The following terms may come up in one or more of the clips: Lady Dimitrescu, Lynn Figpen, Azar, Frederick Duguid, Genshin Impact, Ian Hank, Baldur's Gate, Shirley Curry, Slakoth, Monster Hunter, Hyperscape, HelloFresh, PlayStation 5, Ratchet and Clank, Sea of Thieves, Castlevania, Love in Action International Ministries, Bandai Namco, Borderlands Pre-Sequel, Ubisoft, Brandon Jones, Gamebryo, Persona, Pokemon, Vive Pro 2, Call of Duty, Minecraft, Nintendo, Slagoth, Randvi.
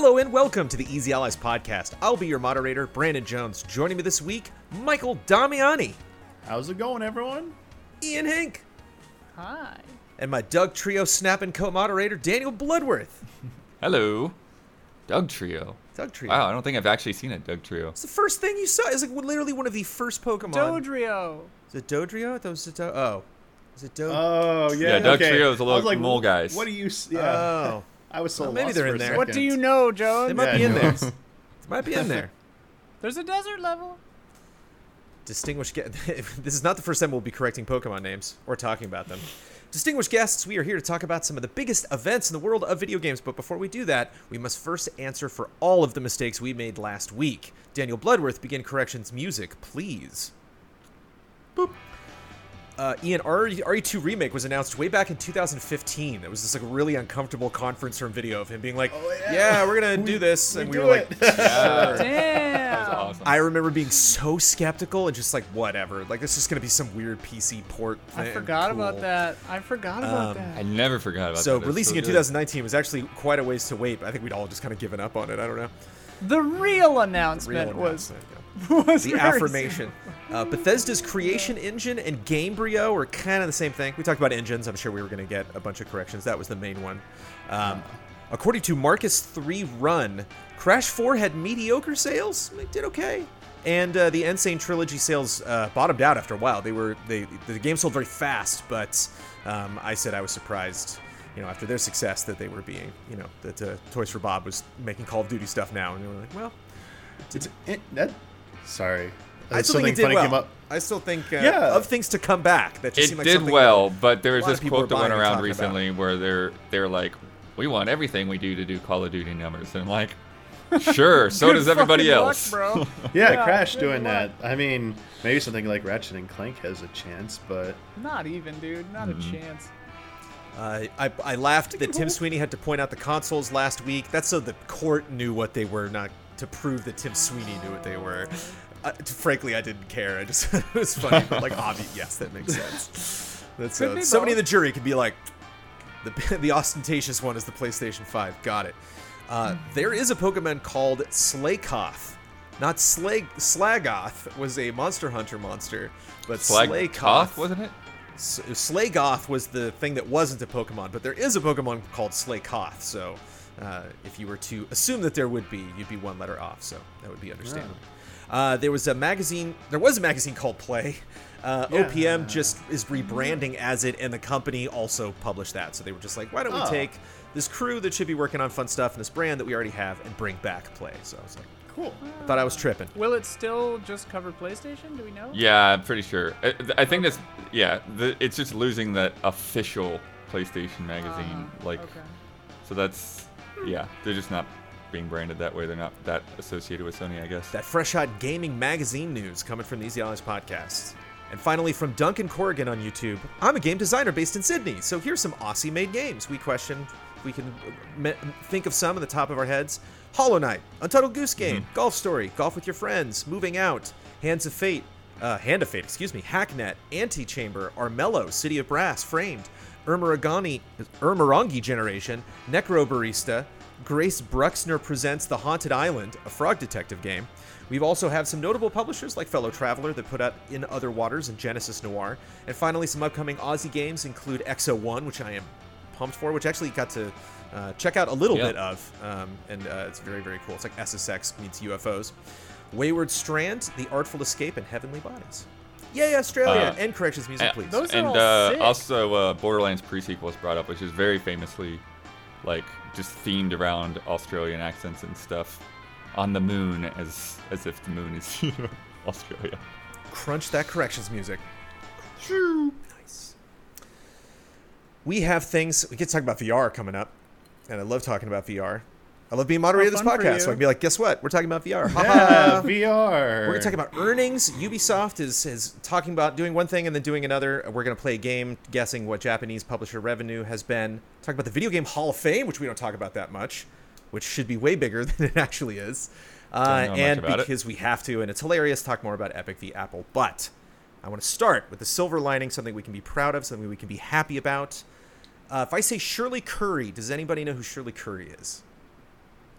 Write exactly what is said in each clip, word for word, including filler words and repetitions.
Hello and welcome to the Easy Allies podcast. I'll be your moderator, Brandon Jones. Joining me this week, Michael Damiani. How's it going, everyone? Ian Hank. Hi. And my Doug Trio Snap and co-moderator, Daniel Bloodworth. Hello. Doug Trio. Doug Trio. Wow, I don't think I've actually seen a Doug Trio. It's the first thing you saw. It's like literally one of the first Pokemon. Dodrio. Is it Dodrio? I thought it was a Do- oh. Is it Doug? Oh, yeah. Yeah, Doug okay. Trio is a little like, mole guys. What do you see? Yeah. Oh. I was so well, maybe lost they're in there. What do you know, Jones? They might yeah, be in there. It might be in there. There's a desert level. Distinguished guests. This is not the first time we'll be correcting Pokemon names or talking about them. Distinguished guests, we are here to talk about some of the biggest events in the world of video games. But before we do that, we must first answer for all of the mistakes we made last week. Daniel Bloodworth, begin corrections music, please. Boop. Uh, Ian, R E two Remake was announced way back in two thousand fifteen. There was this like really uncomfortable conference room video of him being like, oh, yeah. yeah, we're going to we, do this. We and we were it. like, yeah. Damn. That was awesome. I remember being so skeptical and just like, whatever. Like, this is going to be some weird P C port thing. I forgot cool. about that. I forgot about um, that. I never forgot about so that. So releasing so in two thousand nineteen was actually quite a ways to wait. But I think we'd all just kind of given up on it. I don't know. The real announcement, the real announcement was... Yeah. The affirmation. Uh, Bethesda's Creation Engine and Gamebryo are kind of the same thing. We talked about engines. I'm sure we were going to get a bunch of corrections. That was the main one. Um, according to Marcus three Run, Crash four had mediocre sales. It did okay. And uh, the Insane Trilogy sales uh, bottomed out after a while. They were they the game sold very fast, but um, I said I was surprised. You know, after their success, that they were being you know that uh, Toys for Bob was making Call of Duty stuff now, and they were like, well, it's it, that. Sorry. I still think it did well. I still think uh, yeah. of things to come back. That just it like did well, but there was this quote that went around recently about. where they're they're like, we want everything we do to do Call of Duty numbers. And I'm like, sure, so does everybody luck, else. Bro. yeah, yeah, Crash doing luck. that. I mean, maybe something like Ratchet and Clank has a chance, but... Not even, dude. Not mm-hmm. a chance. Uh, I, I laughed that Tim Sweeney had to point out the consoles last week. That's so the court knew what they were, not... to prove that Tim Sweeney knew what they were. Uh, frankly, I didn't care. I just it was funny, but like, obvious. Yes, that makes sense. That's uh, somebody in the jury could be like, the the ostentatious one is the PlayStation five. Got it. Uh, there is a Pokemon called Slakoth. Not Slag Slagoth was a Monster Hunter monster, but Slagoth Slag- wasn't it? S- Slagoth was the thing that wasn't a Pokemon, but there is a Pokemon called Slakoth. So. Uh, if you were to assume that there would be, you'd be one letter off, so that would be understandable. Yeah. Uh, there was a magazine. There was a magazine called Play. Uh, yeah. O P M just is rebranding as it, and the company also published that. So they were just like, why don't we oh. take this crew that should be working on fun stuff and this brand that we already have and bring back Play? So I was like, cool. I thought I was tripping. Will it still just cover PlayStation? Do we know? Yeah, I'm pretty sure. I, I think that's yeah. The, it's just losing that official PlayStation magazine. Uh, like, okay. so that's. Yeah, they're just not being branded that way. They're not that associated with Sony, I guess. That fresh hot gaming magazine news coming from the Easy Allies podcast. And finally, from Duncan Corrigan on YouTube, I'm a game designer based in Sydney, so here's some Aussie-made games. We question, we can me- think of some in the top of our heads. Hollow Knight, Untitled Goose Game, mm-hmm. Golf Story, Golf with Your Friends, Moving Out, Hands of Fate, uh, Hand of Fate, excuse me, Hacknet, Antichamber, Armello, City of Brass, Framed, Ermaragani, Ermarangi Generation, Necrobarista, Grace Bruxner Presents The Haunted Island, a frog detective game. We've also have some notable publishers like Fellow Traveler that put out In Other Waters and Genesis Noir. And finally, some upcoming Aussie games include X oh one, which I am pumped for, which actually got to uh, check out a little yep. bit of. Um, and uh, it's very, very cool. It's like S S X meets U F Os. Wayward Strand, The Artful Escape, and Heavenly Bodies. Yay, Australia! Uh, and corrections music, uh, please. Those and are all uh, sick. also, uh, Borderlands pre-sequel was brought up, which is very famously, like, just themed around Australian accents and stuff. On the moon, as as if the moon is Australia. Crunch that corrections music. Nice. We have things. We get to talk about V R coming up, and I love talking about V R. I love being moderator of this podcast, so I can be like, guess what? We're talking about V R. Yeah, V R. We're going to talk about earnings. Ubisoft is, is talking about doing one thing and then doing another. We're going to play a game guessing what Japanese publisher revenue has been. Talk about the Video Game Hall of Fame, which we don't talk about that much, which should be way bigger than it actually is. Uh, and because it. we have to, and it's hilarious, talk more about Epic v. Apple. But I want to start with the silver lining, something we can be proud of, something we can be happy about. Uh, if I say Shirley Curry, does anybody know who Shirley Curry is?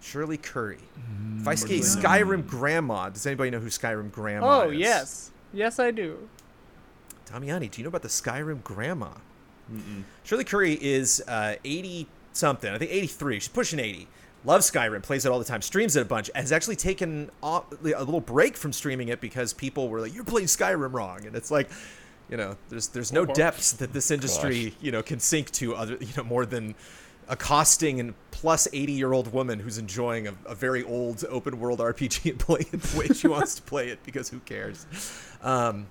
Shirley Curry. Mm, if I skate Skyrim Grandma, does anybody know who Skyrim Grandma oh, is? Oh, yes. Yes, I do. Damiani, do you know about the Skyrim Grandma? Mm-mm. Shirley Curry is eighty-something. Uh, I think eighty-three. She's pushing eighty. Loves Skyrim, plays it all the time, streams it a bunch, has actually taken a little break from streaming it because people were like, you're playing Skyrim wrong. And it's like, you know, there's there's no depths that this industry, Gosh. you know, can sink to other, you know, more than accosting a plus eighty-year-old woman who's enjoying a, a very old open-world R P G and playing it the way she wants to play it because who cares? Um,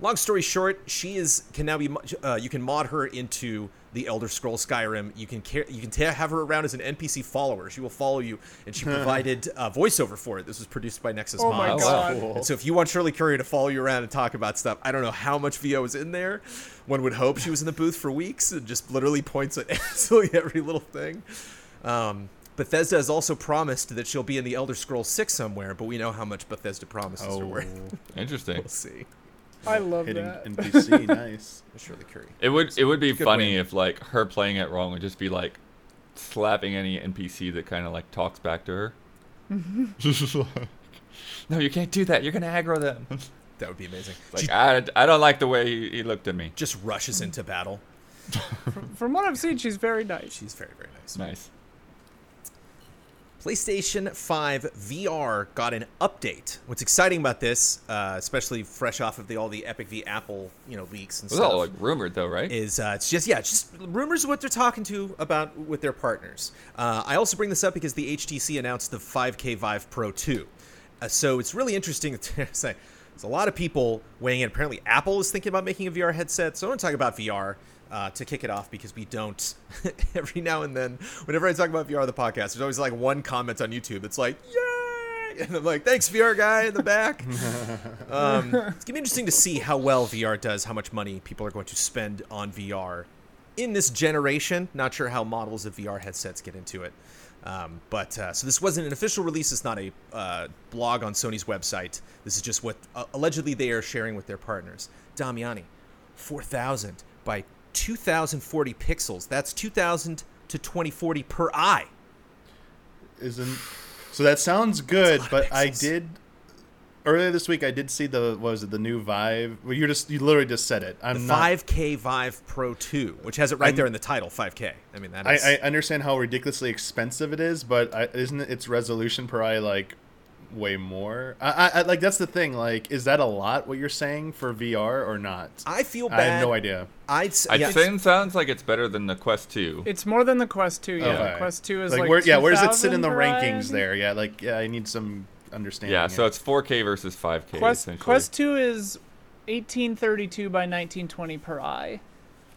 long story short, she is can now be uh, you can mod her into The Elder Scrolls Skyrim. You can care, you can t- have her around as an N P C follower. She will follow you, and she provided uh, voiceover for it. This was produced by Nexus oh Mod. My God. Cool. And so if you want Shirley Curry to follow you around and talk about stuff, I don't know how much V O is in there. One would hope she was in the booth for weeks and just literally points at absolutely every little thing. Um, Bethesda has also promised that she'll be in The Elder Scrolls six somewhere, but we know how much Bethesda promises oh, are worth. Interesting. We'll see. I love Hitting that. N P C, nice. Shirley Curry. It would it would be Good funny win. if like her playing it wrong would just be like slapping any N P C that kind of like talks back to her. Just like, no, you can't do that. You're gonna aggro them. That would be amazing. Like she, I, I don't like the way he, he looked at me. Just rushes into battle. from, from what I've seen, she's very nice. She's very very nice. Nice. PlayStation five V R got an update. What's exciting about this, uh, especially fresh off of the, all the Epic v Apple, you know, leaks and well, stuff. It's all like rumored though, right? Is uh, it's just yeah, it's just rumors of what they're talking to about with their partners. Uh, I also bring this up because the H T C announced the five K Vive Pro two, uh, so it's really interesting to say. There's a lot of people weighing in. Apparently, Apple is thinking about making a V R headset. So I want to talk about V R. Uh, to kick it off because we don't every now and then whenever I talk about V R on the podcast, there's always like one comment on YouTube that's like yay, and I'm like thanks V R guy in the back. Um, it's gonna be interesting to see how well V R does, how much money people are going to spend on V R in this generation. Not sure how models of V R headsets get into it, um, but uh, so this wasn't an official release. It's not a uh, blog on Sony's website. This is just what uh, allegedly they are sharing with their partners. Damiani, four thousand by two thousand forty pixels. That's two thousand to twenty forty per eye. Isn't so that sounds good, but I did earlier this week I did see the what was it the new Vive? Well, you just you literally just said it. I'm the not, five K Vive Pro two, which has it right I'm, there in the title, five K. I mean that is I, I understand how ridiculously expensive it is, but I, isn't its resolution per eye like way more? I, I, I like that's the thing. Like, is that a lot? What you're saying for V R or not? I feel bad. I have no idea. I'd say yeah, it sounds like it's better than the Quest two. It's more than the Quest two. Yeah, okay. The Quest two is like, like where, yeah. Where does it sit in the rankings? There, yeah. Like, yeah. I need some understanding. Yeah, so it. It's four K versus five K. Quest, Quest two is eighteen thirty-two by nineteen twenty per eye.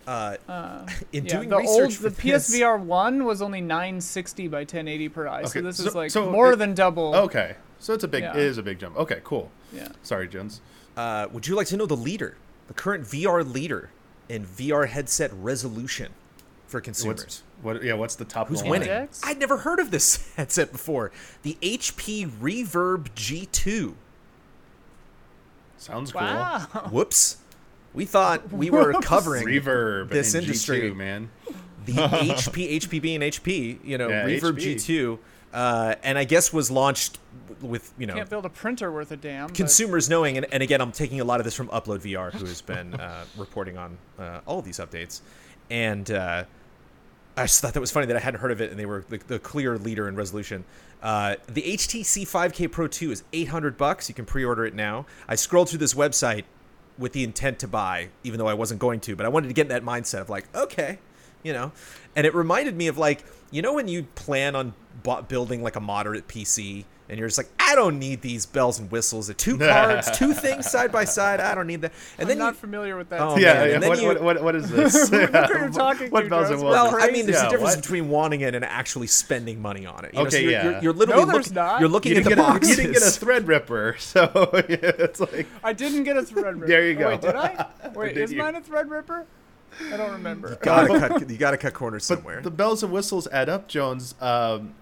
Uh, uh, in yeah, doing the research old, for the this, P S V R one was only nine sixty by ten eighty per eye. Okay. So this so, is like so more it, than double. Okay. So it's a big, yeah. it is a big jump. Okay, cool. Yeah. Sorry, Jones. Uh, would you like to know the leader, the current V R leader in V R headset resolution for consumers? What's, what? Yeah, what's the top? Who's line? winning? I'd never heard of this headset before. The H P Reverb G two. Sounds cool. Wow. Whoops. We thought we were covering Reverb this and industry, G two, man. The H P, H P being H P, you know, yeah, Reverb H P. G two. Uh, and I guess was launched with, you know... Can't build a printer worth a damn. Consumers but. knowing, and, and again, I'm taking a lot of this from Upload V R, who has been uh, reporting on uh, all of these updates. And uh, I just thought that was funny that I hadn't heard of it, and they were the, the clear leader in resolution. Uh, the H T C five K Pro two is eight hundred bucks. You can pre-order it now. I scrolled through this website with the intent to buy, even though I wasn't going to, but I wanted to get in that mindset of like, okay... You know, and it reminded me of like, you know, when you plan on b- building like a moderate P C and you're just like, I don't need these bells and whistles, the two cards, two things side by side. I don't need that. And I'm then not you, familiar with that. Oh, yeah. yeah. What, you, what, what, what is this? What are you talking what to, bells and whistles? Well, crazy. I mean, there's yeah, a difference what? between wanting it and actually spending money on it. You okay, know, so you're, yeah. You're, you're literally no, look, not. You're looking you at the box. You didn't get a Threadripper, so yeah, it's like. I didn't get a Threadripper. There you go. Oh, wait, did I? Wait, did is you? mine a Threadripper? I don't remember. You gotta cut. You gotta cut corners somewhere. But the bells and whistles add up, Jones. Um,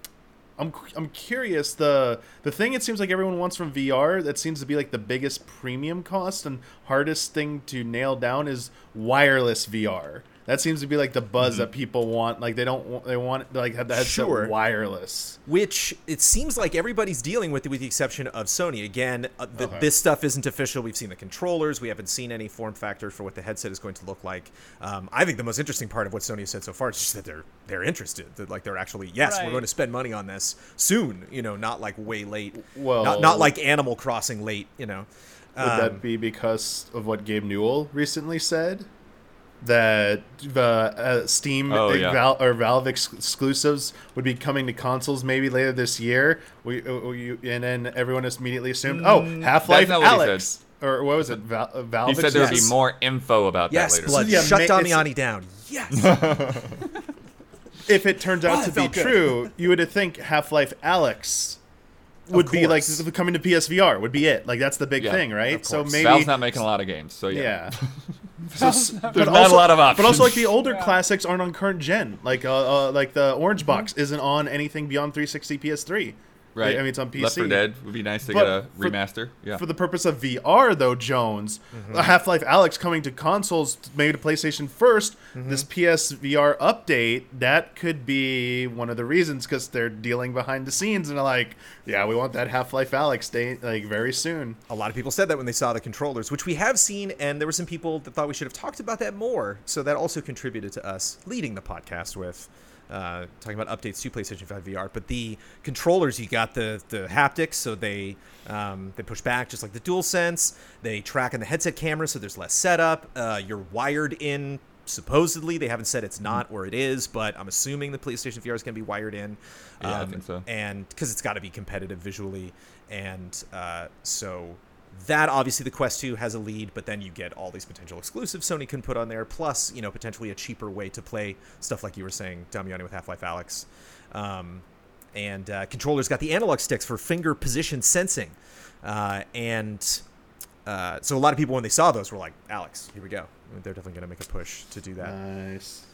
I'm I'm curious. The the thing it seems like everyone wants from V R that seems to be like the biggest premium cost and hardest thing to nail down is wireless V R. That seems to be like the buzz mm-hmm. that people want. Like they don't want, they want to like have the headset sure. wireless. Which it seems like everybody's dealing with, with the exception of Sony. Again, uh, the, okay. this stuff isn't official. We've seen the controllers. We haven't seen any form factor for what the headset is going to look like. Um, I think the most interesting part of what Sony has said so far is just that they're they're interested. That like they're actually yes, right. we're going to spend money on this soon. You know, not like way late. Well, not not like Animal Crossing late. You know, would um, that be because of what Gabe Newell recently said? That the uh, Steam oh, yeah. Val- or Valve ex- exclusives would be coming to consoles maybe later this year. We, we and then everyone just immediately assumed, mm, oh, Half-Life Alyx. Or what was it, Val- Valve? He said there would yes. be more info about yes, that later. Blood. Yeah, shut ma- Damiani down. Yes. If it turns out oh, to be good. True, you would think Half-Life Alyx would be like this coming to P S V R. Would be it. Like that's the big yeah, thing, right? So maybe Valve's not making a lot of games. So yeah. yeah. So, but there's also, not a lot of options. But also, like the older yeah. classics aren't on current gen. Like, uh, uh, like the Orange mm-hmm. Box isn't on anything beyond three sixty, P S three. Right. I mean, it's on P C. Left four Dead would be nice to but get a for, remaster. Yeah. For the purpose of V R, though, Jones, mm-hmm. Half-Life Alyx coming to consoles, maybe to PlayStation first. Mm-hmm. This P S V R update that could be one of the reasons because they're dealing behind the scenes and they're like, yeah, we want that Half-Life Alyx day like very soon. A lot of people said that when they saw the controllers, which we have seen, and there were some people that thought we should have talked about that more. So that also contributed to us leading the podcast with. Uh, talking about updates to PlayStation five V R, but the controllers, you got the the haptics, so they um, they push back just like the DualSense. They track in the headset camera, so there's less setup. Uh, you're wired in, supposedly. They haven't said it's not or it is, but I'm assuming the PlayStation V R is going to be wired in. Um, yeah, I think so. And because it's got to be competitive visually, and uh, so. That obviously the Quest two has a lead, but then you get all these potential exclusives Sony can put on there, plus, you know, potentially a cheaper way to play stuff like you were saying, Damiani, with Half-Life Alyx. Um, and uh, controllers got the analog sticks for finger position sensing. Uh, and uh, so a lot of people, when they saw those, were like, Alyx, here we go. They're definitely going to make a push to do that. Nice.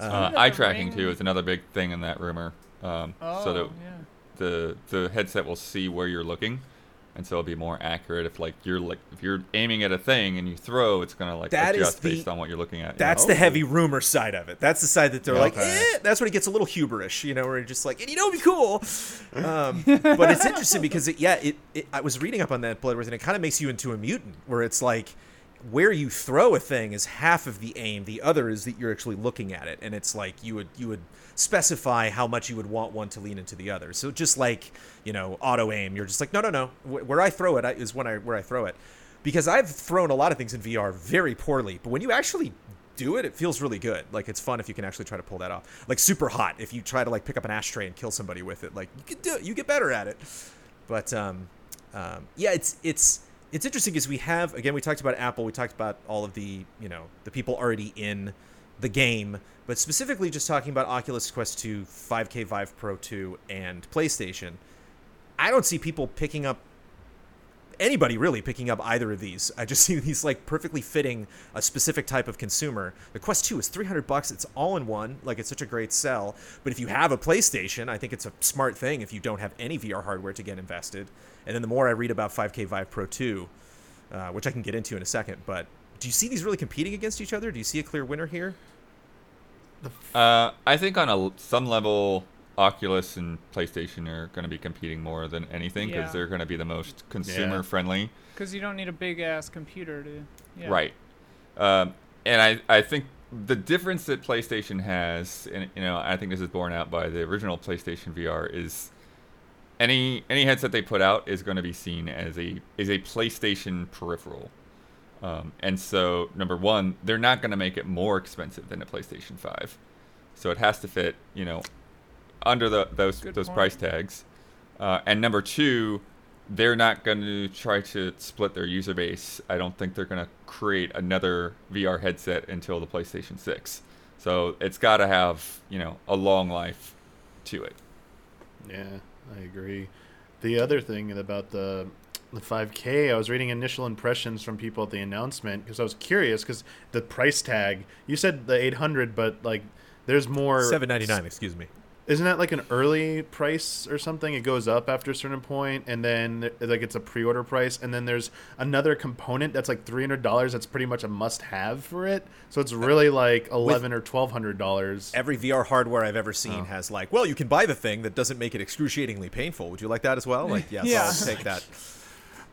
Uh, uh, eye tracking, too, is another big thing in that rumor. Um, oh, so that yeah. the the headset will see where you're looking. And so it'll be more accurate if, like, you're like if you're aiming at a thing and you throw, it's gonna like that adjust the, based on what you're looking at. That's you know? the heavy rumor side of it. That's the side that they're okay. like, eh. That's when it gets a little huberish, you know, where you're just like, and you know, it'd be cool. Um, but it's interesting because it, yeah, it, it. I was reading up on that Bloodworth, and it kind of makes you into a mutant, where it's like where you throw a thing is half of the aim, the other is that you're actually looking at it, and it's like you would you would. specify how much you would want one to lean into the other. So just like, you know, auto aim, you're just like, no, no, no, where I throw it is when I where I throw it. Because I've thrown a lot of things in V R very poorly, but when you actually do it, it feels really good. Like, it's fun if you can actually try to pull that off. Like Super Hot, if you try to like pick up an ashtray and kill somebody with it, like you can do it, you get better at it. But um, um, yeah, it's it's it's interesting because we have, again, we talked about Apple, we talked about all of the, you know, the people already in the game, but specifically just talking about Oculus Quest two, five K Vive Pro two, and PlayStation, I don't see people picking up, anybody really picking up either of these. I just see these like perfectly fitting a specific type of consumer. The Quest two is three hundred bucks. It's all in one. Like, it's such a great sell. But if you have a PlayStation, I think it's a smart thing if you don't have any V R hardware to get invested. And then the more I read about five K Vive Pro two, uh, which I can get into in a second, but do you see these really competing against each other? Do you see a clear winner here? Uh, I think on a, some level, Oculus and PlayStation are going to be competing more than anything because yeah. they're going to be the most consumer-friendly. Because yeah. you don't need a big-ass computer to... Yeah. Right. Um, and I, I think the difference that PlayStation has, and you know, I think this is borne out by the original PlayStation V R, is any any headset they put out is going to be seen as a is a PlayStation peripheral. Um, and so, number one, they're not going to make it more expensive than a PlayStation five, so it has to fit, you know, under the, those Good those point. price tags. Uh, and number two, they're not going to try to split their user base. I don't think they're going to create another V R headset until the PlayStation six. So it's got to have, you know, a long life to it. Yeah, I agree. The other thing about the The five K, I was reading initial impressions from people at the announcement because I was curious because the price tag, you said the eight hundred, but like there's more. seven ninety-nine, excuse me. Isn't that like an early price or something? It goes up after a certain point, and then like it's a pre-order price, and then there's another component that's like three hundred dollars that's pretty much a must-have for it. So it's really like eleven With or twelve hundred dollars. Every V R hardware I've ever seen oh. has like, well, you can buy the thing that doesn't make it excruciatingly painful. Would you like that as well? Like, yes, yeah, I'll take that.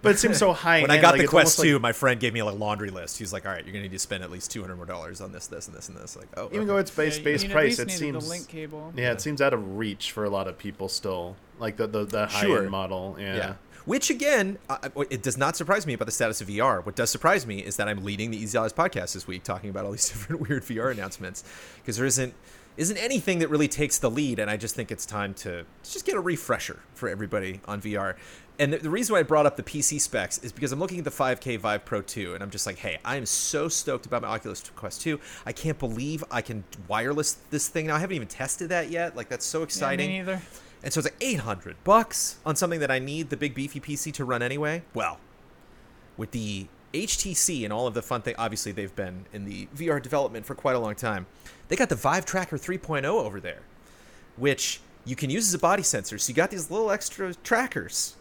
But it seems so high. When I got like, the Quest two, like, my friend gave me a like, laundry list. He's like, all right, you're going to need to spend at least two hundred dollars more dollars on this, this, and this, and this. Like, oh, Even okay. though it's base, yeah, base price, it seems... The link cable. Yeah, yeah, it seems out of reach for a lot of people still. Like the, the, the high-end sure. model. Yeah. yeah. Which, again, I, it does not surprise me about the status of V R. What does surprise me is that I'm leading the Easy Allies podcast this week, talking about all these different weird V R announcements. Because there isn't... isn't anything that really takes the lead, and I just think it's time to just get a refresher for everybody on V R. And the, the reason why I brought up the P C specs is because I'm looking at the five K Vive Pro two, and I'm just like, hey, I am so stoked about my Oculus Quest two. I can't believe I can wireless this thing now. I haven't even tested that yet. Like, that's so exciting. Yeah, me neither. And so it's like eight hundred bucks on something that I need the big beefy P C to run anyway. Well, with the H T C and all of the fun thing, obviously they've been in the V R development for quite a long time. They got the Vive Tracker three point oh over there, which you can use as a body sensor. So you got these little extra trackers,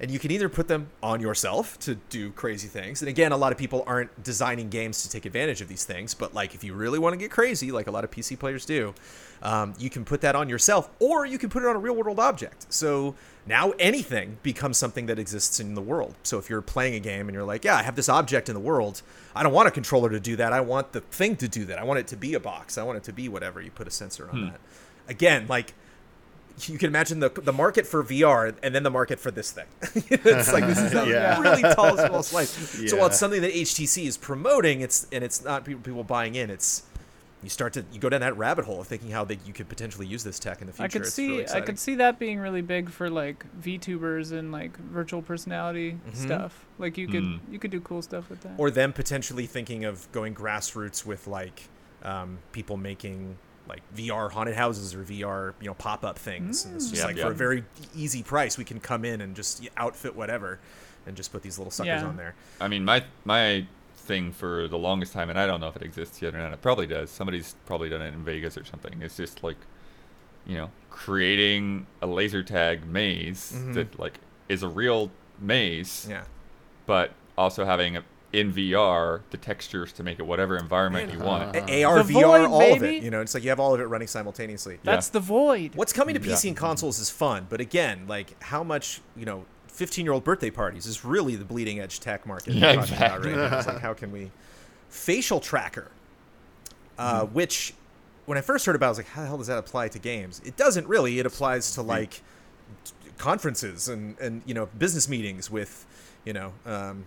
and you can either put them on yourself to do crazy things. And again, a lot of people aren't designing games to take advantage of these things, but like if you really want to get crazy, like a lot of P C players do, um, you can put that on yourself, or you can put it on a real world object. So now anything becomes something that exists in the world. So if you're playing a game and you're like, yeah, I have this object in the world. I don't want a controller to do that. I want the thing to do that. I want it to be a box. I want it to be whatever. You put a sensor on hmm. that. Again, like... you can imagine the the market for V R and then the market for this thing. It's like this is a yeah. really tall, small slice. Yeah. So while it's something that H T C is promoting, it's and it's not people, people buying in. It's you start to you go down that rabbit hole of thinking how they, you could potentially use this tech in the future. I could it's see really I could see that being really big for like VTubers and like virtual personality mm-hmm. stuff. Like you could mm. you could do cool stuff with that. Or them potentially thinking of going grassroots with like um, people making. Like V R haunted houses or V R, you know, pop-up things. And it's just yeah, like yeah. for a very easy price, we can come in and just outfit whatever and just put these little suckers yeah. on there. I mean, my my thing for the longest time, and I don't know if it exists yet or not. It probably does. Somebody's probably done it in Vegas or something. It's just like, you know, creating a laser tag maze mm-hmm. that like is a real maze. Yeah. But also having a in V R, the textures to make it whatever environment you want. A R, the V R, void, all baby. Of it. You know, it's like you have all of it running simultaneously. That's yeah. the void. What's coming to P C yeah. and consoles is fun, but again, like how much, you know, fifteen-year-old birthday parties is really the bleeding edge tech market. Yeah, exactly. Right now. It's like, how can we... Facial tracker, uh, mm-hmm. which when I first heard about it, I was like, how the hell does that apply to games? It doesn't really. It applies to like conferences and, and you know, business meetings with, you know... Um,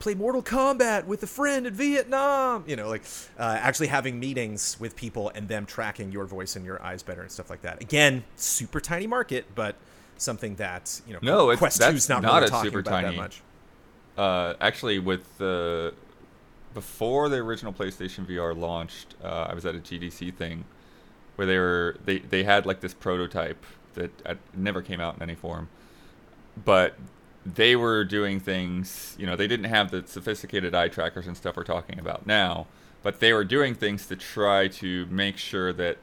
play Mortal Kombat with a friend in Vietnam, you know, like uh, actually having meetings with people and them tracking your voice and your eyes better and stuff like that. Again, super tiny market, but something that, you know, no, Quest two is not, not really talking super about tiny. That much. Uh, actually, with the, before the original PlayStation V R launched, uh, I was at a G D C thing where they were, they, they had like this prototype that never came out in any form, but they were doing things, you know, they didn't have the sophisticated eye trackers and stuff we're talking about now, but they were doing things to try to make sure that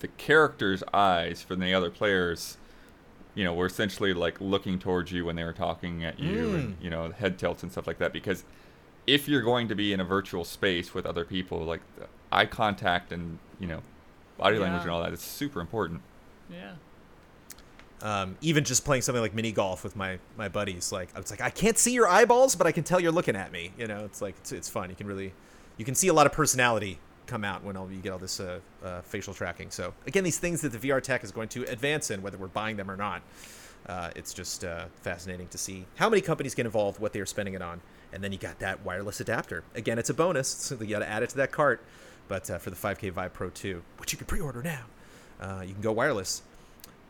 the character's eyes from the other players, you know, were essentially like looking towards you when they were talking at you mm. and, you know, head tilts and stuff like that. Because if you're going to be in a virtual space with other people, like eye contact and, you know, body yeah. language and all that is super important. Yeah. Um, even just playing something like mini golf with my, my buddies, like I was like, I can't see your eyeballs, but I can tell you're looking at me. You know, it's like it's, it's fun. You can really, you can see a lot of personality come out when all, you get all this uh, uh, facial tracking. So again, these things that the V R tech is going to advance in, whether we're buying them or not, uh, it's just uh, fascinating to see how many companies get involved, what they are spending it on, and then you got that wireless adapter. Again, it's a bonus, so you got to add it to that cart. But uh, for the five K Vive Pro two, which you can pre-order now, uh, you can go wireless.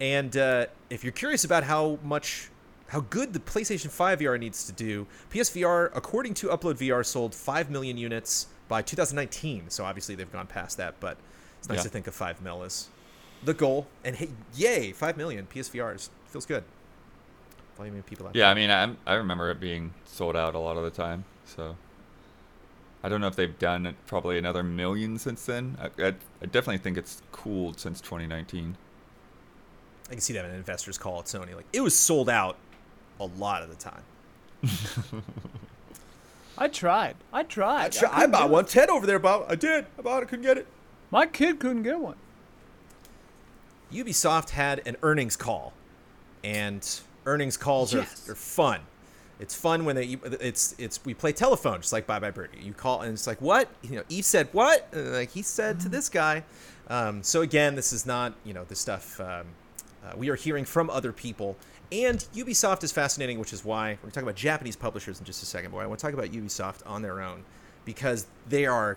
And uh, if you're curious about how much, how good the PlayStation five V R needs to do, P S V R, according to Upload V R, sold five million units by two thousand nineteen. So obviously they've gone past that, but it's nice yeah. to think of five mil as the goal. And hey, yay, five million P S V Rs. Feels good. Blaming people out yeah, there. I mean, I'm, I remember it being sold out a lot of the time. So I don't know if they've done probably another million since then. I, I, I definitely think it's cooled since twenty nineteen. I can see that in an investor's call at Sony. Like, it was sold out a lot of the time. I tried. I tried. I, tri- I, I bought one. Ted over there bought. I did. I bought it. Couldn't get it. My kid couldn't get one. Ubisoft had an earnings call, and earnings calls yes. are, are fun. It's fun when they it's it's we play telephone, just like Bye Bye Birdie. You call and it's like, what, you know, Eve said what, and like he said mm-hmm. to this guy. Um, so again, this is not, you know, this stuff um, uh, we are hearing from other people. And Ubisoft is fascinating, which is why we're going to talk about Japanese publishers in just a second, but I want to talk about Ubisoft on their own, because they are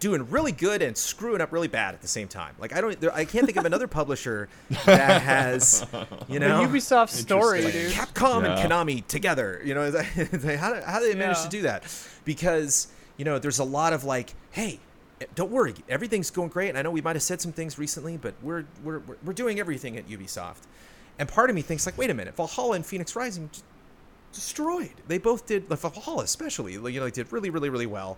doing really good and screwing up really bad at the same time. Like, I don't, there, I can't think of another publisher that has, you know, the Ubisoft story, like, dude. Capcom yeah. and Konami together. You know, how do, how do they manage yeah. to do that? Because, you know, there's a lot of like, hey, don't worry, everything's going great. And I know we might have said some things recently, but we're we're we're doing everything at Ubisoft. And part of me thinks like, wait a minute, Valhalla and Phoenix Rising d- destroyed. They both did, like Valhalla especially, you know, they did really, really, really well.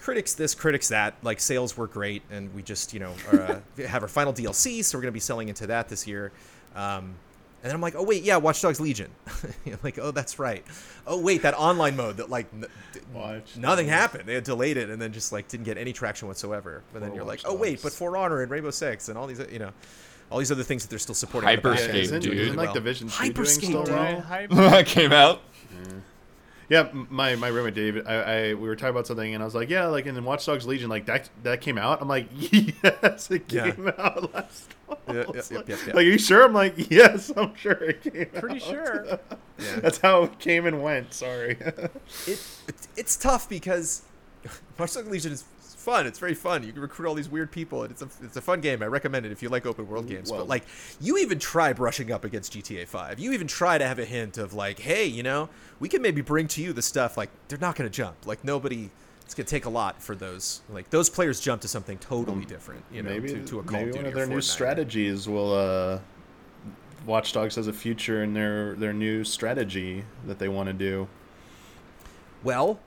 Critics this, critics that, like sales were great, and we just, you know, are, uh, have our final D L C, so we're going to be selling into that this year. Um, and then I'm like, oh, wait, yeah, Watch Dogs Legion. Like, oh, that's right. Oh, wait, that online mode that, like, n- Watch nothing Dogs. happened. They had delayed it and then just, like, didn't get any traction whatsoever. But then or you're Watch like, Dogs. oh, wait, but For Honor and Rainbow Six and all these, you know, all these other things that they're still supporting. Hyperscape, yeah, isn't, dude. Isn't, like, Division two doing still well? Hyperscape came out. Yeah. Yeah, my, my roommate David, I, I we were talking about something, and I was like, yeah, like, and then Watch Dogs Legion, like, that that came out? I'm like, yes, it came yeah. out last fall. Yeah, yeah, yeah, like, yeah, yeah. like, are you sure? I'm like, yes, I'm sure it came Pretty out. Pretty sure. yeah. That's how it came and went, sorry. it, it It's tough because Watch Dogs Legion is fun. It's very fun. You can recruit all these weird people, and it's a, it's a fun game. I recommend it if you like open world games. Whoa. But, like, you even try brushing up against G T A five. You even try to have a hint of, like, hey, you know, we can maybe bring to you the stuff, like, they're not going to jump. Like, nobody, it's going to take a lot for those. Like, those players jump to something totally different, you know, maybe, to, to a Call of Duty or Maybe one of their new strategies will, uh, Watch Dogs has a future in their, their new strategy that they want to do. Well,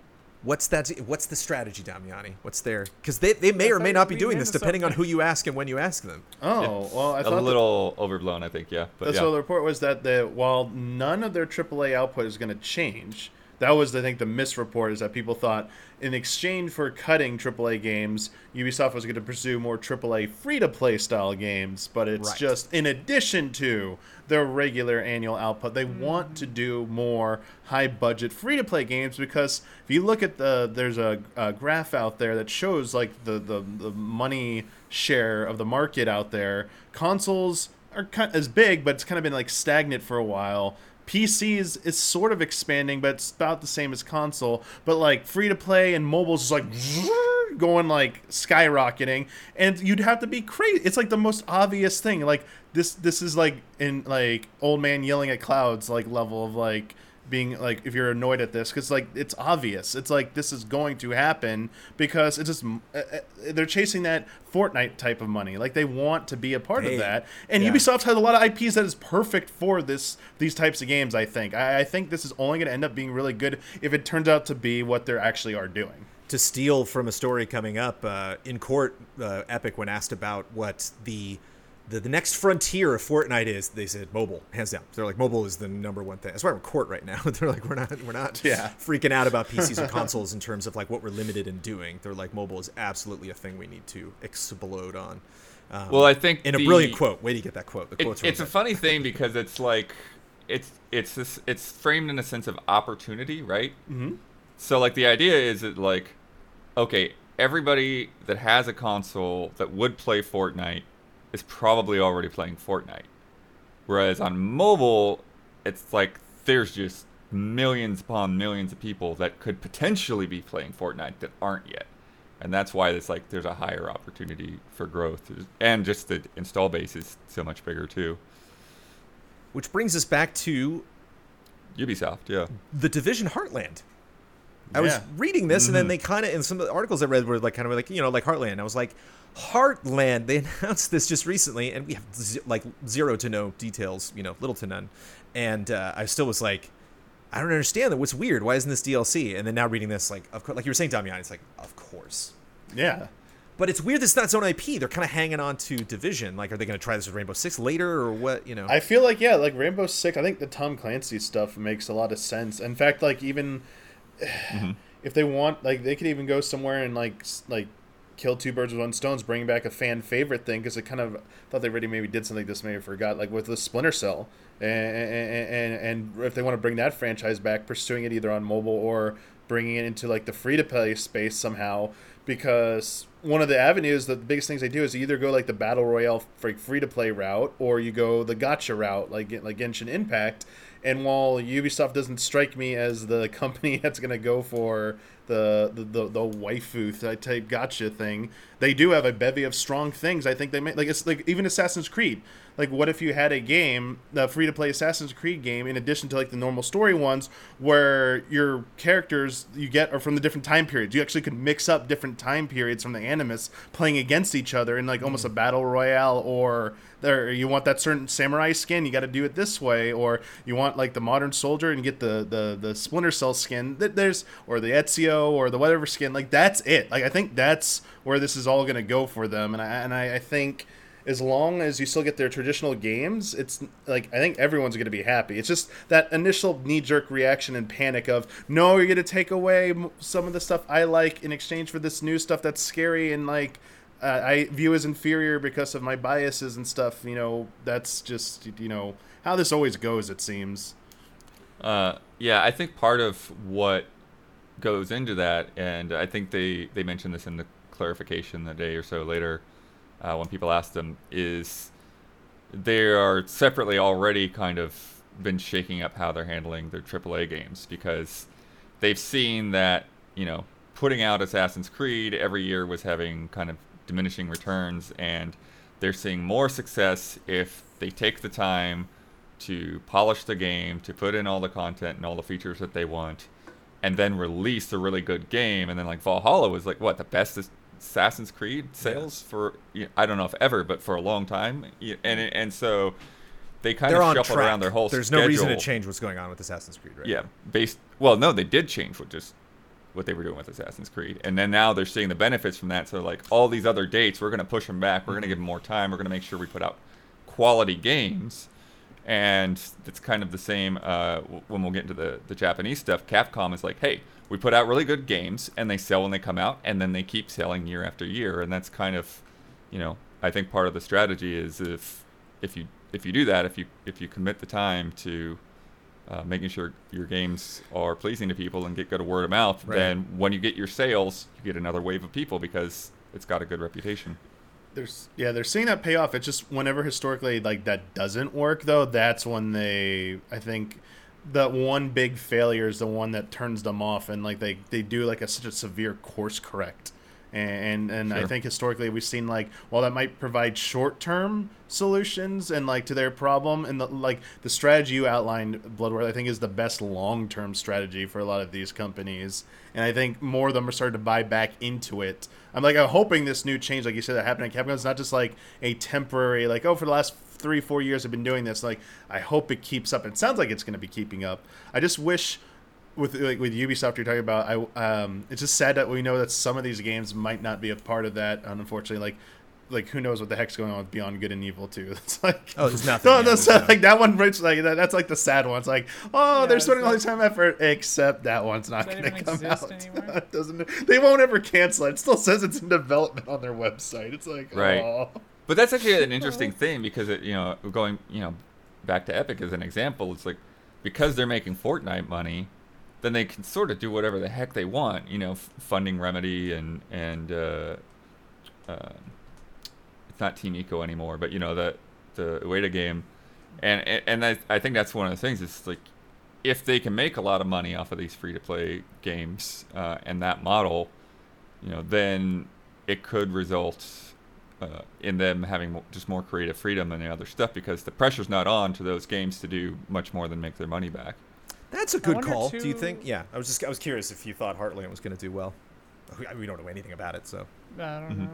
What's that? What's the strategy, Damiani? What's their? Because they, they may or may not be doing this depending on who you ask and when you ask them. Oh, well, I thought a little overblown, I think. Yeah, but that's yeah. So the report was that the, while none of their triple A output is going to change, that was I think the misreport is that people thought in exchange for cutting triple A games, Ubisoft was going to pursue more triple A free-to-play style games. But it's right. just in addition to their regular annual output, they mm. want to do more high-budget free-to-play games, because if you look at the there's a, a graph out there that shows like the, the the money share of the market out there. Consoles are kind as big, but it's kind of been like stagnant for a while. P C is, is sort of expanding, but it's about the same as console. But, like, free-to-play and mobile's is, like, going, like, skyrocketing. And you'd have to be crazy. It's, like, the most obvious thing. Like, this this is, like, in, like, old man yelling at clouds, like, level of, like, being, like, if you're annoyed at this. Because, like, it's obvious. It's, like, this is going to happen because it's just, uh, they're chasing that Fortnite type of money. Like, they want to be a part hey, of that. And yeah. Ubisoft has a lot of I Ps that is perfect for this these types of games, I think. I, I think this is only going to end up being really good if it turns out to be what they actually are doing. To steal from a story coming up, uh, in court, uh, Epic, when asked about what the... The, the next frontier of Fortnite is, they said mobile, hands down. They're like, mobile is the number one thing. That's why we're in court right now. They're like, we're not we're not yeah. freaking out about P Cs or consoles in terms of like what we're limited in doing. They're like, mobile is absolutely a thing we need to explode on. Um, well, I think in a brilliant quote. Way to get that quote. The it, quote's it's a funny thing because it's like it's it's this, it's framed in a sense of opportunity, right? Mm-hmm. So like the idea is that like, okay, everybody that has a console that would play Fortnite is probably already playing Fortnite. Whereas on mobile, it's like there's just millions upon millions of people that could potentially be playing Fortnite that aren't yet. And that's why it's like there's a higher opportunity for growth. And just the install base is so much bigger too. Which brings us back to Ubisoft, yeah. The Division Heartland. I yeah. was reading this, mm-hmm. and then they kind of, in some of the articles I read were like kind of like, you know, like Heartland. I was like, Heartland, they announced this just recently, and we have z- like zero to no details, you know, little to none. And uh, I still was like, I don't understand that. What's weird? Why isn't this D L C? And then now reading this, like, of course, like you were saying, Damiani, it's like, of course. Yeah. But it's weird it's not its own I P. They're kind of hanging on to Division. Like, are they going to try this with Rainbow Six later or what, you know? I feel like, yeah, like Rainbow Six, I think the Tom Clancy stuff makes a lot of sense. In fact, like, even mm-hmm. if they want, like, they could even go somewhere and, like, like kill two birds with one stone, bring back a fan favorite thing, because I kind of thought they already maybe did something like this, maybe forgot, like with the Splinter Cell. And, and, and, and if they want to bring that franchise back, pursuing it either on mobile or bringing it into, like, the free-to-play space somehow, because one of the avenues, the biggest things they do is you either go like the battle royale free to play route, or you go the gacha route, like like Genshin Impact. And while Ubisoft doesn't strike me as the company that's going to go for the the, the, the waifu type gacha thing, they do have a bevy of strong things. I think they make, like, it's like even Assassin's Creed. Like, what if you had a game, a free to play Assassin's Creed game, in addition to like the normal story ones, where your characters you get are from the different time periods. You actually could mix up different time periods from the Animus playing against each other in like mm. almost a battle royale, or there you want that certain samurai skin, you got to do it this way, or you want like the modern soldier and get the the the Splinter Cell skin that there's, or the Ezio, or the whatever skin. Like, that's it. Like, I think that's where this is all going to go for them. And I and I, I think as long as you still get their traditional games, it's like, I think everyone's going to be happy. It's just that initial knee-jerk reaction and panic of, no, you're going to take away some of the stuff I like in exchange for this new stuff that's scary and, like, uh, I view as inferior because of my biases and stuff. You know, that's just, you know, how this always goes, it seems. Uh, yeah, I think part of what goes into that, and I think they, they mentioned this in the clarification a day or so later, Uh, when people ask them, is they are separately already kind of been shaking up how they're handling their triple A games, because they've seen that, you know, putting out Assassin's Creed every year was having kind of diminishing returns, and they're seeing more success if they take the time to polish the game, to put in all the content and all the features that they want, and then release a really good game. And then, like, Valhalla was like, what, the best is Assassin's Creed sales yeah. for, you know, I don't know if ever, but for a long time, and and so they kind They're of shuffled around their whole There's schedule. There's no reason to change what's going on with Assassin's Creed, right? Yeah, now. based well, no, they did change what just what they were doing with Assassin's Creed, and then now they're seeing the benefits from that. So like all these other dates, we're going to push them back. We're going to give them more time. We're going to make sure we put out quality games, and it's kind of the same uh, when we'll get into the the Japanese stuff. Capcom is like, hey, we put out really good games, and they sell when they come out, and then they keep selling year after year. And that's kind of, you know, I think part of the strategy is if if you if you do that, if you if you commit the time to uh, making sure your games are pleasing to people and get good word of mouth, right. Then when you get your sales, you get another wave of people because it's got a good reputation. There's yeah, they're seeing that pay off. It's just whenever historically like that doesn't work though, that's when they I think. That one big failure is the one that turns them off, and like they, they do like a such a severe course correct, and and, and sure. I think historically we've seen like while that might provide short term solutions and like to their problem, and the, like the strategy you outlined, Bloodworth, I think is the best long term strategy for a lot of these companies, and I think more of them are starting to buy back into it. I'm like I'm hoping this new change, like you said, that happened at Capcom is not just like a temporary like oh for the last. three, four years I've been doing this. Like, I hope it keeps up. It sounds like it's going to be keeping up. I just wish with like with Ubisoft you're talking about. I um, it's just sad that we know that some of these games might not be a part of that. Unfortunately, like like who knows what the heck's going on with Beyond Good and Evil too. It's like oh, there's nothing. No, yet, that's not, like that one. Like that, that's like the sad one. It's like oh, yeah, they're spending all this time and effort, except that one's not going to come out. It doesn't they won't ever cancel it. It still says it's in development on their website. It's like right. Oh. But that's actually an interesting thing because, it, you know, going, you know, back to Epic as an example, it's like because they're making Fortnite money, then they can sort of do whatever the heck they want, you know, f- funding Remedy and, and uh, uh, it's not Team Eco anymore, but, you know, the, the Ueda game. And and I, I think that's one of the things is like if they can make a lot of money off of these free-to-play games uh, and that model, you know, then it could result Uh, in them having just more creative freedom and the other stuff because the pressure's not on to those games to do much more than make their money back. That's a good call. Two... Do you think? Yeah, I was just I was curious if you thought Heartland was going to do well. We don't know anything about it, so. I don't mm-hmm. know.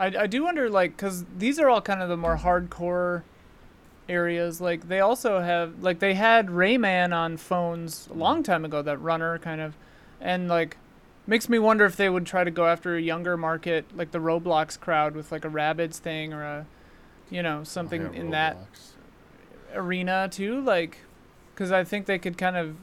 I, I do wonder, like, because these are all kind of the more hardcore areas. Like, they also have, like, they had Rayman on phones a long time ago, that runner kind of, and like. Makes me wonder if they would try to go after a younger market, like the Roblox crowd, with like a Rabbids thing or a, you know, something oh, yeah, in Roblox. that arena too. Like, because I think they could kind of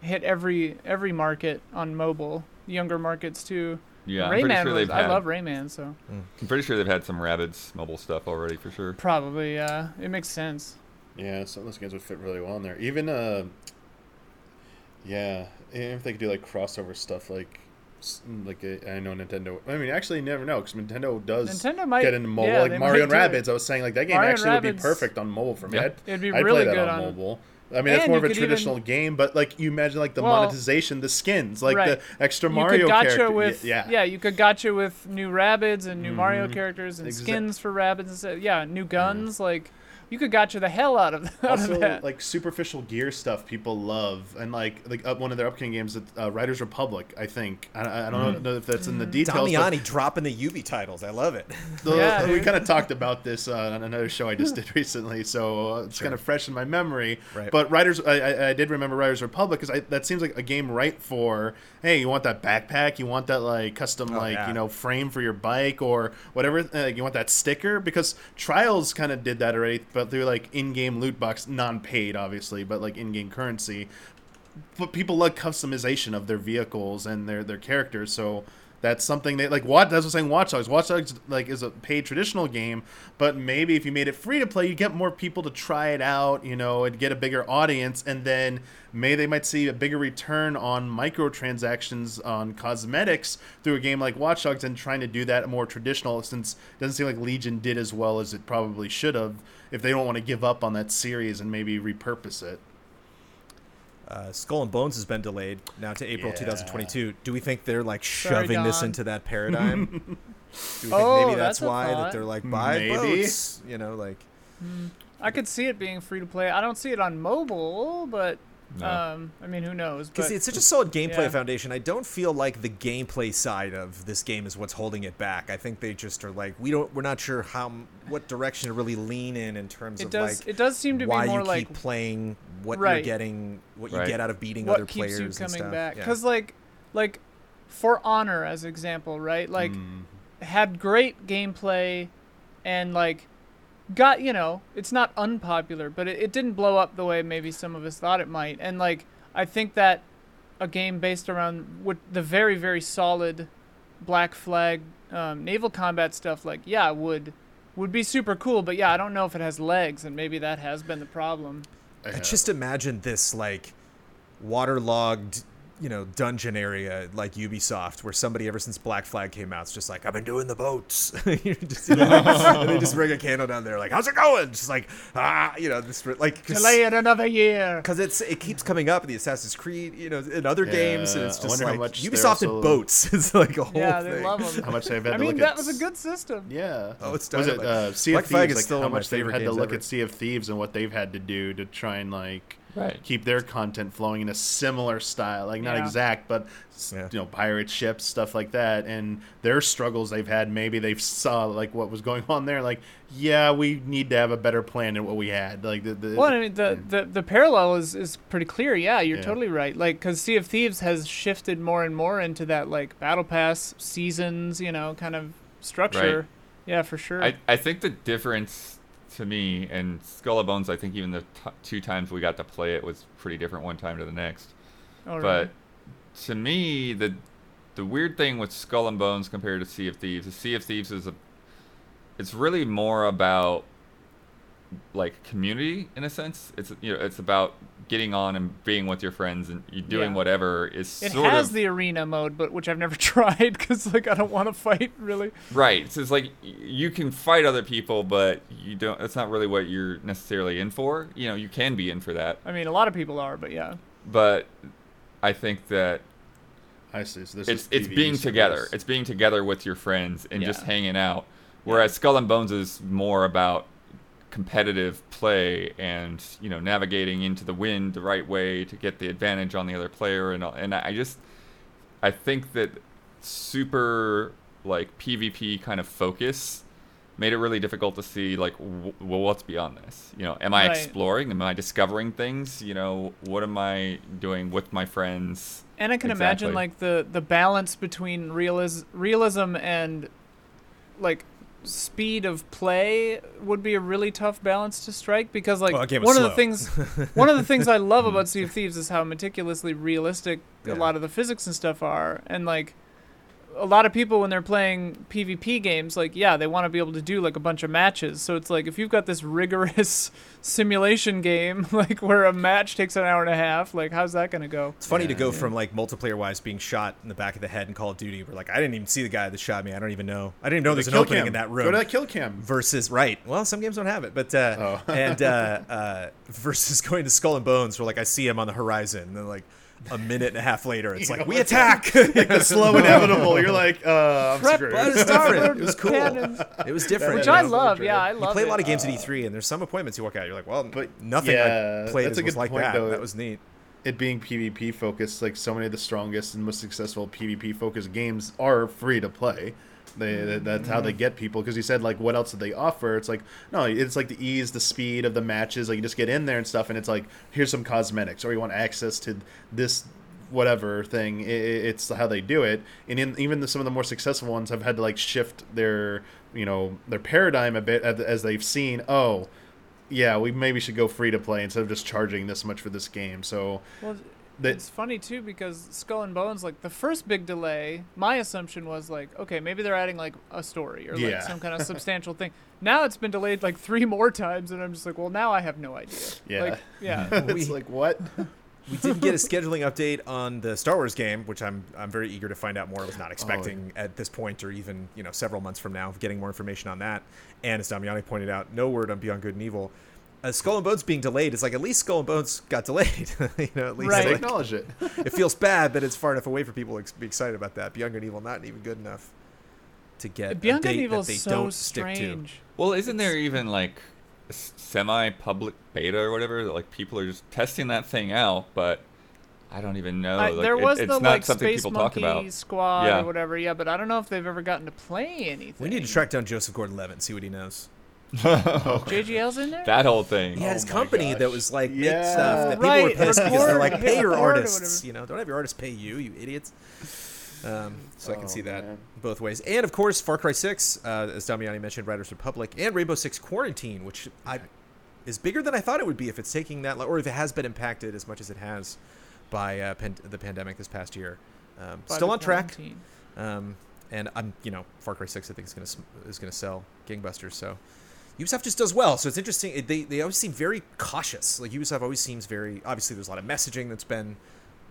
hit every every market on mobile, younger markets too. Yeah, Rayman I'm pretty sure was, they've I had, love Rayman, so. I'm pretty sure they've had some Rabbids mobile stuff already for sure. Probably, yeah. Uh, it makes sense. Yeah, some of those games would fit really well in there. Even, uh, yeah, if they could do like crossover stuff like. Like a, I know Nintendo. I mean, actually, you never know because Nintendo does Nintendo might, get into mobile, yeah, like Mario and Rabbids. I was saying, like that game Mario actually would be perfect on mobile for me. Yeah. I'd, It'd be I'd really play that good on, on mobile. I mean, that's more of a traditional even, game, but like you imagine, like the well, monetization, the skins, like right. the extra you Mario characters. With, yeah. yeah, you could gotcha with new Rabbids and new mm-hmm. Mario characters and exactly. skins for Rabbids. And stuff. Yeah, new guns, mm-hmm. like. You could gotcha the hell out of, out also, of that. Also, like, superficial gear stuff people love. And, like, like uh, one of their upcoming games, uh, Riders Republic, I think. I, I don't mm. know if that's mm. in the details. Damiani dropping the Ubi titles. I love it. The, yeah, we kind of talked about this uh, on another show I just did recently, so uh, it's sure. kind of fresh in my memory. Right. But Riders, I, I did remember Riders Republic because that seems like a game right for, hey, you want that backpack? You want that, like, custom, oh, like, yeah. you know, frame for your bike or whatever? Uh, you want that sticker? Because Trials kind of did that already, but through like in-game loot box, non-paid obviously, but like in-game currency. But people love customization of their vehicles and their their characters, so that's something that like what that's what I'm saying. Watch Dogs, Watch Dogs like is a paid traditional game, but maybe if you made it free to play, you get more people to try it out, you know, and get a bigger audience, and then maybe they might see a bigger return on microtransactions on cosmetics through a game like Watch Dogs and trying to do that more traditional, since it doesn't seem like Legion did as well as it probably should have if they don't want to give up on that series and maybe repurpose it. Uh, Skull and Bones has been delayed now to April yeah. twenty twenty-two. Do we think they're like shoving Sorry, this into that paradigm? Do we think oh, maybe that's, that's why thought. that they're like buy maybe. boats? You know, like I could see it being free to play. I don't see it on mobile, but no. um, I mean, who knows? Because it's such a solid gameplay yeah. foundation. I don't feel like the gameplay side of this game is what's holding it back. I think they just are like we don't. We're not sure how what direction to really lean in in terms it of does, like it does seem to why be more you like, keep playing. What right. you're getting, what you right. get out of beating what other players and stuff. What keeps you coming back? Because yeah. like, like, For Honor as example, right? Like, mm. had great gameplay, and like, got you know, it's not unpopular, but it, it didn't blow up the way maybe some of us thought it might. And like, I think that a game based around with the very very solid Black Flag um, naval combat stuff, like yeah, would would be super cool. But yeah, I don't know if it has legs, and maybe that has been the problem. I just imagine this like waterlogged, you know, dungeon area like Ubisoft, where somebody ever since Black Flag came out, it's just like, I've been doing the boats. You're just, you know, and they just bring a candle down there, like, how's it going? Just like, ah, you know, this like delay it another year because it's it keeps coming up in the Assassin's Creed, you know, in other yeah, games, and it's just like Ubisoft and boats. It's like a whole yeah, they thing. Love them. How much they've had I to mean, look that at. That was a good system. Yeah. Oh, it's was it uh, Sea of Black Thieves? Flag is like still how much they've had to look ever. at Sea of Thieves and what they've had to do to try and like. Right. Keep their content flowing in a similar style, like not yeah. exact, but yeah. you know, pirate ships, stuff like that, and their struggles they've had. Maybe they saw like what was going on there. Like, yeah, we need to have a better plan than what we had. Like the, the well, I mean, the, the the parallel is is pretty clear. Yeah, you're yeah. totally right. Like, because Sea of Thieves has shifted more and more into that like battle pass seasons, you know, kind of structure. Right. Yeah, for sure. I I think the difference. To me, and Skull and Bones, I think even the t- two times we got to play it was pretty different one time to the next. Oh, but really? To me, the the weird thing with Skull and Bones compared to Sea of Thieves is Sea of Thieves is a, it's really more about like community in a sense. It's you know it's about getting on and being with your friends and you doing yeah. whatever is it sort has of, the arena mode, but which I've never tried because like I don't want to fight really. Right, so it's like you can fight other people, but you don't. That's not really what you're necessarily in for. You know, you can be in for that. I mean, a lot of people are, but yeah. But I think that I see. So this it's is it's being together. It's being together with your friends and yeah. just hanging out. Whereas yeah. Skull and Bones is more about competitive play and you know navigating into the wind the right way to get the advantage on the other player and and I just I think that super like P V P kind of focus made it really difficult to see like w- well what's beyond this, you know, am I right. exploring, am I discovering things, you know, what am I doing with my friends, And I can exactly. imagine like the, the balance between realis- realism and like speed of play would be a really tough balance to strike, because like well, one of slow. the things one of the things I love about Sea of Thieves is how meticulously realistic yeah. a lot of the physics and stuff are. And like a lot of people when they're playing PvP games, like yeah, they want to be able to do like a bunch of matches. So it's like if you've got this rigorous simulation game, like where a match takes an hour and a half, like how's that going to go? It's funny yeah, to go yeah. from like multiplayer-wise being shot in the back of the head in Call of Duty, where like I didn't even see the guy that shot me. I don't even know. I didn't even know there's an opening cam. in that room. Go to that kill cam. Versus right. Well, some games don't have it, but uh, oh. and uh, uh, versus going to Skull and Bones, where like I see him on the horizon, and then like. A minute and a half later, it's you like, we attack! The slow inevitable. You're like, uh, I'm screwed. But it was different. It was cool. It was different. Which I love. Yeah, I love it. You play a lot of games at E three, and there's some appointments you walk out, you're like, well, but nothing yeah, I played was like point, that. Though. That was neat. It being PvP focused, like so many of the strongest and most successful PvP focused games are free to play. They, that's how they get people, because you said like what else did they offer? It's like no, it's like the ease, the speed of the matches. Like you just get in there and stuff, and it's like here's some cosmetics, or you want access to this whatever thing. It, it's how they do it, and in, even the, some of the more successful ones have had to like shift their you know their paradigm a bit as they've seen. Oh, yeah, we maybe should go free to play instead of just charging this much for this game. So. Well, it's funny, too, because Skull and Bones, like, the first big delay, my assumption was, like, okay, maybe they're adding, like, a story or, like, yeah. some kind of substantial thing. Now it's been delayed, like, three more times, and I'm just like, well, now I have no idea. Yeah. Like, yeah. It's we, like, what? We didn't get a scheduling update on the Star Wars game, which I'm I'm very eager to find out more. I was not expecting oh. at this point or even, you know, several months from now, getting more information on that. And as Damiani pointed out, no word on Beyond Good and Evil. Uh, Skull and Bones being delayed is like at least Skull and Bones got delayed. you know, at least right. like, acknowledge it. It feels bad that it's far enough away for people to ex- be excited about that. Beyond Good and Evil not even good enough to get Beyond Good and Evil that they so don't strange. Stick to. Well, isn't there even like semi-public beta or whatever that like people are just testing that thing out? But I don't even know. I, like, there was it, the like Space Monkey about. Squad yeah. or whatever. Yeah, but I don't know if they've ever gotten to play anything. We need to track down Joseph Gordon-Levitt and see what he knows. oh. J G L's in there? That whole thing. He had his oh company gosh. that was like yeah. made stuff that right. people were pissed because they're like, pay your artists. You know, don't have your artists pay you, you idiots. Um, so oh, I can see that man. both ways. And of course, Far Cry six, uh, as Damiani mentioned, Riders Republic, and Rainbow Six Quarantine, which I, is bigger than I thought it would be if it's taking that, or if it has been impacted as much as it has by uh, pan- the pandemic this past year. Um, still on track. Um, and I'm, you know, Far Cry six I think is going to is going to sell gangbusters. So. Ubisoft just does well, so it's interesting. They they always seem very cautious. Like Ubisoft always seems very. Obviously, there's a lot of messaging that's been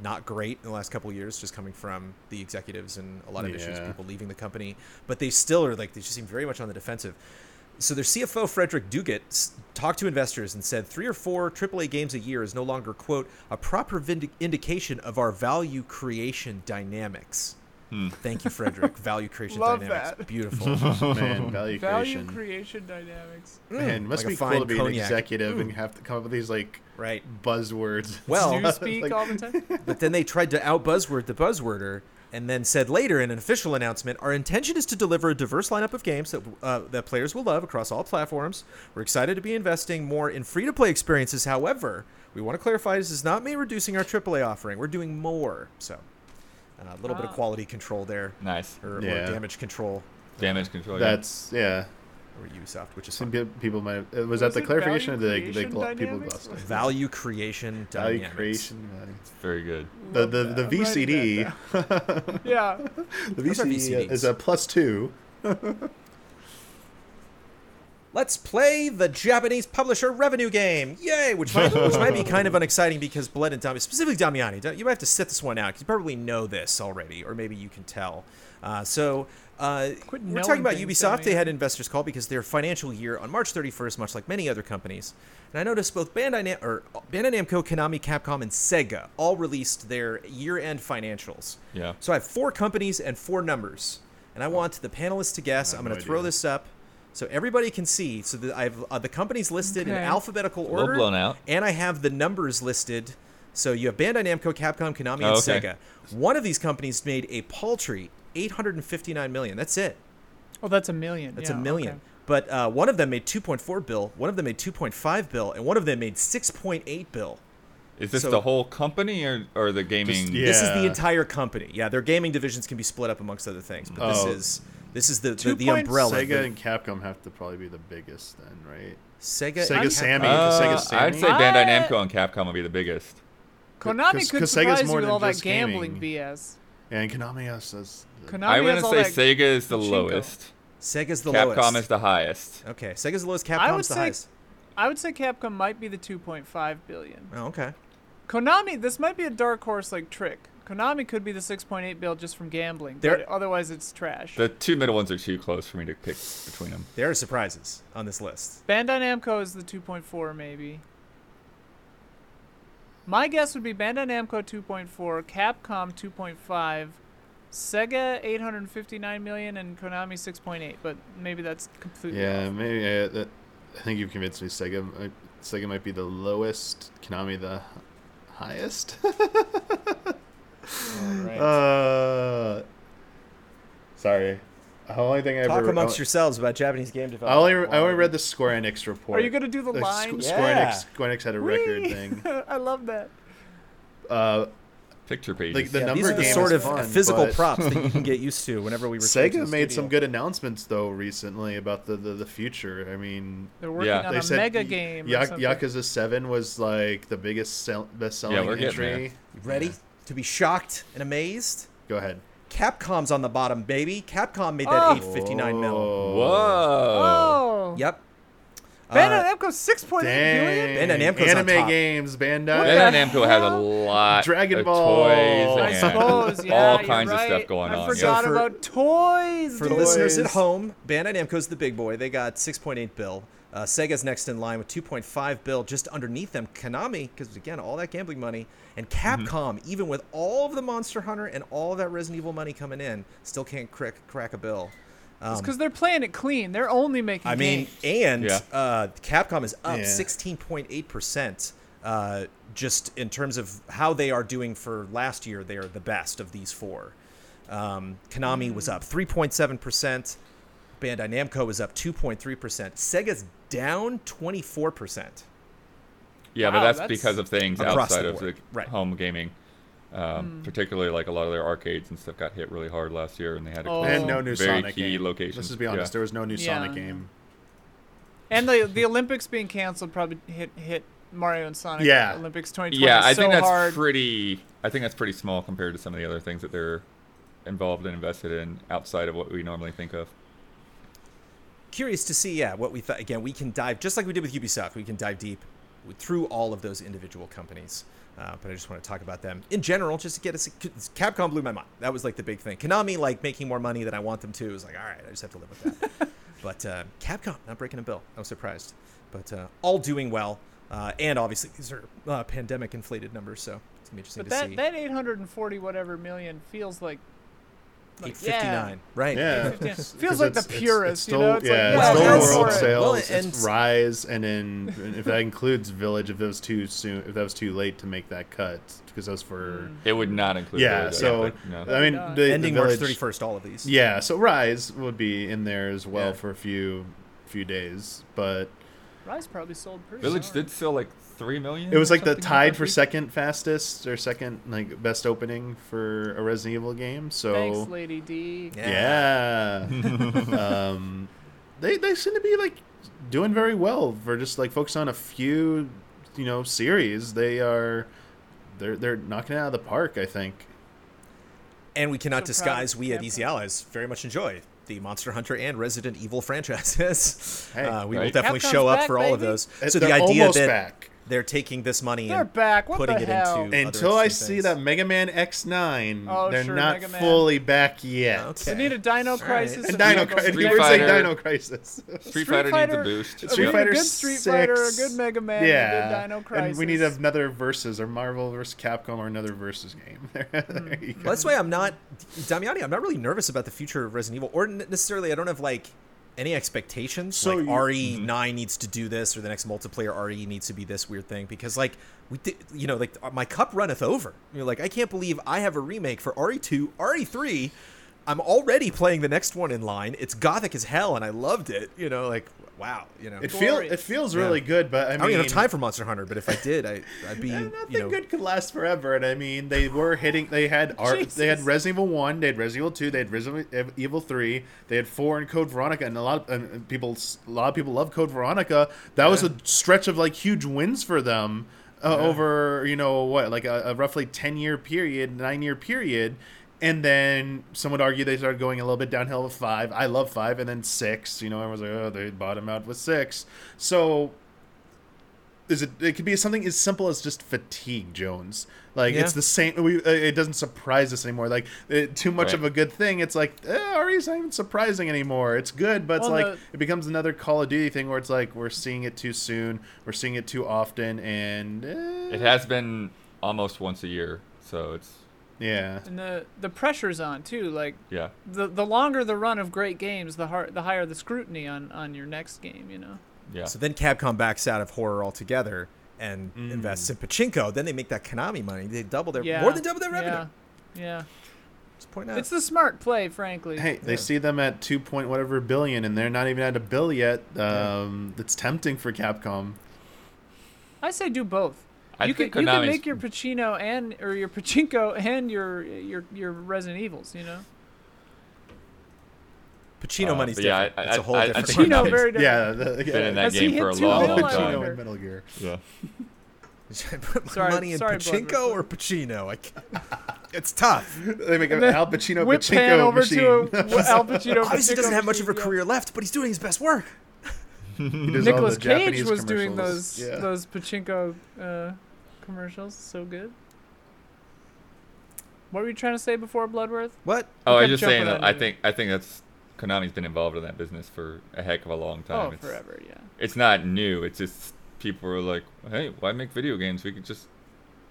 not great in the last couple of years, just coming from the executives and a lot of yeah. issues, people leaving the company. But they still are like they just seem very much on the defensive. So their C F O Frederick Duguid talked to investors and said three or four triple A games a year is no longer quote a proper vindic- indication of our value creation dynamics. Thank you, Frederick. Value creation Love dynamics. That. Beautiful. Man, value, value creation. creation dynamics. Man, it must like be cool to be cognac. an executive Ooh. and have to come up with these like right. buzzwords. Well, you speak like, all the time. But then they tried to out buzzword the buzzworder and then said later in an official announcement, our intention is to deliver a diverse lineup of games that uh, that players will love across all platforms. We're excited to be investing more in free-to-play experiences. However, we want to clarify this does not mean reducing our triple A offering. We're doing more. So. A uh, little wow. bit of quality control there. Nice. Or, yeah. or damage control. Damage control. That's, yeah. Or Ubisoft, which is some people might. Was, was that the clarification or did they, they people glossed it? Value creation value dynamics. Creation value. It's very good. The the, the V C D. yeah. The V C D is a plus two. Let's play the Japanese publisher revenue game. Yay! Which might, which might be kind of unexciting because Bled and Damiani, specifically Damiani, you might have to sit this one out because you probably know this already, or maybe you can tell. Uh, so uh, we're talking about Ubisoft. Damiani. They had investors call because their financial year on March thirty-first, much like many other companies. And I noticed both Bandai, Nam- or Bandai Namco, Konami, Capcom, and Sega all released their year-end financials. Yeah. So I have four companies and four numbers, and I want the panelists to guess. I'm going to no throw idea. this up. So everybody can see. So the, I have uh, the companies listed okay. in alphabetical order, blown out. And I have the numbers listed. So you have Bandai Namco, Capcom, Konami, and oh, okay. Sega. One of these companies made a paltry eight hundred fifty-nine million dollars. That's it. Oh, that's a million. That's yeah, a million. Okay. But uh, one of them made two point four billion dollars, one of them made two point five billion dollars, and one of them made six point eight billion dollars. Is this so, the whole company or, or the gaming? Just, yeah. This is the entire company. Yeah, their gaming divisions can be split up amongst other things, but oh. this is this is the the, the umbrella. Sega the, and Capcom have to probably be the biggest then, right? Sega, Sega, Sammy, uh, Sega Sammy. I'd say Bandai Namco and Capcom would be the biggest. Konami Cause, could cause surprise Sega's more you with all that gambling gaming. B S. And Konami has. has Konami I wouldn't say Sega is the Pachinko. lowest. Sega's the Capcom lowest. Capcom is the highest. Okay, Sega's the lowest. Capcom's the say, highest. I would say Capcom might be the two point five billion. Oh, okay. Konami, this might be a dark horse like trick. Konami could be the six point eight bill just from gambling. There, but otherwise, it's trash. The two middle ones are too close for me to pick between them. There are surprises on this list. Bandai Namco is the two point four maybe. My guess would be Bandai Namco two point four, Capcom two point five, Sega eight hundred fifty-nine million, and Konami six point eight. But maybe that's completely. Yeah, off. maybe I, that, I think you've convinced me. Sega, uh, Sega might be the lowest, Konami the highest. All right. Uh, sorry. The only thing I Talk ever, amongst only, yourselves about Japanese game development. I only, re- I only read the Square Enix report. Are you going to do the line? Squ- yeah. Square Enix, Square Enix had a Whee! record thing. I love that. Uh, Picture pages. Like the yeah, number these are the sort of fun, physical props that you can get used to whenever we return to the Sega made studio. Some good announcements, though, recently about the, the, the future. I mean, they're working yeah. on they a said mega y- game. Y- Yakuza seven was like the biggest sell- best-selling yeah, entry. Ready yeah. to be shocked and amazed? Go ahead. Capcom's on the bottom, baby. Capcom made that oh. eight hundred fifty-nine million. Whoa. Oh. Yep. Bandai uh, Namco six point eight billion. Bandai Namco's Anime on top. games, Bandai. Bandai Namco has a lot Dragon of Ball. toys and I suppose, yeah, all kinds right. of stuff going I on. I forgot yeah. so for, about toys. For toys. Listeners at home, Bandai Namco's the big boy. They got six point eight bill. Uh, Sega's next in line with two point five bill. Just underneath them, Konami, because again, all that gambling money, and Capcom, mm-hmm. even with all of the Monster Hunter and all that Resident Evil money coming in, still can't crack, crack a bill. Um, it's because they're playing it clean. They're only making. I games. mean, and yeah. uh, Capcom is up yeah. sixteen point eight percent. Uh, just in terms of how they are doing for last year, they are the best of these four. Um, Konami mm-hmm. was up three point seven percent. Bandai Namco was up two point three percent. Sega's down twenty-four percent. Yeah, wow, but that's, that's because of things outside the of the right. home gaming. Um, mm. Particularly, like, a lot of their arcades and stuff got hit really hard last year, and they had to close oh. no new very Sonic key game. locations. Let's just be honest, yeah. there was no new yeah. Sonic game. And the the Olympics being canceled probably hit hit Mario and Sonic yeah. Olympics twenty twenty yeah, I so think that's hard. pretty. I think that's pretty small compared to some of the other things that they're involved and invested in outside of what we normally think of. Curious to see, yeah, what we thought. Again, we can dive, just like we did with Ubisoft, we can dive deep through all of those individual companies. Uh, but I just want to talk about them in general, just to get us. Capcom blew my mind. That was like the big thing. Konami, like, making more money than I want them to. It was like, all right, I just have to live with that. But uh, Capcom, not breaking a bill. I was surprised. But uh, all doing well. Uh, and obviously, these are uh, pandemic inflated numbers. So it's going to be interesting but that, to see. That eight hundred forty whatever million feels like. Like, eight fifty-nine, yeah. right? Yeah, it feels like the purest, you know. It's yeah, like, wow, it's still world sales. Well, it, and it's Rise, and then and if that includes Village, if that was too soon, if that was too late to make that cut, because that was for it would not include. Yeah, Village, so yeah, no. I mean, the, ending the Village, March thirty-first, all of these. Yeah, so Rise would be in there as well yeah. for a few few days, but Rise probably sold pretty. Village hard. did sell like three million. It was like the tied for second fastest or second like best opening for a Resident Evil game. So thanks, Lady D. Yeah. yeah. um, they they seem to be like doing very well for just like focused on a few, you know, series. They are they're they're knocking it out of the park, I think. And we cannot so disguise we at Easy Allies very much enjoy the Monster Hunter and Resident Evil franchises. Hey, uh, we right. will definitely Capcom's show up back, for all baby. of those. So they're the idea that back. they're taking this money they're and back. putting it hell? into until I see things. that Mega Man X nine, oh, they're sure, not fully back yet. Okay. They need a Dino Crisis. Right. And Dino, Street Fighter, like Dino Crisis. Street Fighter needs a boost. Street Fighter a good Street six. Fighter, a good Mega Man, yeah. a good Dino Crisis. And we need another Versus, or Marvel versus. Capcom, or another Versus game. there you go. Well, that's why I'm not, Damiani, I'm not really nervous about the future of Resident Evil, or necessarily, I don't have like any expectations so like you, R E nine mm-hmm. needs to do this, or the next multiplayer R E needs to be this weird thing, because like we did, you know, like my cup runneth over. You're like, I can't believe I have a remake for R E two, R E three. I'm already playing the next one in line. It's gothic as hell and I loved it, you know, like wow, you know, it feels it feels really yeah. good. But I mean, I don't even have time for Monster Hunter. But if I did, I I'd be nothing you know, good could last forever. And I mean, they were hitting. They had art. They had Resident Evil One. They had Resident Evil Two. They had Resident Evil Three. They had Four and Code Veronica. And a lot of and people, a lot of people love Code Veronica. That yeah. was a stretch of like huge wins for them uh, yeah. over you know what like a, a roughly ten year period, nine year period. And then some would argue they started going a little bit downhill with five. I love five, and then six. You know, everyone's like, oh, they bottom out with six. So, is it? It could be something as simple as just fatigue, Jones. Like yeah. it's the same. We, it doesn't surprise us anymore. Like it, too much right. of a good thing. It's like eh, R E's not even surprising anymore. It's good, but it's well, like no. it becomes another Call of Duty thing where it's like we're seeing it too soon, we're seeing it too often, and eh. it has been almost once a year. So it's. Yeah, and the the pressure's on too. Like yeah, the the longer the run of great games, the har- the higher the scrutiny on, on your next game. You know. Yeah. So then Capcom backs out of horror altogether and mm. invests in pachinko. Then they make that Konami money. They double their yeah. more than double their revenue. Yeah. Yeah. Just point out. It's the smart play, frankly. Hey, they yeah. see them at two point whatever billion, and they're not even at a bill yet. Um, yeah. That's tempting for Capcom. I say do both. I you can you can make your Pacino and or your Pachinko and your your your Resident Evils, you know. Pacino uh, money's different. Yeah, I, I, it's a whole I, different. Pacino money. Very different. Yeah, the, yeah. been in that Has game for a long, long time. Pacino and Metal Gear. Yeah. Should I put my sorry, money in sorry, Pachinko Bloodworth. or Pacino? I can't. It's tough. They make an Al Pacino Pachinko machine. To Al Pacino. Obviously, Pachinko doesn't have much of a career left, but he's doing his best work. Nicolas Cage Japanese was doing those yeah. those pachinko uh, commercials. So good. What were you trying to say before, Bloodworth? What? Oh, I was just saying that I think I think that's Konami's been involved in that business for a heck of a long time. Oh, it's, forever, yeah. It's not new. It's just people are like, hey, why make video games? We could just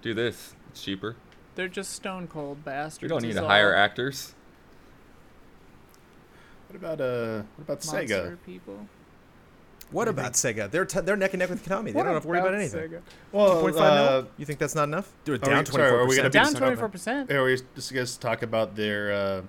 do this. It's cheaper. They're just stone cold bastards. We don't need to hire actors. What about uh? What about Sega? Monster people. What about Sega? They're t- they're neck and neck with Konami. They what don't have to worry about anything. Sega? Well, two point five uh, mil? You think that's not enough? They're down twenty-four percent. Are we, sorry, are we down twenty-four percent? Are we just going to talk about their uh,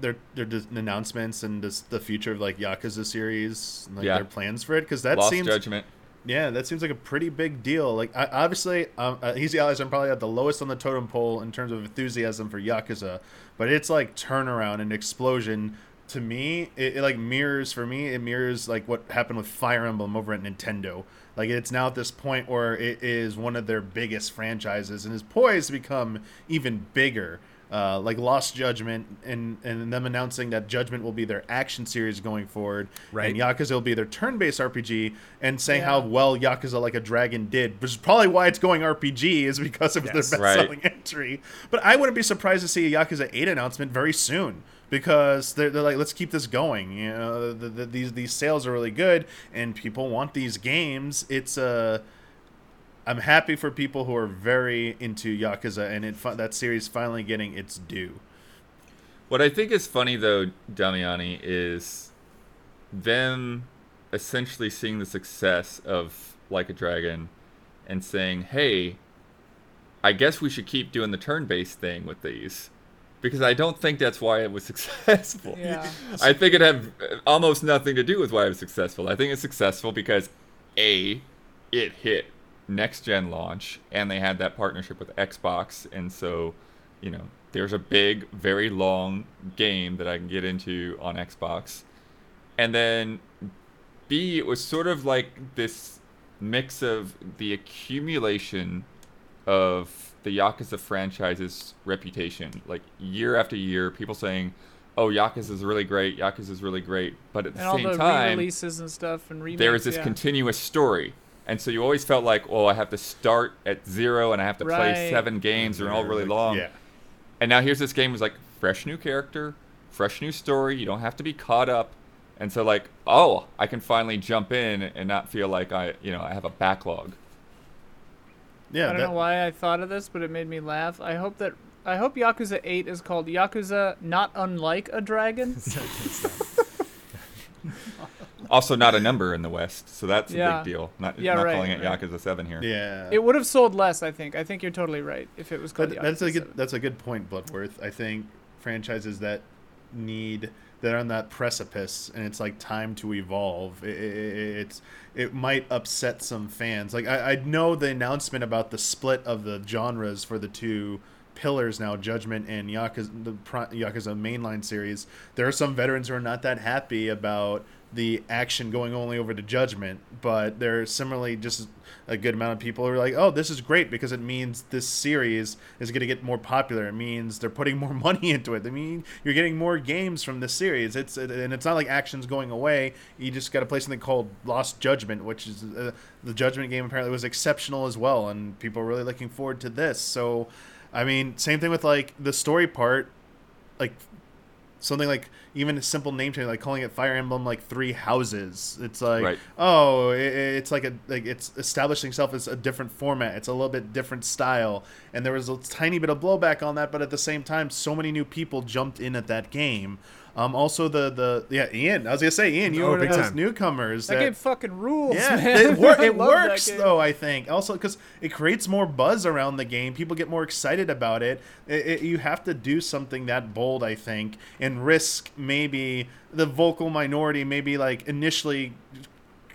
their their dis- announcements and just the future of like Yakuza series and like yeah. their plans for it? Because that Lost seems judgment. Yeah, that seems like a pretty big deal. Like I, obviously, um, uh, he's the Allies. I'm probably at the lowest on the totem pole in terms of enthusiasm for Yakuza, but it's like turnaround and explosion. To me, it, it like mirrors for me. It mirrors like what happened with Fire Emblem over at Nintendo. Like it's now at this point where it is one of their biggest franchises and is poised to become even bigger. Uh, like Lost Judgment and and them announcing that Judgment will be their action series going forward, right? And Yakuza will be their turn-based R P G, and saying yeah. how well Yakuza Like a Dragon did, which is probably why it's going R P G, is because it was yes, their best-selling right. entry. But I wouldn't be surprised to see a Yakuza eight announcement very soon. Because they're, they're like, let's keep this going. You know, the, the, these these sales are really good, and people want these games. It's a, uh, I'm happy for people who are very into Yakuza, and it that series finally getting its due. What I think is funny though, Damiani, is them essentially seeing the success of Like a Dragon, and saying, "Hey, I guess we should keep doing the turn-based thing with these." Because I don't think that's why it was successful. Yeah. I think it had almost nothing to do with why it was successful. I think it's successful because, A, it hit next-gen launch, and they had that partnership with Xbox. And so, you know, there's a big, very long game that I can get into on Xbox. And then, B, it was sort of like this mix of the accumulation of the Yakuza franchise's reputation, like year after year, people saying, "Oh, Yakuza is really great. Yakuza is really great." But at the and same all the time, releases and stuff, and remakes, there is this yeah. continuous story, and so you always felt like, "Oh, I have to start at zero, and I have to right. play seven games, they're all really long." Yeah. And now here's this game was like fresh new character, fresh new story. You don't have to be caught up, and so like, oh, I can finally jump in and not feel like I, you know, I have a backlog. Yeah, I don't that, know why I thought of this, but it made me laugh. I hope that I hope Yakuza eight is called Yakuza Not Unlike a Dragon. Also, not a number in the West, so that's yeah. a big deal. Not, yeah, not right, calling it right. Yakuza seven here. Yeah, it would have sold less, I think. I think you're totally right if it was called. That, Yakuza that's a good. seven. That's a good point, Bloodworth. I think franchises that need they're on that precipice, and it's like time to evolve. It, it, it's it might upset some fans. Like I, I know the announcement about the split of the genres for the two pillars now, Judgment and Yakuza, the Yakuza mainline series. There are some veterans who are not that happy about the action going only over to Judgment, but there are similarly just a good amount of people who are like, oh, this is great because it means this series is going to get more popular. It means they're putting more money into it. I mean, you're getting more games from this series. It's and it's not like action's going away. You just got to play something called Lost Judgment, which is uh, the Judgment game apparently was exceptional as well, and people are really looking forward to this. So, I mean, same thing with like the story part, like something like even a simple name change, like calling it Fire Emblem, like Three Houses. It's like, right. oh, it, it's like a like it's establishing itself as a different format. It's a little bit different style, and there was a tiny bit of blowback on that, but at the same time, so many new people jumped in at that game. Um, also the, the yeah Ian, I was gonna say Ian, you oh, were one of those newcomers. That, that game fucking rules. Yeah, man. it, wor- it works though. I think also because it creates more buzz around the game. People get more excited about it. It, it. You have to do something that bold, I think, and risk maybe the vocal minority, maybe like initially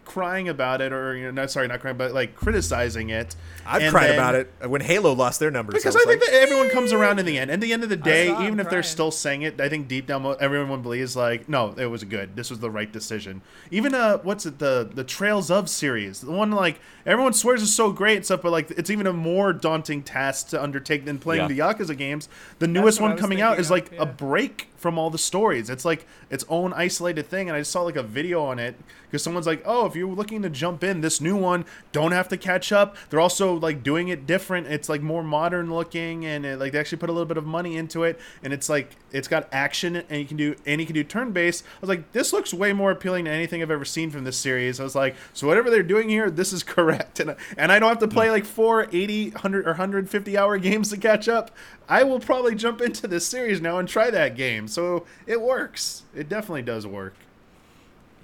crying about it, or you know, not sorry, not crying, but like criticizing it. I've cried then, about it when Halo lost their numbers. Because I, I think like, that everyone comes around in the end. At the end of the day, even if crying. they're still saying it, I think deep down everyone believes like, no, it was good. This was the right decision. Even uh, what's it the the Trails of series, the one like everyone swears is so great and stuff, but like it's even a more daunting task to undertake than playing yeah. the Yakuza games. The newest one coming out is like yeah. a break from all the stories. It's like its own isolated thing, and I just saw like a video on it because someone's like, oh, if you're looking to jump in, this new one don't have to catch up. They're also like doing it different. It's like more modern looking, and it, like they actually put a little bit of money into it, and it's like it's got action, and you can do and you can do turn-based. I was like, this looks way more appealing to anything I've ever seen from this series. I was like, so whatever they're doing here, this is correct, and and I don't have to play like four eighty, one hundred, or one hundred fifty hour games to catch up. I will probably jump into this series now and try that game. So it works. It definitely does work.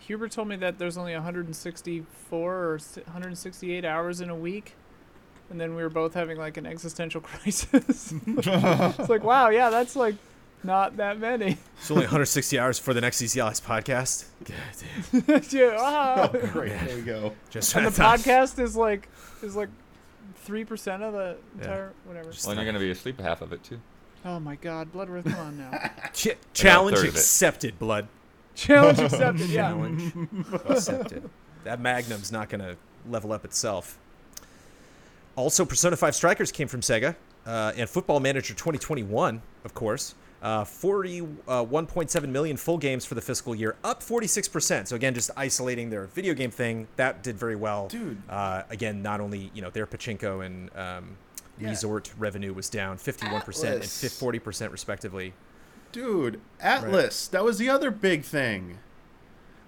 Huber told me that there's only one hundred sixty-four or one hundred sixty-eight hours in a week. And then we were both having like an existential crisis. It's like, wow, yeah, that's like not that many. It's only one hundred sixty hours for the next E C L S podcast. God damn. Yeah, wow. Oh, great. Yeah. There we go. Just and the podcast is like is like three percent of the entire yeah. whatever. Well, you're going to be asleep half of it, too. Oh, my God. Bloodworth, come on now. Ch- challenge accepted, Blood. Challenge accepted, yeah. Challenge accepted. That Magnum's not going to level up itself. Also, Persona five Strikers came from Sega. Uh, and Football Manager twenty twenty-one, of course. Uh, forty-one point seven million full games for the fiscal year, up forty-six percent. So again, just isolating their video game thing, that did very well. Dude. Uh, again, not only, you know, their pachinko and um, yeah. resort revenue was down fifty-one percent Atlas. and forty percent respectively. Dude, Atlas, right. That was the other big thing.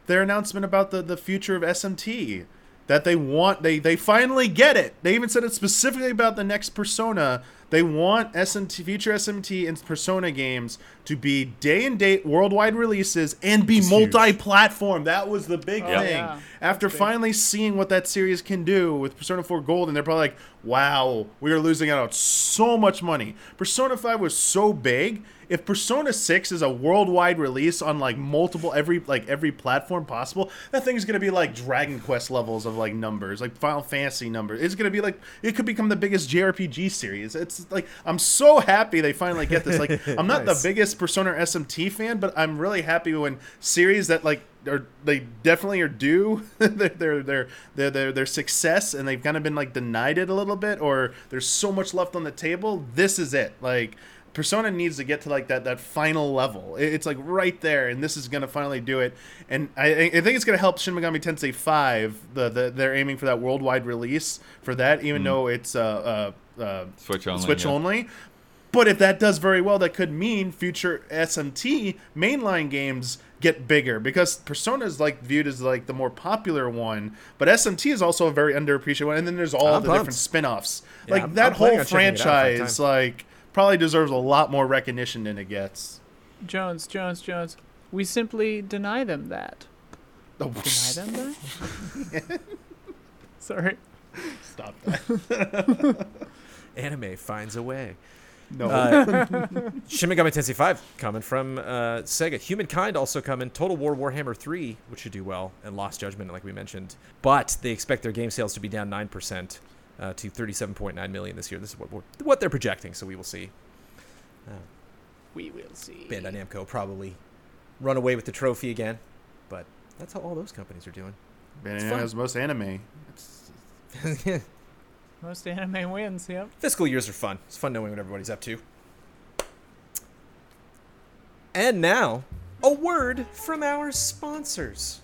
Their announcement about the, the future of S M T. That they want, they they finally get it. They even said it specifically about the next Persona. They want S M T, future S M T and Persona games to be day and date worldwide releases and be multi-platform. Huge. That was the big oh, thing. Yeah. After That's finally big. seeing what that series can do with Persona four Gold, and they're probably like, wow, we are losing out on so much money. Persona five was so big. If Persona six is a worldwide release on like multiple every like every platform possible, that thing's gonna be like Dragon Quest levels of like numbers, like Final Fantasy numbers. It's gonna be like it could become the biggest J R P G series. It's like I'm so happy they finally get this. Like I'm not nice. the biggest Persona or S M T fan, but I'm really happy when series that like are they definitely are due their their their their their success, and they've kind of been like denied it a little bit, or there's so much left on the table. This is it. Like. Persona needs to get to like that that final level. It's like right there, and this is gonna finally do it. And I, I think it's gonna help Shin Megami Tensei five. The, the they're aiming for that worldwide release for that, even mm. though it's uh, uh, uh, Switch only. Switch yeah. only. But if that does very well, that could mean future S M T mainline games get bigger, because Persona is like viewed as like the more popular one, but S M T is also a very underappreciated one. And then there's all I'm the pumped. different spin-offs. Yeah, like I'm, that I'm whole franchise, like. Probably deserves a lot more recognition than it gets. Jones, Jones, Jones. We simply deny them that. Oh. Deny them that? Sorry. Stop that. Anime finds a way. No. Uh, Shin Megami Tensei five coming from uh, Sega. Humankind also coming. Total War Warhammer three, which should do well. And Lost Judgment, like we mentioned. But they expect their game sales to be down nine percent uh, to thirty-seven point nine million this year. This is what, what they're projecting, so we will see. Uh, we will see. Bandai Namco probably run away with the trophy again. But that's how all those companies are doing. Bandai Namco has most anime. It's, it's... Most anime wins, yep. Fiscal years are fun. It's fun knowing what everybody's up to. And now, a word from our sponsors.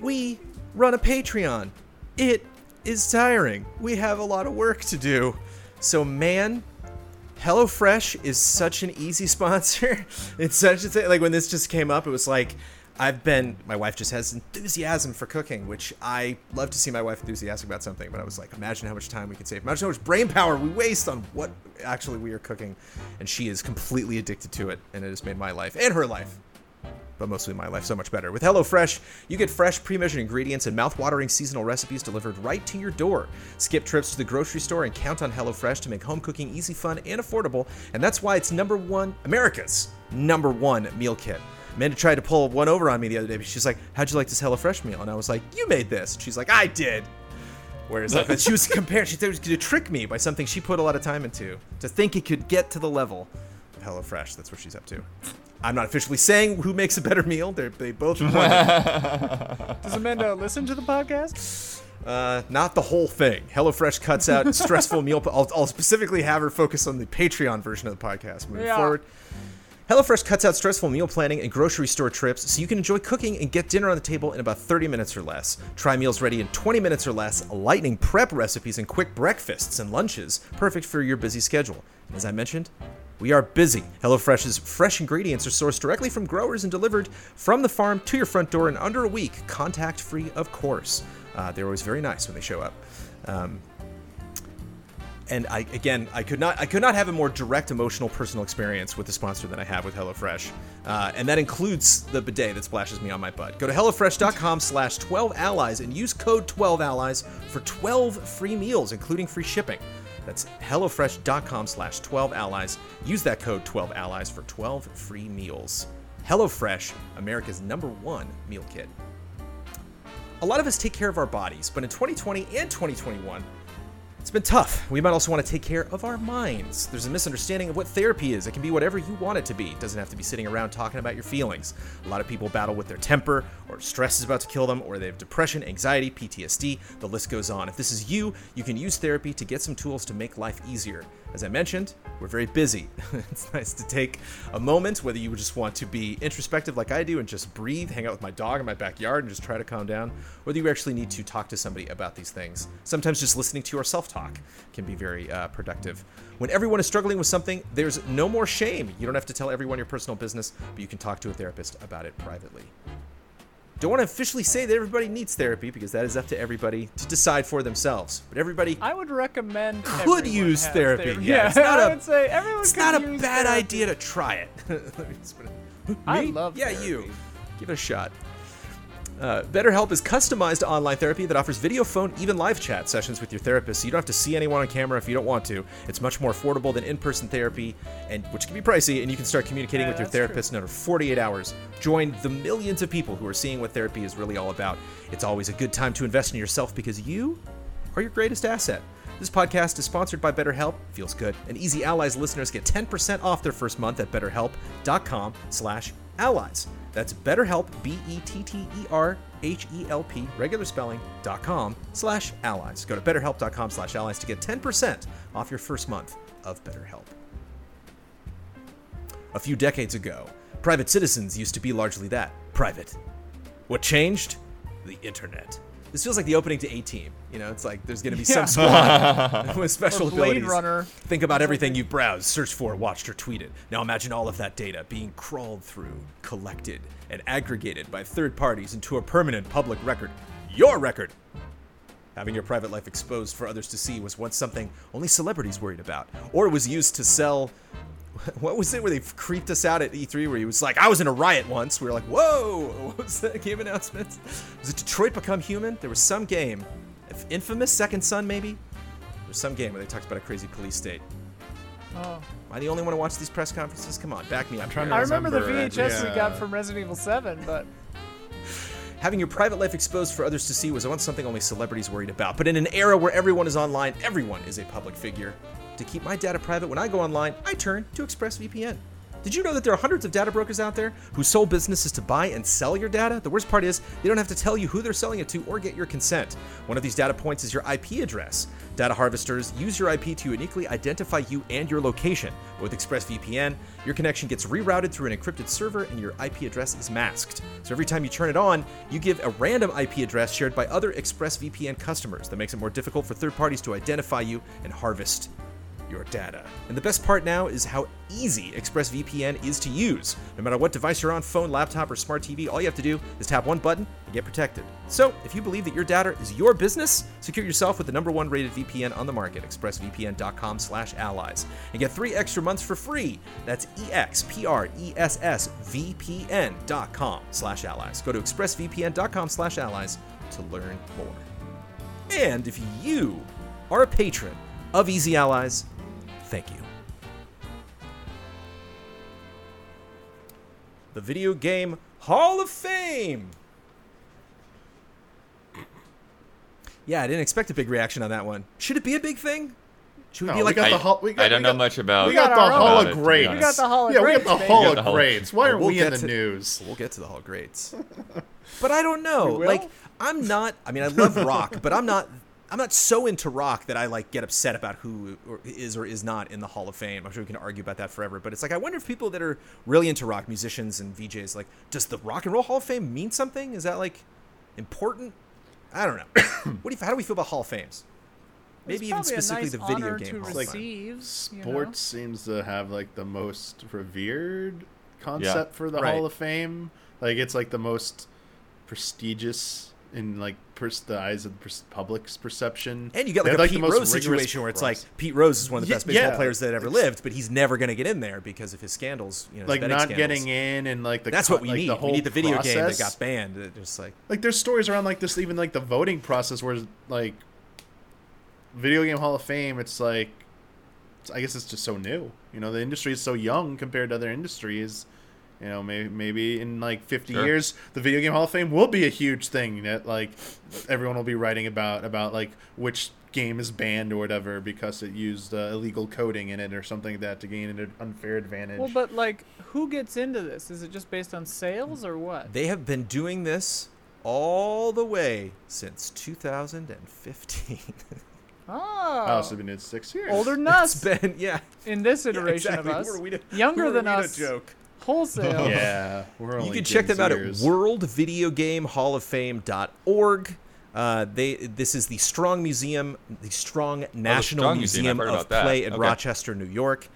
We run a Patreon. It is tiring. We have a lot of work to do. So, man, HelloFresh is such an easy sponsor. It's such a thing. Like, when this just came up, it was like... I've been, my wife just has enthusiasm for cooking, which I love to see my wife enthusiastic about something, but I was like, imagine how much time we could save. Imagine how much brain power we waste on what actually we are cooking. And she is completely addicted to it, and it has made my life and her life, but mostly my life, so much better. With HelloFresh, you get fresh, pre-measured ingredients and mouth-watering seasonal recipes delivered right to your door. Skip trips to the grocery store and count on HelloFresh to make home cooking easy, fun, and affordable, and that's why it's number one, America's number one meal kit. Amanda tried to pull one over on me the other day, but she's like, how'd you like this HelloFresh meal? And I was like, you made this. And she's like, I did. Whereas like, she was comparing, she was going to trick me by something she put a lot of time into to think it could get to the level of HelloFresh. That's what she's up to. I'm not officially saying who makes a better meal. They're, they both. Does Amanda listen to the podcast? Uh, not the whole thing. HelloFresh cuts out stressful meal. Po- I'll, I'll specifically have her focus on the Patreon version of the podcast moving yeah. forward. HelloFresh cuts out stressful meal planning and grocery store trips so you can enjoy cooking and get dinner on the table in about thirty minutes or less. Try meals ready in twenty minutes or less, lightning prep recipes and quick breakfasts and lunches, perfect for your busy schedule. As I mentioned, we are busy. HelloFresh's fresh ingredients are sourced directly from growers and delivered from the farm to your front door in under a week, contact-free, of course. Uh, they're always very nice when they show up. Um, And I, again, I could not, I could not have a more direct, emotional, personal experience with the sponsor than I have with HelloFresh, uh, and that includes the bidet that splashes me on my butt. Go to HelloFresh dot com slash twelve allies and use code twelve allies for twelve free meals, including free shipping. That's HelloFresh dot com slash twelve allies. Use that code twelve allies for twelve free meals. HelloFresh, America's number one meal kit. A lot of us take care of our bodies, but in twenty twenty and twenty twenty-one. It's been tough. We might also want to take care of our minds. There's a misunderstanding of what therapy is. It can be whatever you want it to be. It doesn't have to be sitting around talking about your feelings. A lot of people battle with their temper, or stress is about to kill them, or they have depression, anxiety, P T S D. The list goes on. If this is you, you can use therapy to get some tools to make life easier. As I mentioned, we're very busy. It's nice to take a moment, whether you just want to be introspective like I do and just breathe, hang out with my dog in my backyard and just try to calm down, whether you actually need to talk to somebody about these things. Sometimes just listening to yourself talk can be very uh, productive. When everyone is struggling with something, there's no more shame. You don't have to tell everyone your personal business, but you can talk to a therapist about it privately. Don't want to officially say that everybody needs therapy because that is up to everybody to decide for themselves. But everybody, I would recommend, could use therapy. therapy. Yeah, yeah, it's not I a, would say everyone. It's could not use a bad therapy. idea to try it. Me? I love. Yeah, therapy. you. Give it a shot. Uh, BetterHelp is customized online therapy that offers video, phone, even live chat sessions with your therapist, so you don't have to see anyone on camera if you don't want to. It's much more affordable than in-person therapy, and which can be pricey, and you can start communicating yeah, with your therapist true. in under forty-eight hours. Join the millions of people who are seeing what therapy is really all about. It's always a good time to invest in yourself because you are your greatest asset. This podcast is sponsored by BetterHelp. Feels good. And Easy Allies listeners get ten percent off their first month at betterhelp dot com slash allies. That's BetterHelp, B E T T E R H E L P, regular spelling, dot com slash allies. Go to betterhelp dot com slash allies to get ten percent off your first month of BetterHelp. A few decades ago, private citizens used to be largely that, private. What changed? The internet. This feels like the opening to A-Team. You know, it's like there's going to be yeah. some squad with special abilities. Runner. Think about everything you've browsed, searched for, watched, or tweeted. Now imagine all of that data being crawled through, collected, and aggregated by third parties into a permanent public record. Your record! Having your private life exposed for others to see was once something only celebrities worried about. Or it was used to sell... What was it where they creeped us out at E three where he was like, I was in a riot once. We were like, whoa, what was that game announcement? Was it Detroit Become Human? There was some game, Infamous Second Son maybe? There was some game where they talked about a crazy police state. Oh. Am I the only one who watches these press conferences? Come on, back me up. I'm trying to I remember, remember the V H S yeah. we got from Resident Evil seven, but... Having your private life exposed for others to see was once something only celebrities worried about. But in an era where everyone is online, everyone is a public figure. To keep my data private when I go online, I turn to ExpressVPN. Did you know that there are hundreds of data brokers out there whose sole business is to buy and sell your data? The worst part is they don't have to tell you who they're selling it to or get your consent. One of these data points is your I P address. Data harvesters use your I P to uniquely identify you and your location. But with ExpressVPN, your connection gets rerouted through an encrypted server and your I P address is masked. So every time you turn it on, you give a random I P address shared by other ExpressVPN customers. That makes it more difficult for third parties to identify you and harvest your data. And the best part now is how easy ExpressVPN is to use. No matter what device you're on, phone, laptop, or smart T V, all you have to do is tap one button and get protected. So if you believe that your data is your business, secure yourself with the number one rated V P N on the market, expressvpn.com slash allies, and get three extra months for free. That's E X P R E S S V P N dot com slash allies. Go to expressvpn.com slash allies to learn more. And if you are a patron of Easy Allies, thank you. The Video Game Hall of Fame! Yeah, I didn't expect a big reaction on that one. Should it be a big thing? Should we no, be like... We got I, the ho- we got, I don't we got, know much about... We got, we got the Hall of Grades. We got the Hall of yeah, Grades. Yeah, we got the Hall of Grades. Why aren't we'll we in the to, news? We'll get to the Hall of Grades. But I don't know. Like, I'm not... I mean, I love rock, but I'm not... I'm not so into rock that I like get upset about who is or is not in the Hall of Fame. I'm sure we can argue about that forever, but it's like I wonder if people that are really into rock, musicians and V Js, like, does the Rock and Roll Hall of Fame mean something? Is that like important? I don't know. What do you, how do we feel about Hall of Fames? Maybe even specifically nice the video game Hall of Fame. Sports you know? seems to have like the most revered concept yeah. for the right. Hall of Fame. Like it's like the most prestigious. In like pers- the eyes of the pers- public's perception, and you got like a like Pete Rose situation where it's like Pete Rose is one of the best yeah, baseball yeah. players that ever it's, lived, but he's never going to get in there because of his scandals. You know, like not scandals. getting in, and like the that's co- what we like need. The we need the video process. game that got banned. It just like like there's stories around like this, even like the voting process where like Video Game Hall of Fame. It's like I guess it's just so new. You know, the industry is so young compared to other industries. You know, maybe maybe in like fifty sure. years, the Video Game Hall of Fame will be a huge thing that like everyone will be writing about about like which game is banned or whatever because it used uh, illegal coding in it or something like that to gain an unfair advantage. Well, but like who gets into this? Is it just based on sales or what? They have been doing this all the way since two thousand fifteen. Oh. oh, so it's been six years. Older than us. It's been, yeah. In this iteration yeah, exactly. of us. Who are we to, younger who are than we us. To joke? Wholesale. Yeah, we're only you can check them out years. at world video game hall of fame dot org. Uh, they this is the Strong Museum, the Strong National oh, the Strong Museum, Museum of Play in okay. Rochester, New York.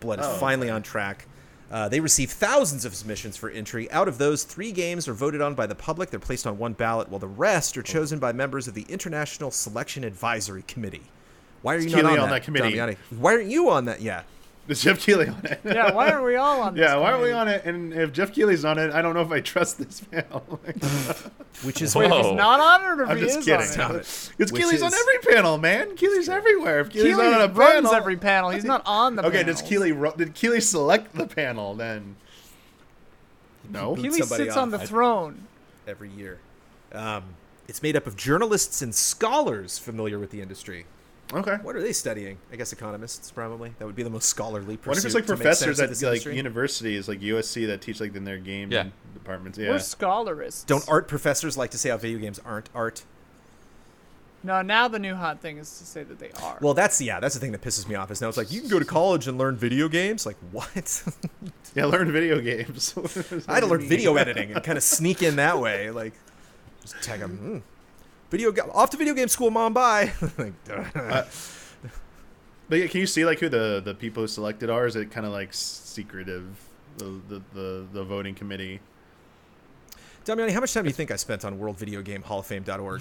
Blood oh, is finally okay. on track. Uh, they receive thousands of submissions for entry. Out of those, three games are voted on by the public. They're placed on one ballot, while the rest are chosen by members of the International Selection Advisory Committee. Why are you not on, on that, that committee? Damiani? Why aren't you on that? Yeah. Is Jeff Keighley on it? Yeah, why aren't we all on this? Yeah, why aren't we on it? And if Jeff Keighley's on it, I don't know if I trust this panel. Which is Wait, if he's not on it or if I'm he just is kidding. on it? Because Keighley's is... on every panel, man. Keighley's everywhere. If Keighley's Keighley on a runs panel, every panel. He's not on the okay, panel. Okay, Keighley ru- did Keighley select the panel then? No. Keighley sits on the throne. Every year. Um, it's made up of journalists and scholars familiar with the industry. Okay. What are they studying? I guess economists, probably. That would be the most scholarly pursuit. I wonder if it's like professors at like universities, like U S C, that teach like in their game yeah. departments. Yeah. We're scholarists. Don't art professors like to say how video games aren't art? No, now the new hot thing is to say that they are. Well, that's yeah, that's the thing that pisses me off. Is now it's like you can go to college and learn video games. Like what? yeah, learn video games. I had to learn video editing and kind of sneak in that way. Like just tag them. Mm. Video go- off to video game school, mom. Bye. like, uh, but yeah, can you see like who the, the people who selected are? Is it kind of like secretive, the the, the, the voting committee? Damiani, how much time do you think I spent on world video game hall of fame dot org?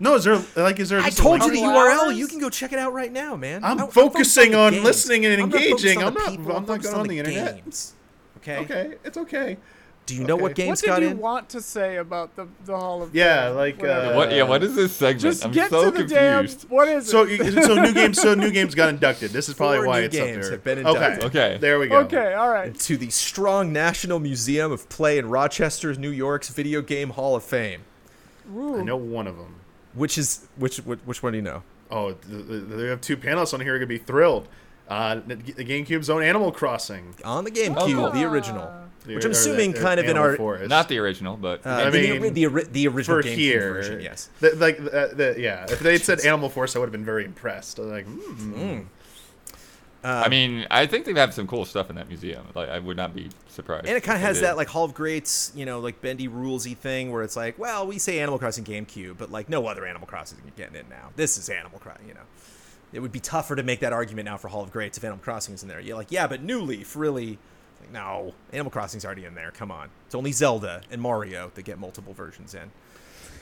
No, is there like is there? I told you the U R L. Hours? You can go check it out right now, man. I'm, I'm focusing on, on listening and engaging. I'm not. I'm not, I'm not going on, on the, the internet. Games. Okay. Okay, it's okay. Do you know okay. what games what got in? What did you want to say about the, the Hall of yeah, Fame? Like, uh, what, yeah, what is this segment? Just I'm get so to the confused. Damn, what is it? So, so new games, so new games got inducted. This is probably Four why new it's games up there. Have been inducted. Okay, okay, there we go. Okay, all right. To the Strong National Museum of Play in Rochester, New York's Video Game Hall of Fame. Ooh. I know one of them. Which is which? Which one do you know? Oh, they have two panelists on here who are gonna be thrilled. Uh, the GameCube's own Animal Crossing on the GameCube, oh. the original. The, Which I'm assuming, that, kind of in our forest. Not the original, but uh, I mean, the, the, the, the original for GameCube here, version. Yes, the, like uh, the, yeah. If they had said Animal Forest, I would have been very impressed. I was like, mm. Mm. Uh, I mean, I think they have some cool stuff in that museum. Like, I would not be surprised. And it kind of has that like Hall of Greats, you know, like Bendy Rulesy thing, where it's like, well, we say Animal Crossing GameCube, but like no other Animal Crossing is getting in now. This is Animal Crossing, you know. It would be tougher to make that argument now for Hall of Greats if Animal Crossing is in there. You're like, yeah, but New Leaf really. No, Animal Crossing's already in there. Come on. It's only Zelda and Mario that get multiple versions in.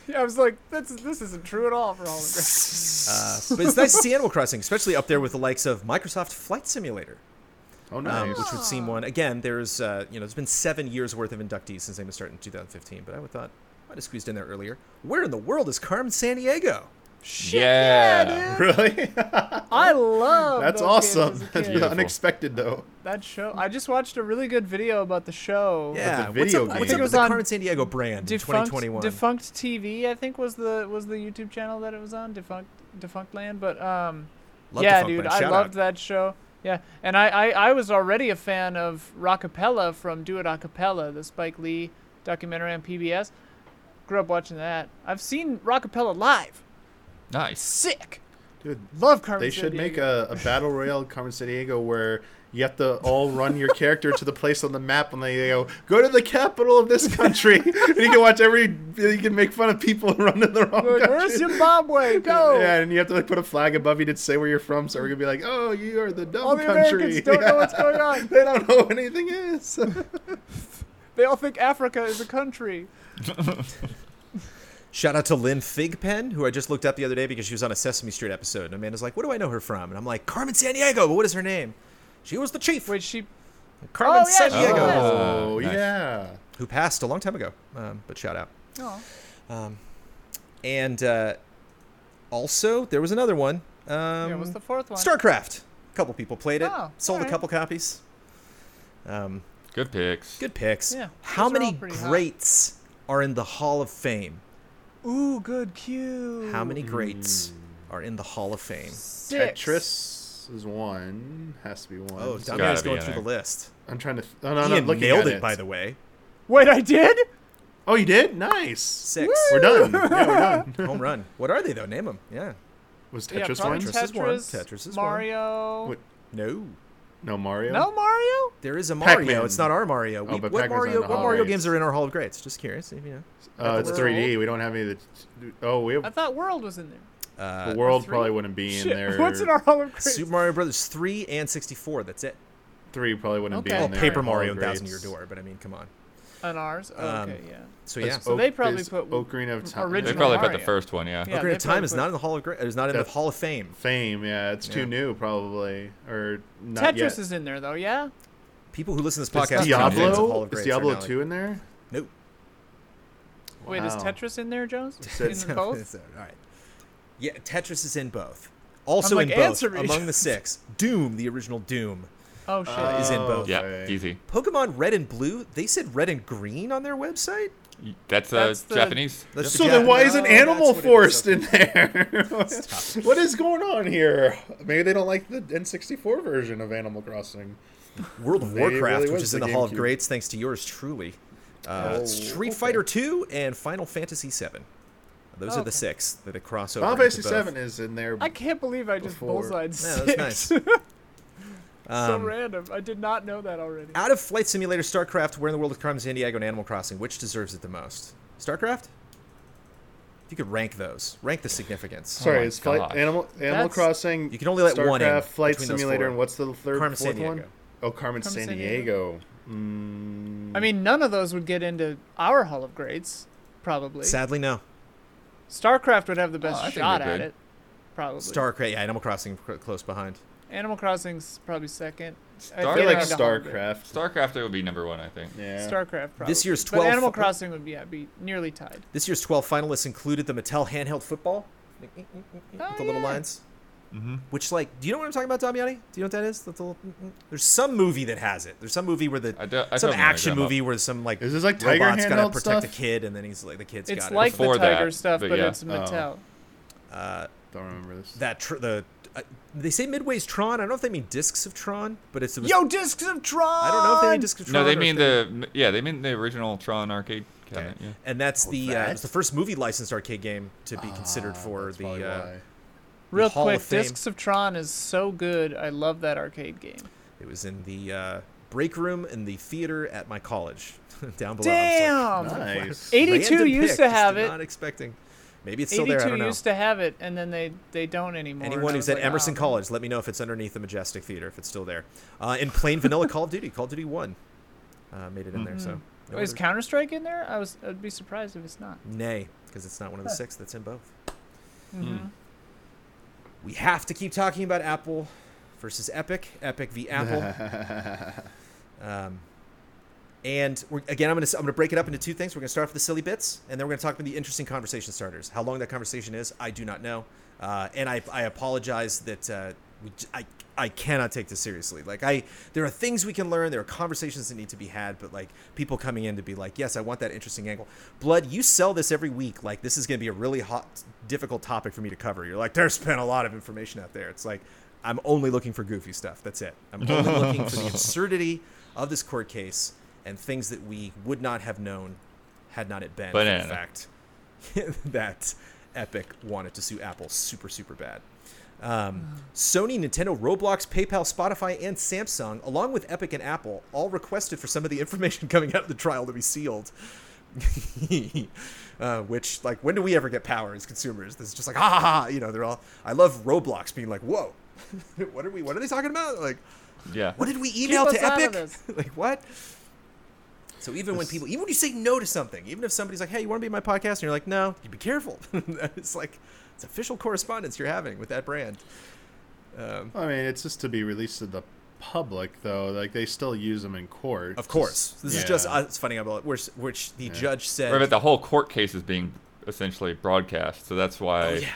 Yeah, I was like, that's, this isn't true at all for all of us. Uh, but it's nice to see Animal Crossing, especially up there with the likes of Microsoft Flight Simulator. Oh, nice. Um, which would seem one. Again, there's uh, you know, there's been seven years worth of inductees since they started in two thousand fifteen, but I would thought I might have squeezed in there earlier. Where in the world is Carmen Sandiego? Shit, yeah, yeah really? I love that's awesome. That's unexpected though. That show. I just watched a really good video about the show. Yeah, the video what's up, game. What's up with the Carmen Sandiego brand defunct, in twenty twenty-one? Defunct T V, I think, was the was the YouTube channel that it was on. Defunct Defunct Land, but um, love yeah, dude, I loved out. That show. Yeah, and I, I I was already a fan of Rockapella from Do It Acapella, the Spike Lee documentary on P B S. Grew up watching that. I've seen Rockapella live. Nice. Sick. Dude, love Carmen Sandiego. They should make a, a battle royale Carmen Sandiego where you have to all run your character to the place on the map and they go, go to the capital of this country. And you can watch every, you can make fun of people and run to the wrong like, country. Where's Zimbabwe? Go. Yeah, and you have to like put a flag above you to say where you're from. So we're going to be like, oh, you are the dumb all the country. Americans don't know what's going on. They don't know what anything is. They all think Africa is a country. Shout out to Lynn Figpen, who I just looked up the other day because she was on a Sesame Street episode. And Amanda's like, what do I know her from? And I'm like, Carmen Sandiego, but what is her name? She was the chief. Wait, she... Carmen oh, yeah, Sandiego. Oh, nice. Yeah. Who passed a long time ago, um, but shout out. Oh. Um, and uh, also, there was another one. Um, yeah, what's the fourth one? StarCraft. A couple people played it. Oh, sold right. a couple copies. Um, Good picks. Good picks. Yeah, how many greats hot. Are in the Hall of Fame? Ooh, good cue. How many greats mm. are in the Hall of Fame? Six. Tetris is one. Has to be one. Oh, Damian's going through there. The list. I'm trying to... Th- oh, no, Ian no, nailed it, it, by the way. Wait, I did? Oh, you did? Nice. Six. Woo! We're done. Yeah, we're done. Home run. What are they, though? Name them. Yeah. Was Tetris yeah, one? Tetris is one. Tetris is Mario. One. No. No Mario? No Mario? There is a Mario. Pac-Man. It's not our Mario. We, oh, but what Pac-Man's Mario What Mario games are in our Hall of Greats? Just curious. If you know. Uh, it's World. three D. We don't have any of the... Oh, we have... I thought World was in there. Uh, the World three. Probably wouldn't be in Shit. There. What's in our Hall of Greats? Super Mario Brothers three and sixty-four. That's it. three probably wouldn't okay. be in there. Oh, Paper Mario and Thousand Year Door, but I mean, come on. On ours? Oh, okay, yeah. Um, so, yeah. So they probably put... Ocarina of Time. They probably Mario. Put the first one, yeah. yeah Ocarina of Time is not in the Hall of Greats. It's not in the Hall of Fame. Fame, yeah. It's yeah. too new, probably. Or not Tetris yet. Is in there, though, yeah? People who listen to this podcast... Is Diablo? Is Diablo two like, in there? Nope. Wow. Wait, is Tetris in there, Jones? Is in both? All right. Yeah, Tetris is in both. Also like, in both. Among the six. Doom, the original Doom. Oh, shit. Uh, is in both. Yeah, okay. Easy. Pokemon Red and Blue, they said red and green on their website? That's, uh, that's the, Japanese. That's so the Japanese. Then why isn't no, Animal Forest in there? What is going on here? Maybe they don't like the N sixty-four version of Animal Crossing. World of Warcraft, really which is in the, the Hall Cube. Of Greats, thanks to yours truly. Uh, oh, Street okay. Fighter two and Final Fantasy seven. Those oh, are the six that it cross over. Final Fantasy seven is in there. I can't believe I just before. Bullseyed six. Yeah, that's nice. Um, so random. I did not know that already. Out of Flight Simulator, StarCraft, Where in the World of Carmen Sandiego, and Animal Crossing, which deserves it the most? StarCraft? If you could rank those. Rank the significance. Sorry, oh it's Flight, Animal, Animal Crossing, you can only let StarCraft, one in Flight Simulator, and what's the third Carmen fourth Sandiego. One? Oh, Carmen, Carmen Sandiego. Sandiego. Mm. I mean, none of those would get into our Hall of Greats, probably. Sadly, no. StarCraft would have the best oh, shot at it, probably. StarCraft, yeah, Animal Crossing close behind. Animal Crossing's probably second. Star- I feel like StarCraft. StarCraft would be number one, I think. Yeah. StarCraft, probably. This year's twelve. But Animal Crossing would be, yeah, be nearly tied. This year's twelve finalists included the Mattel handheld football like, oh, with the yeah. little lines. Mm-hmm. Which, like, do you know what I'm talking about, Damiani? Do you know what that is? That's a little, mm-hmm. There's some movie that has it. There's some movie where the I do, I some action movie where some like, is this like tiger robot's gotta protect stuff? The kid, and then he's like the kid's it's got like it. It's like the tiger that, stuff, but, but yeah. it's Mattel. Oh. Uh, Don't remember this. That tr- the uh, they say Midway's Tron. I don't know if they mean Discs of Tron, but it's a, yo Discs of Tron. I don't know if they mean Discs of Tron. No, they mean they, the yeah they mean the original Tron arcade. Cabinet, okay. yeah. And that's oh, the that? uh, it's the first movie licensed arcade game to be considered for the. Real quick, Discs of Tron is so good. I love that arcade game. It was in the uh, break room in the theater at my college. Down below. Damn! Like, nice. eighty-two used to have it. Not expecting. Maybe it's still there, I don't know. eighty-two used to have it, and then they, they don't anymore. Anyone who's at like, Emerson oh. College, let me know if it's underneath the Majestic Theater, if it's still there. Uh, in plain vanilla Call of Duty, Call of Duty one uh, made it in mm-hmm. there. So no oh, is Counter-Strike in there? I was, I'd be surprised if it's not. Nay, because it's not one of the six that's in both. Mm-hmm. Mm. We have to keep talking about Apple versus Epic, Epic v. Apple. um, and we're, again, I'm going to I'm going to break it up into two things. We're going to start off with the silly bits, and then we're going to talk about the interesting conversation starters. How long that conversation is, I do not know. Uh, and I I apologize that uh, we, I I cannot take this seriously. Like I, there are things we can learn. There are conversations that need to be had. But like people coming in to be like, yes, I want that interesting angle. Blood, you sell this every week. Like this is going to be a really hot, difficult topic for me to cover. You're like, there's been a lot of information out there. It's like, I'm only looking for goofy stuff. That's it. I'm only looking for the absurdity of this court case and things that we would not have known had not it been Banana. for the fact that Epic wanted to sue Apple super, super bad. Um, Sony, Nintendo, Roblox, PayPal, Spotify, and Samsung, along with Epic and Apple, all requested for some of the information coming out of the trial to be sealed. uh, which, like, when do we ever get power as consumers? This is just like, ha ha ha, you know, they're all, I love Roblox being like, whoa, what are we, what are they talking about? Like, yeah, what did we email to Epic? Like, what? So even when people, even when you say no to something, even if somebody's like, hey, you want to be in my podcast? And you're like, no, you be careful. It's like, it's official correspondence you're having with that brand. Um, I mean, it's just to be released to the public, though. Like, they still use them in court. Of course. This yeah. is just us finding out about it, which the yeah. judge said. Right, but the whole court case is being essentially broadcast, so that's why. Oh, yeah.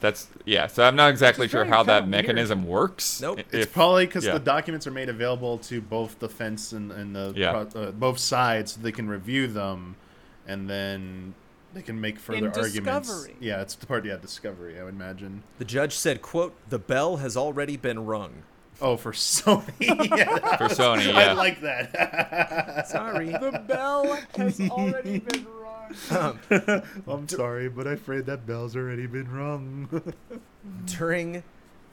That's yeah. So I'm not exactly sure how that mechanism weird. works. Nope. If, it's probably because yeah. the documents are made available to both the fence and, and the yeah. pro, uh, both sides, so they can review them, and then they can make further In arguments. Discovery. Yeah, it's the part. Yeah, discovery. I would imagine. The judge said, "Quote: The bell has already been rung." Oh, for Sony. yeah, for Sony. Yeah. I like that. Sorry, the bell has already been rung. Um, I'm sorry, but I'm afraid that bell's already been rung. During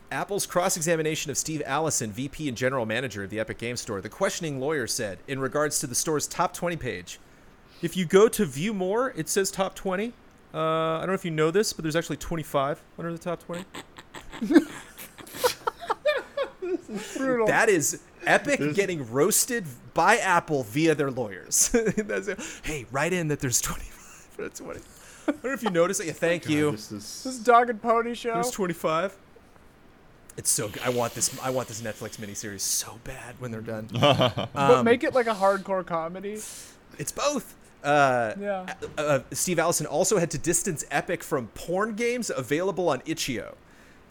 Apple's cross-examination of Steve Allison, V P and General Manager of the Epic Games Store, the questioning lawyer said, in regards to the store's top twenty page, if you go to view more, it says top twenty. Uh, I don't know if you know this, but there's actually twenty-five under the top twenty. This is brutal. That is... Epic there's... getting roasted by Apple via their lawyers. Hey, write in that there's twenty-five. That's twenty. I don't know if you noticed it. Yeah, thank oh God, you. This is... this Dog and Pony show. There's twenty-five. It's so good. I want this. I want this Netflix miniseries so bad when they're done. um, but make it like a hardcore comedy. It's both. Uh, yeah. Uh, Steve Allison also had to distance Epic from porn games available on itch dot io.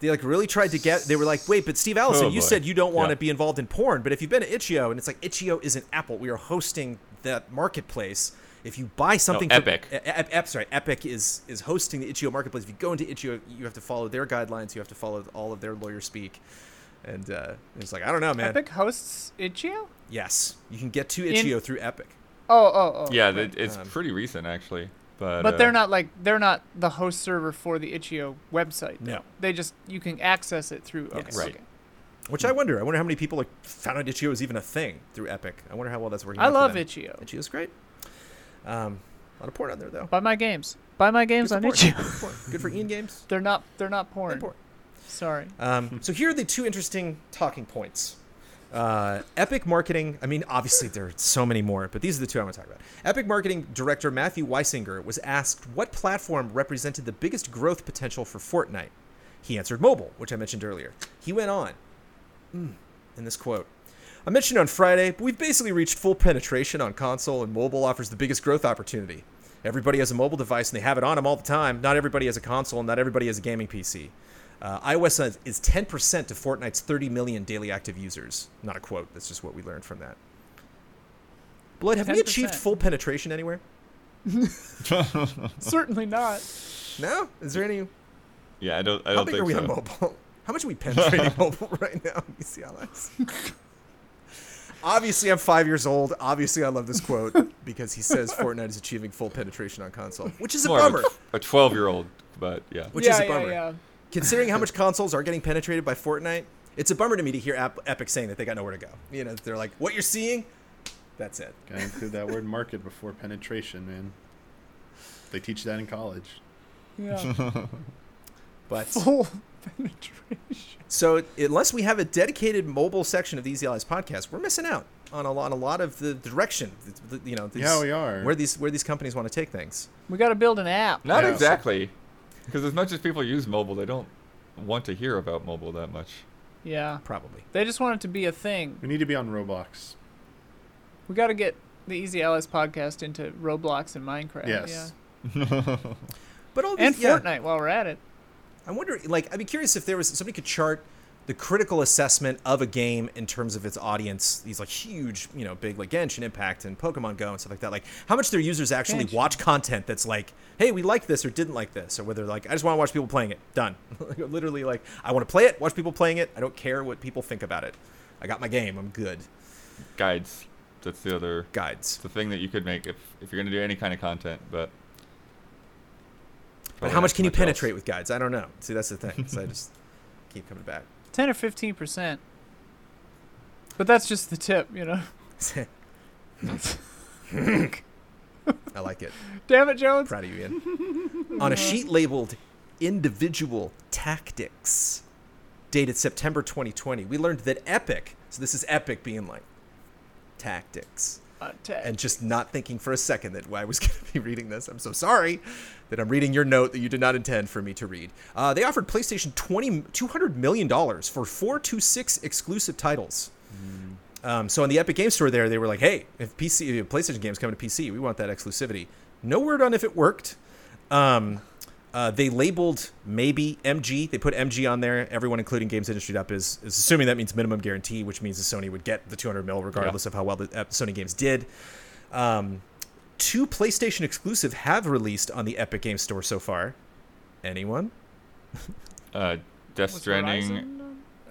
They like really tried to get. They were like, "Wait, but Steve Allison, oh, you said you don't want yeah. to be involved in porn, but if you've been at itch dot io, and it's like itch dot io isn't Apple. We are hosting that marketplace. If you buy something, no, Epic. From, e- e- sorry, Epic is is hosting the itch dot io marketplace. If you go into itch dot io, you have to follow their guidelines. You have to follow all of their lawyer speak. And uh, it's like, I don't know, man. Epic hosts itch dot io. Yes, you can get to itch dot io in- through Epic. Oh, oh, oh. Yeah, right. It's um, pretty recent, actually. But, but uh, they're not like they're not the host server for the itch dot io website. No, they just you can access it through. Okay. Yes. Right. Okay. Which I wonder. I wonder how many people like found out itch dot io is even a thing through Epic. I wonder how well that's working. I out love for them. itch dot io. itch dot io is great. Um, a lot of porn on there though. Buy my games. Buy my games on itch dot io. Good, Good for Ian games. They're not. They're not porn. They're porn. Sorry. Um, so here are the two interesting talking points. Uh, Epic Marketing, I mean, obviously there are so many more, but these are the two I want to talk about. Epic Marketing Director Matthew Weisinger was asked what platform represented the biggest growth potential for Fortnite. He answered mobile, which I mentioned earlier. He went on, mm, in this quote. I mentioned on Friday, but we've basically reached full penetration on console, and mobile offers the biggest growth opportunity. Everybody has a mobile device, and they have it on them all the time. Not everybody has a console, and not everybody has a gaming P C. Uh, iOS is ten percent to Fortnite's thirty million daily active users. Not a quote. That's just what we learned from that. Blood, have ten percent. We achieved full penetration anywhere? Certainly not. No? Is there any... Yeah, I don't, I don't think so. How big are we on mobile? How much are we penetrating mobile right now? You see how that's... Obviously, I'm five years old. Obviously, I love this quote because he says Fortnite is achieving full penetration on console, which is a More bummer. A twelve-year-old, but yeah. Which yeah, is a bummer. Yeah, yeah. Considering how much consoles are getting penetrated by Fortnite, it's a bummer to me to hear Ap- Epic saying that they got nowhere to go. You know, they're like, what you're seeing, that's it. Gotta include that word market before penetration, man. They teach that in college. Yeah. But full penetration. So unless we have a dedicated mobile section of the Easy Allies podcast, we're missing out on a lot, a lot of the direction. The, you know, these, yeah, we are. Where these where these companies want to take things. We got to build an app. Not yeah. exactly, because as much as people use mobile, they don't want to hear about mobile that much. Yeah, probably. They just want it to be a thing. We need to be on Roblox. We got to get the Easy Allies podcast into Roblox and Minecraft. Yes. Yeah. But all these, and Fortnite yeah. while we're at it. I wonder, like, I'd be curious if there was somebody could chart the critical assessment of a game in terms of its audience. These like huge, you know, big like Genshin Impact and Pokemon Go and stuff like that. Like, how much their users actually Genshin. watch content that's like, hey, we like this or didn't like this, or whether like I just want to watch people playing it. Done. Literally, like I want to play it, watch people playing it. I don't care what people think about it. I got my game. I'm good. Guides. That's the other guides. The thing that you could make if if you're gonna do any kind of content, but. But how much can you penetrate else. with guides? I don't know. See, that's the thing. So I just keep coming back. ten or fifteen percent. But that's just the tip, you know. I like it. Damn it, Jones. Proud of you, Ian. On a sheet labeled Individual Tactics, dated September twenty twenty, we learned that Epic, so this is Epic being like, tactics. And just not thinking for a second that I was going to be reading this. I'm so sorry that I'm reading your note that you did not intend for me to read. Uh, they offered PlayStation two hundred million dollars for four two six exclusive titles. Mm. Um, so on the Epic Games Store there, they were like, hey, if P C, if PlayStation games come to P C, we want that exclusivity. No word on if it worked. Um, uh, they labeled maybe M G. They put M G on there. Everyone, including Games Industry Up, is, is assuming that means minimum guarantee, which means that Sony would get the two hundred mil regardless yeah. of how well the uh, Sony games did. Um, two PlayStation exclusive have released on the Epic Games Store so far. Anyone? uh, Death Stranding.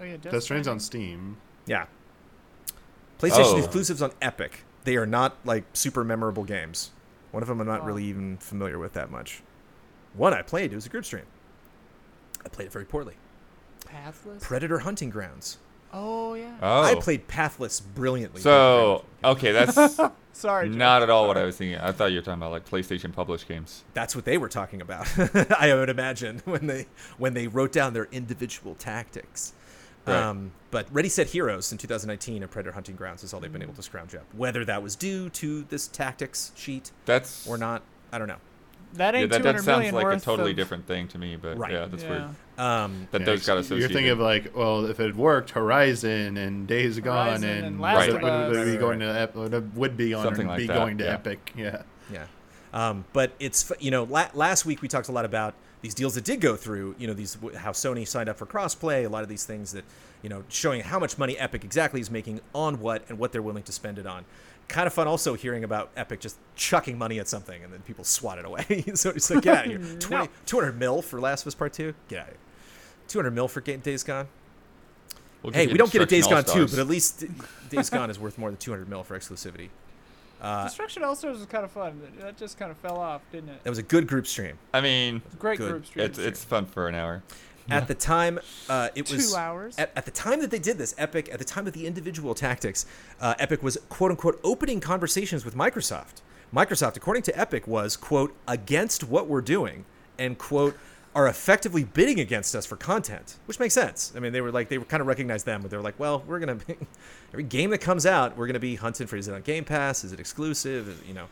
Oh, yeah, Death, Death Stranding's on Steam. Yeah. PlayStation oh. exclusives on Epic. They are not like super memorable games. One of them I'm not wow. really even familiar with that much. One I played, it was a group stream. I played it very poorly. Pathless? Predator Hunting Grounds. Oh, yeah. Oh. I played Pathless brilliantly. So, okay, that's Sorry, not at all what I was thinking. I thought you were talking about, like, PlayStation published games. That's what they were talking about, I would imagine, when they when they wrote down their individual tactics. Right. Um, but Ready Set Heroes in two thousand nineteen and Predator Hunting Grounds is all they've been able to scrounge up. Whether that was due to this tactics sheet that's... or not, I don't know. That ain't yeah, that, that sounds like a totally of... different thing to me, but right. yeah, that's yeah. weird. Um, that yeah, those got associated. You're thinking of like, well, if it worked, Horizon and Days Gone Horizon and, and Last right. would, would, would be going to Ep- would be on Something like be that. going to yeah. Epic, yeah, yeah. Um, but it's you know, la- last week we talked a lot about these deals that did go through. You know, these how Sony signed up for crossplay, a lot of these things that you know, showing how much money Epic exactly is making on what and what they're willing to spend it on. Kind of fun also hearing about Epic just chucking money at something and then people swat it away. So it's like, get out of here. twenty, no. two hundred mil for Last of Us Part two? Get out of here. two hundred mil for Days Gone? We'll hey, we don't get a Days Gone two, but at least Days Gone is worth more than two hundred mil for exclusivity. Uh, Destruction All-Stars was kind of fun. That just kind of fell off, didn't it? That was a good group stream. I mean, great good. group stream. It's, it's fun for an hour. At the time, uh, it was two hours. At, at the time that they did this, Epic, at the time of the individual tactics, uh, Epic was, quote unquote, opening conversations with Microsoft. Microsoft, according to Epic, was, quote, against what we're doing and, quote, are effectively bidding against us for content, which makes sense. I mean, they were like, they were kind of recognized them, but they were like, well, we're going to, every game that comes out, we're going to be hunting for, is it on Game Pass? Is it exclusive? Is, you know,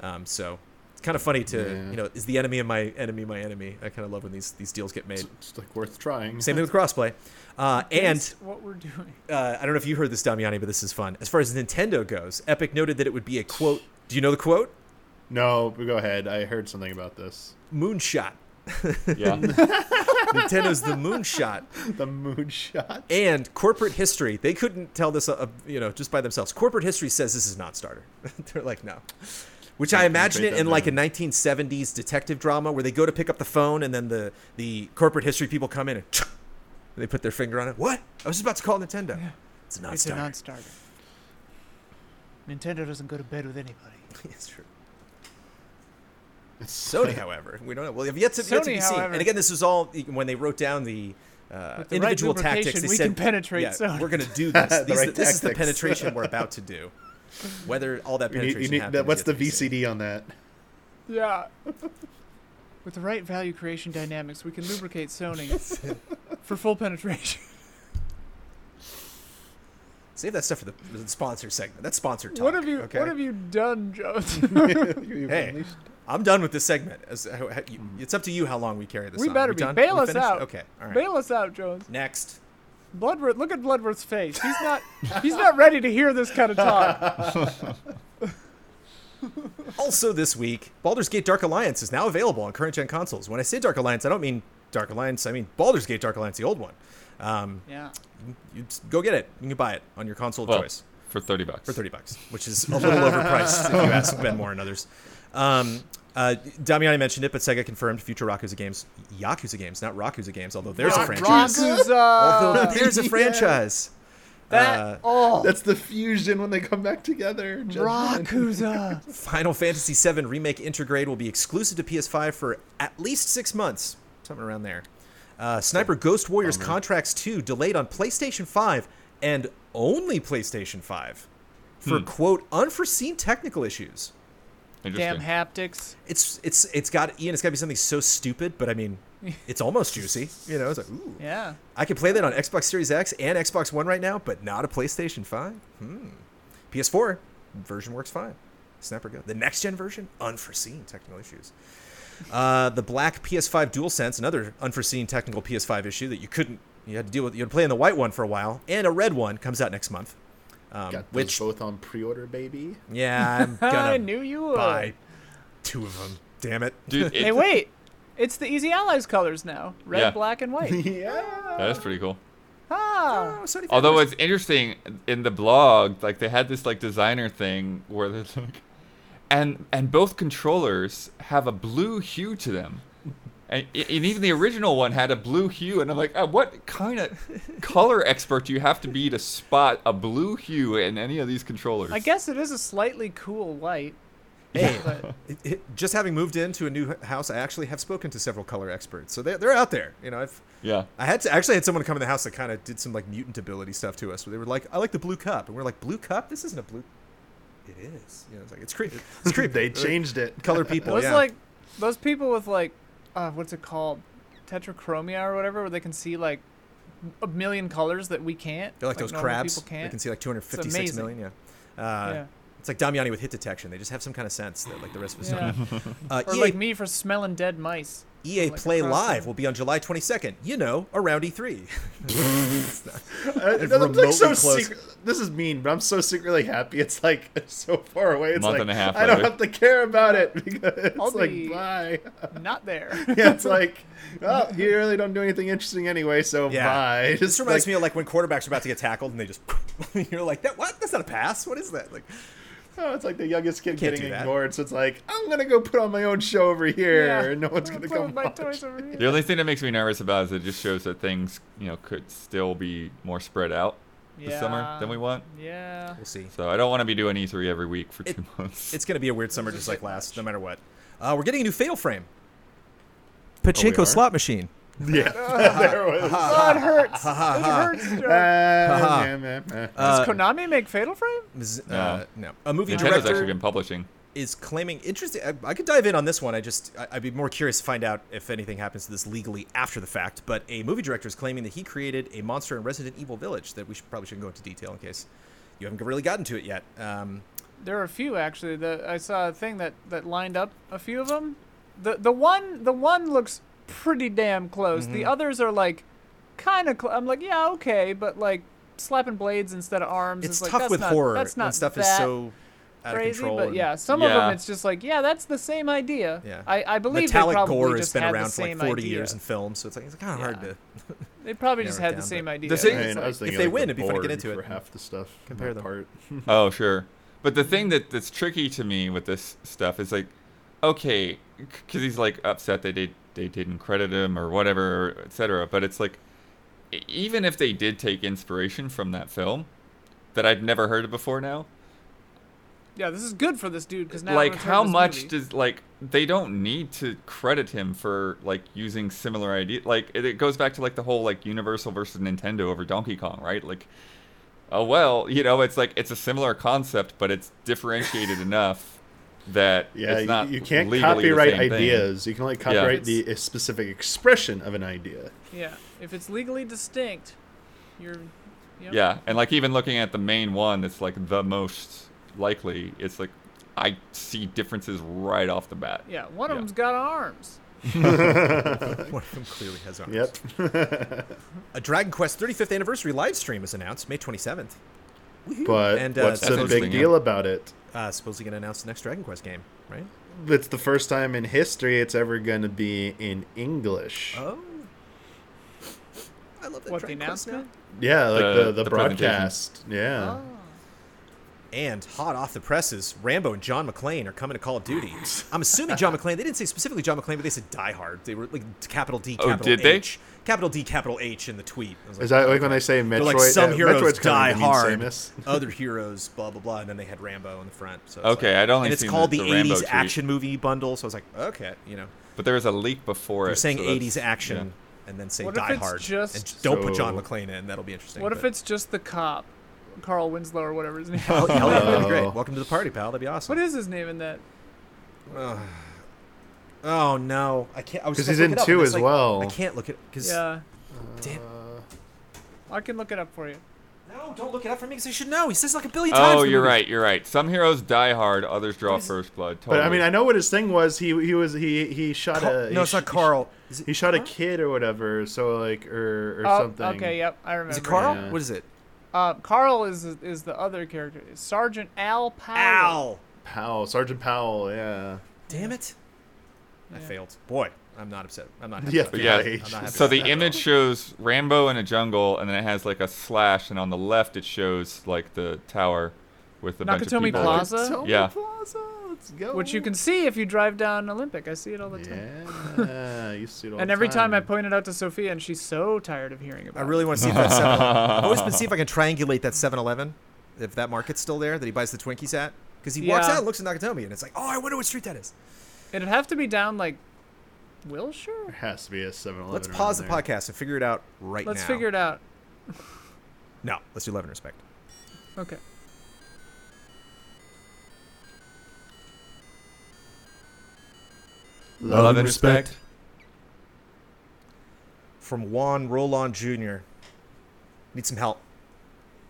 um, so. kind of funny to, yeah. you know, is the enemy of my enemy my enemy? I kind of love when these, these deals get made. It's, it's like worth trying. Same thing with crossplay. Uh, and what we're doing. Uh, I don't know if you heard this, Damiani, but this is fun. As far as Nintendo goes, Epic noted that it would be a quote. Do you know the quote? No, but go ahead. I heard something about this. Moonshot. Yeah. Nintendo's the moonshot. The moonshot. And corporate history. They couldn't tell this, uh, you know, just by themselves. Corporate history says this is not starter. They're like, no. Which I, I imagine it in like a nineteen seventies detective drama where they go to pick up the phone and then the, the corporate history people come in and they put their finger on it. What? I was just about to call Nintendo. Yeah. It's a non-starter. It's a non-starter. Nintendo doesn't go to bed with anybody. It's true. Sony, however, we don't know. Well, have yet to, Sony, yet to be seen. However, and again, this was all when they wrote down the, uh, the individual right tactics. They we said, can penetrate yeah, Sony. We're going to do this. These, right this is the penetration we're about to do. Whether all that penetration you need, you need, happens. What's the V C D on that? Yeah. With the right value creation dynamics, we can lubricate Sony for full penetration. Save that stuff for the, for the sponsor segment. That's sponsor talk. What have you, okay? What have you done, Joe? Hey. I'm done with this segment. It's up to you how long we carry this. We on. better we be. Bail we us finished? out. Okay. All right. Bail us out, Jones. Next. Bloodworth. Look at Bloodworth's face. He's not. He's not ready to hear this kind of talk. Also this week, Baldur's Gate Dark Alliance is now available on current-gen consoles. When I say Dark Alliance, I don't mean Dark Alliance. I mean Baldur's Gate Dark Alliance, the old one. Um, yeah. You, you go get it. You can buy it on your console of well, choice for thirty bucks. For thirty bucks, which is a little overpriced if you ask Ben Moore and others. Um, uh, Damiani mentioned it, but Sega confirmed future Rakuza games, Yakuza games, not Rakuza games, although there's Yakuza? a franchise. Although there's a franchise. Yeah. That, uh, oh. That's the fusion when they come back together. Rakuza. Final Fantasy seven Remake Intergrade will be exclusive to P S five for at least six months. Something around there. Uh, Sniper so, Ghost Warriors bummer. Contracts two delayed on PlayStation five and only PlayStation five for, hmm. quote, unforeseen technical issues. Damn haptics! It's it's it's got Ian. It's got to be something so stupid, but I mean, it's almost juicy. You know, it's like, ooh, yeah. I can play that on Xbox Series X and Xbox One right now, but not a PlayStation five. Hmm. P S four version works fine. Snapper go. The next gen version, unforeseen technical issues. Uh, the black P S five DualSense, another unforeseen technical P S five issue that you couldn't. You had to deal with. You had to play in the white one for a while, and a red one comes out next month. Um, Got those which, both on pre-order, baby. Yeah, I'm gonna I knew you would. buy two of them. Damn it, dude! It, hey, wait! It's the Easy Allies colors now: red, yeah. black, and white. Yeah, that's pretty cool. Ah, oh, although it's interesting in the blog, like they had this like designer thing where there's like, and and both controllers have a blue hue to them. And, and even the original one had a blue hue, and I'm like, oh, what kind of color expert do you have to be to spot a blue hue in any of these controllers? I guess it is a slightly cool light. Hey, but it, it, just having moved into a new house, I actually have spoken to several color experts, so they're, they're out there. You know, I've yeah, I had to, actually had someone come in the house that kind of did some like mutant ability stuff to us, where they were like, I like the blue cup, and we're like, blue cup? This isn't a blue. It is. You know, it's like it's creepy. It's creepy. They changed it. Color people. It was yeah. like those people with like. Uh, what's it called? Tetrachromia or whatever, where they can see like a million colors that we can't. They're like, like those crabs. People can't. They can see like two hundred fifty-six million. Yeah. Uh, yeah. It's like Damiani with hit detection. They just have some kind of sense that like the rest of us yeah. don't. Uh, or E A, like me for smelling dead mice. E A like Play Live will be on July twenty-second. You know, around E three. no, like so secret, this is mean, but I'm so secretly happy. It's like it's so far away. It's Month like and a half I later. don't have to care about it because it's I'll like be bye. Not there. yeah, it's like well, you really don't do anything interesting anyway, so yeah. bye. Just this reminds like, me of like when quarterbacks are about to get tackled and they just you're like that. What? That's not a pass. What is that? Like. Oh, it's like the youngest kid Can't getting ignored, so it's like, I'm going to go put on my own show over here, yeah, and no one's going to come watch. The only thing that makes me nervous about it is it just shows that things, you know, could still be more spread out yeah. this summer than we want. Yeah. We'll see. So I don't want to be doing E three every week for it, two months. It's going to be a weird summer just like last, no matter what. Uh, we're getting a new Fatal Frame. Pachinko oh, slot machine. Yeah, there was. Oh, it hurts. It hurts. Joe. Uh, uh, Does Konami make Fatal Frame? Uh, no. no. A movie Nintendo's director actually been publishing. Is claiming interesting. I, I could dive in on this one. I just I, I'd be more curious to find out if anything happens to this legally after the fact. But a movie director is claiming that he created a monster in Resident Evil Village that we should, probably shouldn't go into detail in case you haven't really gotten to it yet. Um, There are a few, actually. The, I saw a thing that, that lined up a few of them. The the one the one looks pretty damn close. Mm-hmm. The others are, like, kind of close. I'm like, yeah, okay, but, like, slapping blades instead of arms. It's is like, tough that's with not, horror. That's not stuff that is so out crazy, of control. But, and, yeah, some yeah. of them it's just like, yeah, that's the same idea. Yeah. I, I believe Metallic they probably gore just has been around for, like, forty idea. years in film, so it's, like, it's kind of yeah. hard to... They probably just had down, the same idea. The same, I mean, I if they like win, it'd be fun to get into for it. Half the stuff. Compare them. Part. Oh, sure. But the thing that, that's tricky to me with this stuff is, like, okay, because he's, like, upset that they, they didn't credit him or whatever, et cetera. But it's, like, even if they did take inspiration from that film that I'd never heard of before now. Yeah, this is good for this dude because now, like, how much movie. does, like, they don't need to credit him for, like, using similar ideas. Like, it, it goes back to, like, the whole, like, Universal versus Nintendo over Donkey Kong, right? Like, oh well, you know, it's like it's a similar concept, but it's differentiated enough that yeah, it's not you, you can't copyright ideas. Thing. You can only copyright yeah. the specific expression of an idea. Yeah, if it's legally distinct, you're. Yep. Yeah, and, like, even looking at the main one, that's, like, the most. Likely, it's like I see differences right off the bat. Yeah, one of yeah. them's got arms. One of them clearly has arms. Yep. A Dragon Quest thirty-fifth anniversary live stream is announced May twenty-seventh. Woo-hoo. But and, uh, what's the big deal yeah. about it? Uh, supposedly going to announce the next Dragon Quest game, right? It's the first time in history it's ever going to be in English. Oh, I love that. What Dragon the announcement? Quest now? Yeah, like the the, the, the broadcast. Yeah. Oh. And hot off the presses, Rambo and John McClane are coming to Call of Duty. I'm assuming John McClane. They didn't say specifically John McClane, but they said Die Hard. They were like capital D, capital oh, did H, they? capital D, capital H in the tweet. I was like, is that like when I say Metroid? Like, some yeah, heroes Metroid's die hard, other heroes blah blah blah, and then they had Rambo in the front. So it's okay, like, I don't. And it's called the, the eighties tweet. Action movie bundle. So I was like, okay, you know. But there was a leak before. You're it, saying so eighties action, yeah. and then say what Die Hard, just, and don't so, put John McClane in. That'll be interesting. What but. if it's just the cop? Carl Winslow or whatever his name is. Oh, yeah, that'd be great. Welcome to the party, pal. That'd be awesome. What is his name in that? Uh, oh, no. I can't. Because he's in two as like, well. I can't look it up. Yeah. Damn. I can look it up for you. No, don't look it up for me because I should know. He says like a billion oh, times. Oh, you're right. You're right. Some heroes die hard. Others draw is, first blood. Totally. But I mean, I know what his thing was. He he was he he shot Car- a. No, it's sh- not Carl. Is it he shot Carl? a kid or whatever. So like or or oh, something. Okay. Yep. I remember. Is it Carl? Yeah. What is it? Uh, Carl is is the other character. It's Sergeant Al Powell. Al Powell, Sergeant Powell, yeah. Damn it! Yeah. I failed. Boy, I'm not upset. I'm not happy. Yeah, about yeah. That. I'm not happy so the image though. shows Rambo in a jungle, and then it has like a slash, and on the left it shows like the tower with a Nakatomi bunch of people. Plaza? Nakatomi yeah. Plaza. Let's go. Which you can see if you drive down Olympic. I see it all the time. Yeah, you see it all the time. And every time I point it out to Sophia, and she's so tired of hearing about it. I really want to see that seven eleven. I've always been seeing if I can triangulate that seven eleven, if that market's still there, that he buys the Twinkies at. Because he yeah. walks out and looks at Nakatomi, and it's like, oh, I wonder what street that is. It'd have to be down, like, Wilshire? It has to be a seven eleven. Let's pause the there. podcast and figure it out right let's now. Let's figure it out. No, let's do Love and Respect. Okay. Love, Love and respect. respect. From Juan Roland Junior Need some help.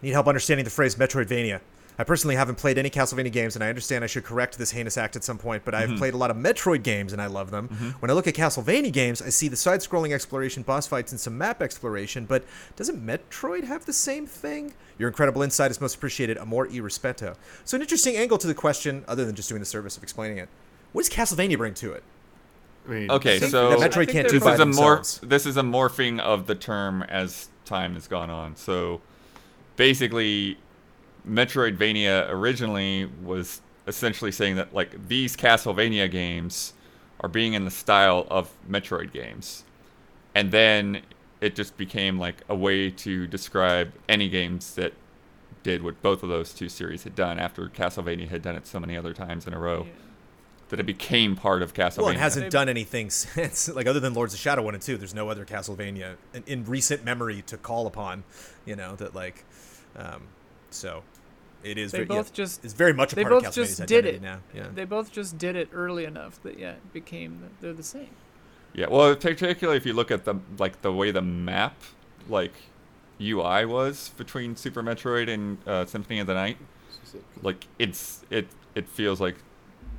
Need help understanding the phrase Metroidvania. I personally haven't played any Castlevania games, and I understand I should correct this heinous act at some point, but I've mm-hmm. played a lot of Metroid games, and I love them. Mm-hmm. When I look at Castlevania games, I see the side-scrolling exploration, boss fights, and some map exploration, but doesn't Metroid have the same thing? Your incredible insight is most appreciated, amor y respeto. So an interesting angle to the question, other than just doing the service of explaining it. What does Castlevania bring to it? I mean, okay, so Metroid can't do by themselves. Mor- this is a morphing of the term as time has gone on. So basically, Metroidvania originally was essentially saying that, like, these Castlevania games are being in the style of Metroid games. And then it just became, like, a way to describe any games that did what both of those two series had done after Castlevania had done it so many other times in a row. Yeah. That it became part of Castlevania. Well, it hasn't done anything since, like, other than Lords of Shadow one and two. There's no other Castlevania in, in recent memory to call upon, you know, that, like, um, so it is. They very, both yeah, just it's very much a part of Castlevania's identity now. Yeah. They both just did it early enough that yeah, it became they're the same. Yeah, well, particularly if you look at the like the way the map, like, U I was between Super Metroid and uh, Symphony of the Night. sick. Like it's it it feels like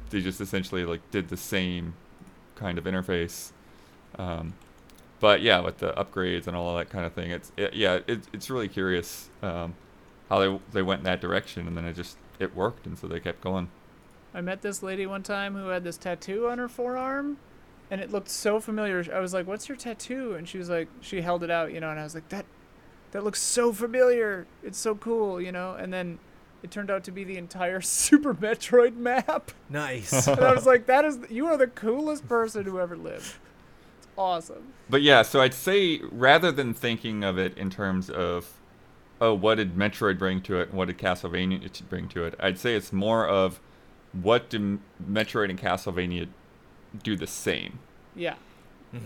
they just essentially like did the same kind of interface, um, but yeah, with the upgrades and all that kind of thing, it's it, yeah, it, it's really curious um, how they they went in that direction, and then it just it worked, and so they kept going. I met this lady one time who had this tattoo on her forearm, and it looked so familiar. I was like, "What's your tattoo?" And she was like, she held it out, you know, and I was like, "That, that looks so familiar. It's so cool, you know." And then it turned out to be the entire Super Metroid map. Nice. And I was like, "That is, you are the coolest person who ever lived. It's awesome." But yeah, so I'd say rather than thinking of it in terms of, oh, what did Metroid bring to it, and what did Castlevania bring to it, I'd say it's more of what do Metroid and Castlevania do the same? Yeah.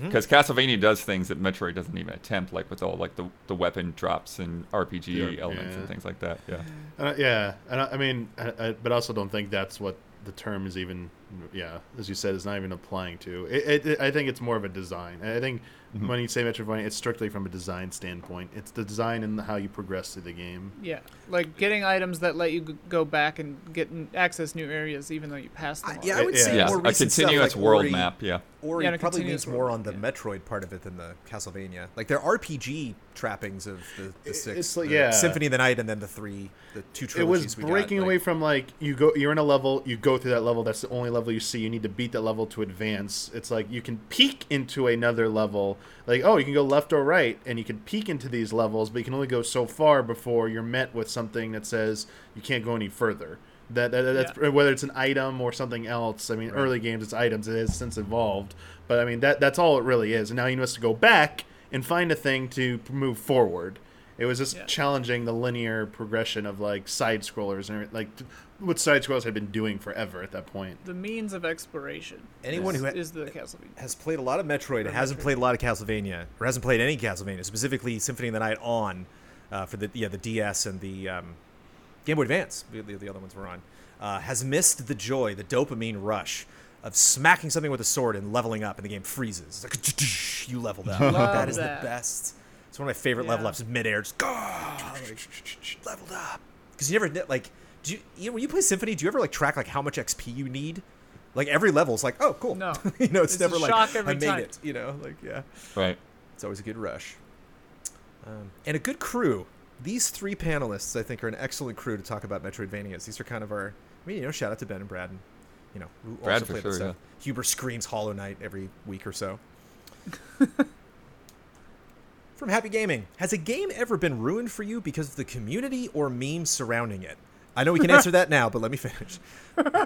Because mm-hmm. Castlevania does things that Metroid doesn't even attempt, like with all like the, the weapon drops and R P G yeah, elements yeah. and things like that. Yeah. Uh, yeah, and I, I mean, I, I, but also don't think that's what the term is even. Yeah, as you said, it's not even applying to. It, it, it, I think it's more of a design. I think mm-hmm. when you say Metroidvania, it's strictly from a design standpoint. It's the design and how you progress through the game. Yeah, like getting items that let you go back and get access new areas, even though you passed them. I, yeah, I would yeah. say yeah. more yeah. recent stuff. A continuous stuff, like world Ori, map. Yeah, Ori yeah, probably leans more on the yeah. Metroid part of it than the Castlevania. Like their R P G trappings of the, the six, it's like, the yeah. Symphony of the Night, and then the three, the two trilogies. It was we breaking got, away like, from like you go, you're in a level, you go through that level. That's the only level you see. You need to beat that level to advance. It's like you can peek into another level, like, oh, you can go left or right, and you can peek into these levels, but you can only go so far before you're met with something that says you can't go any further. That, that that's yeah. whether it's an item or something else. I mean, right. early games it's items. It has since evolved, but I mean that that's all it really is. And now you must go back and find a thing to move forward. It was just yeah. challenging the linear progression of like side scrollers and like. What side scrolls had been doing forever at that point. The means of exploration. Anyone is, who ha- is the Castlevania. Has played a lot of Metroid, or hasn't Metroid. played a lot of Castlevania, or hasn't played any Castlevania, specifically Symphony of the Night on uh, for the yeah the D S and the um, Game Boy Advance, the, the other ones we're on, uh, has missed the joy, the dopamine rush of smacking something with a sword and leveling up, and the game freezes. It's like, you leveled up. That is that. the best. It's one of my favorite yeah. level ups. Midair, just go leveled up because you never like. Do you, you know, when you play Symphony, do you ever like track like how much X P you need? Like every level's like, oh, cool. No, you know, it's, it's never like I made time. it. You know, like yeah, right. It's always a good rush, um, and a good crew. These three panelists, I think, are an excellent crew to talk about Metroidvanias. These are kind of our. I mean, you know, shout out to Ben and Brad, and you know, who Brad also played sure, stuff. Yeah. Huber screams Hollow Knight every week or so. From Happy Gaming, has a game ever been ruined for you because of the community or memes surrounding it? I know we can answer that now, but let me finish.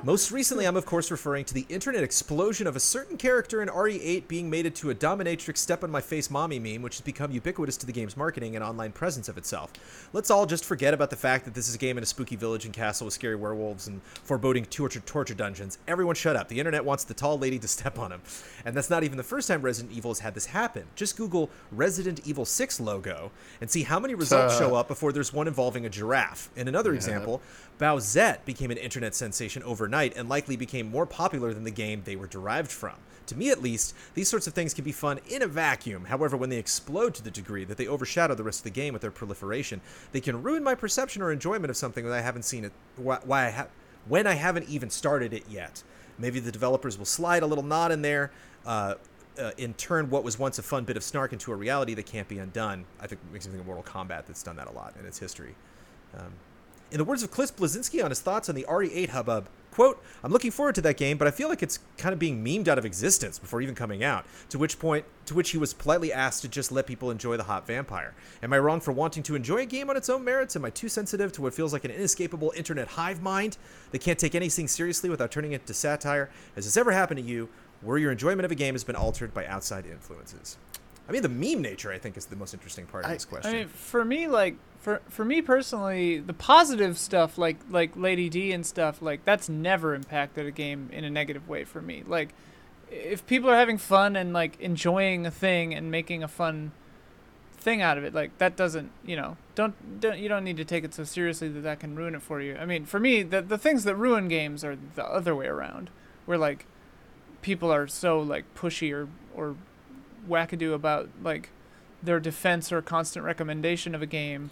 Most recently, I'm, of course, referring to the internet explosion of a certain character in R E eight being made into a dominatrix step-on-my-face mommy meme, which has become ubiquitous to the game's marketing and online presence of itself. Let's all just forget about the fact that this is a game in a spooky village and castle with scary werewolves and foreboding torture, torture dungeons. Everyone shut up. The internet wants the tall lady to step on him. And that's not even the first time Resident Evil has had this happen. Just Google Resident Evil six logo and see how many results uh. show up before there's one involving a giraffe. In another yeah. example, Bowsette became an internet sensation overnight and likely became more popular than the game they were derived from. To me, at least, these sorts of things can be fun in a vacuum. However, when they explode to the degree that they overshadow the rest of the game with their proliferation, they can ruin my perception or enjoyment of something that I haven't seen it, why, why I ha- when I haven't even started it yet. Maybe the developers will slide a little nod in there, uh, uh, in turn what was once a fun bit of snark into a reality that can't be undone. I think it makes me think of Mortal Kombat that's done that a lot in its history. Um, In the words of Cliff Blazinski on his thoughts on the R E eight hubbub, quote, I'm looking forward to that game, but I feel like it's kind of being memed out of existence before even coming out, to which point, to which he was politely asked to just let people enjoy the hot vampire. Am I wrong for wanting to enjoy a game on its own merits? Am I too sensitive to what feels like an inescapable internet hive mind that can't take anything seriously without turning it to satire? Has this ever happened to you, where your enjoyment of a game has been altered by outside influences? I mean, the meme nature, I think, is the most interesting part of this I, question. I mean, for me, like, for for me personally, the positive stuff, like like Lady D and stuff, like, that's never impacted a game in a negative way for me. Like, if people are having fun and, like, enjoying a thing and making a fun thing out of it, like, that doesn't, you know, don't, don't you don't need to take it so seriously that that can ruin it for you. I mean, for me, the the things that ruin games are the other way around, where, like, people are so, like, pushy or or... wackadoo about like their defense or constant recommendation of a game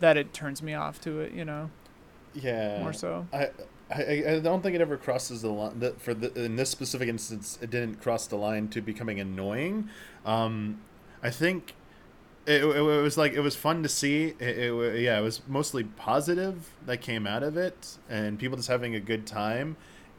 that it turns me off to it, you know. Yeah. More so. I I, I don't think it ever crosses the line. For the, in this specific instance, it didn't cross the line to becoming annoying. Um, I think it, it, it was like it was fun to see. It, it, yeah, it was mostly positive that came out of it, and people just having a good time.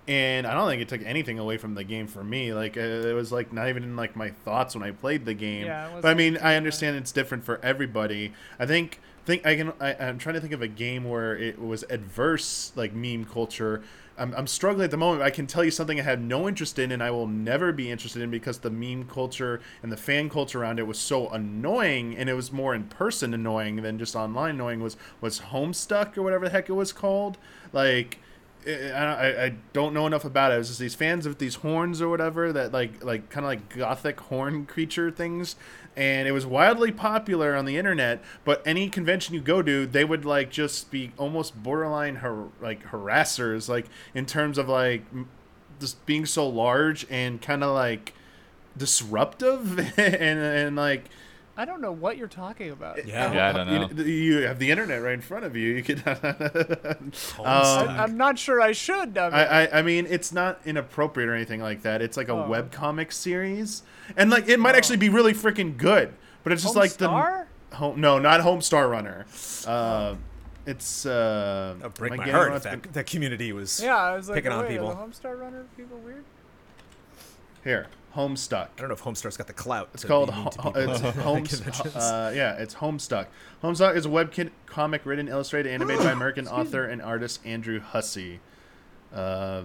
And I don't think it took anything away from the game for me. Like, uh, it was, like, not even in, like, my thoughts when I played the game. Yeah, but, I mean, I understand it's different for everybody. I think think I can, I, I'm trying to think of a game where it was adverse, like, meme culture. I'm, I'm struggling at the moment. I can tell you something I had no interest in and I will never be interested in because the meme culture and the fan culture around it was so annoying, and it was more in person annoying than just online annoying, was, was Homestuck or whatever the heck it was called. Like... I, I don't know enough about it. It was just these fans with these horns or whatever that like like kind of like gothic horn creature things, and it was wildly popular on the internet. But any convention you go to, they would like just be almost borderline har- like harassers, like in terms of like just being so large and kind of like disruptive and and like. I don't know what you're talking about. Yeah, yeah I don't know. You, you have the internet right in front of you. You could. um, I, I'm not sure I should. I mean. I, I, I mean, it's not inappropriate or anything like that. It's like a oh. webcomic series, and like it might oh. actually be really freaking good. But it's just Home like Star? the home. No, not Homestar Runner. Uh, it's. Uh, oh, break my heart. That, been, that community was. Yeah, I was like, picking oh, wait, on people. Are the Homestar Runner people weird. Here. Homestuck. I don't know if Homestuck's got the clout. It's called ho- ho- it's Homestuck. Uh, yeah, it's Homestuck. Homestuck is a webcomic comic written, illustrated, animated by American author and artist Andrew Hussey. Uh,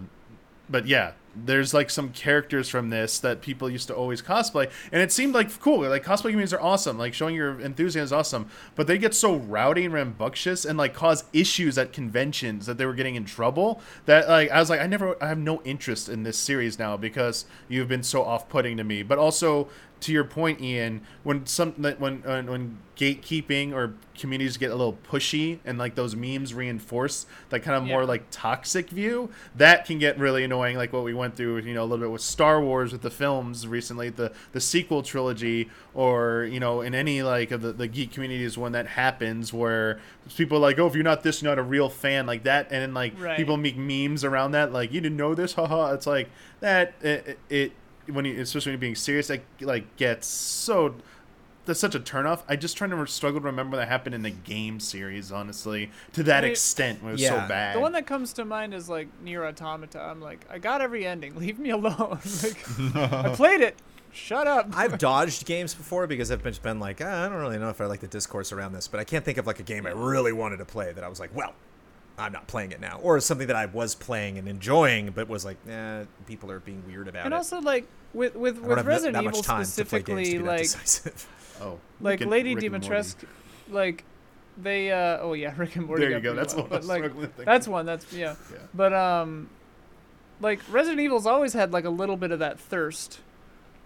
but yeah, there's like some characters from this that people used to always cosplay, and it seemed like cool. Like cosplay communities are awesome. Like showing your enthusiasm is awesome, but they get so rowdy and rambunctious and like cause issues at conventions that they were getting in trouble. That like I was like I never I have no interest in this series now because you've been so off-putting to me. But also to your point, Ian, when some when uh, when gatekeeping or communities get a little pushy and like those memes reinforce that kind of yeah. more like toxic view, that can get really annoying. Like what we went through, you know, a little bit with Star Wars with the films recently, the the sequel trilogy, or you know, in any like of the, the geek community is one that happens where people are like, oh, if you're not this, you're not a real fan, like that, and then like right. people make memes around that, like you didn't know this, haha. It's like that. It, it when you, especially when you're being serious, that like gets so. That's such a turnoff. I just trying to struggle to remember that happened in the game series, honestly, to that I mean, extent. It was yeah. so bad. The one that comes to mind is like Nier Automata. I'm like, I got every ending. Leave me alone. Like, I played it. Shut up. I've dodged games before because I've just been like, ah, I don't really know if I like the discourse around this, but I can't think of like a game I really wanted to play that I was like, well, I'm not playing it now. Or something that I was playing and enjoying, but was like, nah, people are being weird about and it. And also like with, with, with Resident Evil specifically, like... Oh, like Lady Dimitrescu, like they. Uh, oh yeah, Rick and Morty. There you go. That's one. But, like, that's one. That's yeah. yeah. But um, like Resident Evil's always had like a little bit of that thirst.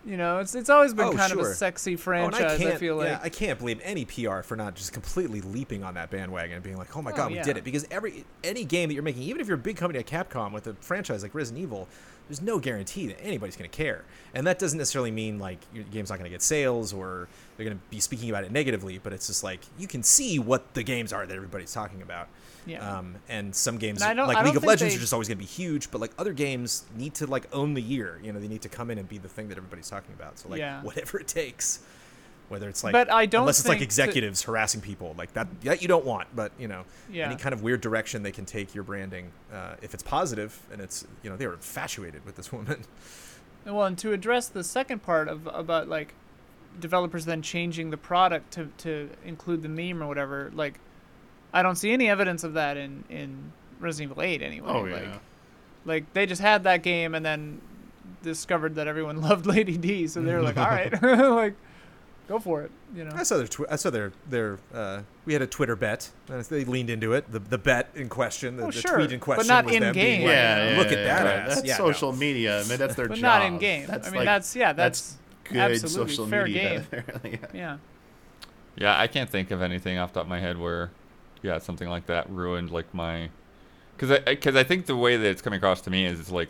You know, it's it's always been oh, kind sure. of a sexy franchise. Oh, I, I feel like yeah, I can't blame any P R for not just completely leaping on that bandwagon and being like, oh my oh, god, yeah. we did it. Because every any game that you're making, even if you're a big company like Capcom with a franchise like Resident Evil, there's no guarantee that anybody's going to care, and that doesn't necessarily mean like your game's not going to get sales or they're going to be speaking about it negatively. But it's just like you can see what the games are that everybody's talking about. Yeah. Um, and some games and like League of Legends they... are just always going to be huge, but like other games need to like own the year. You know, they need to come in and be the thing that everybody's talking about. So like yeah. whatever it takes, whether it's like but I don't unless it's like executives to... harassing people like that that you don't want. But you know, yeah. any kind of weird direction they can take your branding uh, if it's positive and it's you know they were infatuated with this woman. Well, and to address the second part of about like developers then changing the product to to include the meme or whatever like. I don't see any evidence of that in, in Resident Evil eight anyway. Oh, yeah. Like, like, they just had that game and then discovered that everyone loved Lady D, so they were like, all right, like, go for it, you know. I saw their, tw- I saw their, their uh, we had a Twitter bet. They leaned into it. The the bet in question, the, oh, the sure. tweet in question but not was in them game. being like, yeah, yeah, look yeah, at that right. ass. That's yeah, social no. media. I mean, that's their but job. But not in game. That's I mean, like, that's, yeah, that's, that's good absolutely social fair media. Game. yeah. yeah. Yeah, I can't think of anything off the top of my head where... Yeah, something like that ruined like my, because I because I think the way that it's coming across to me is it's like,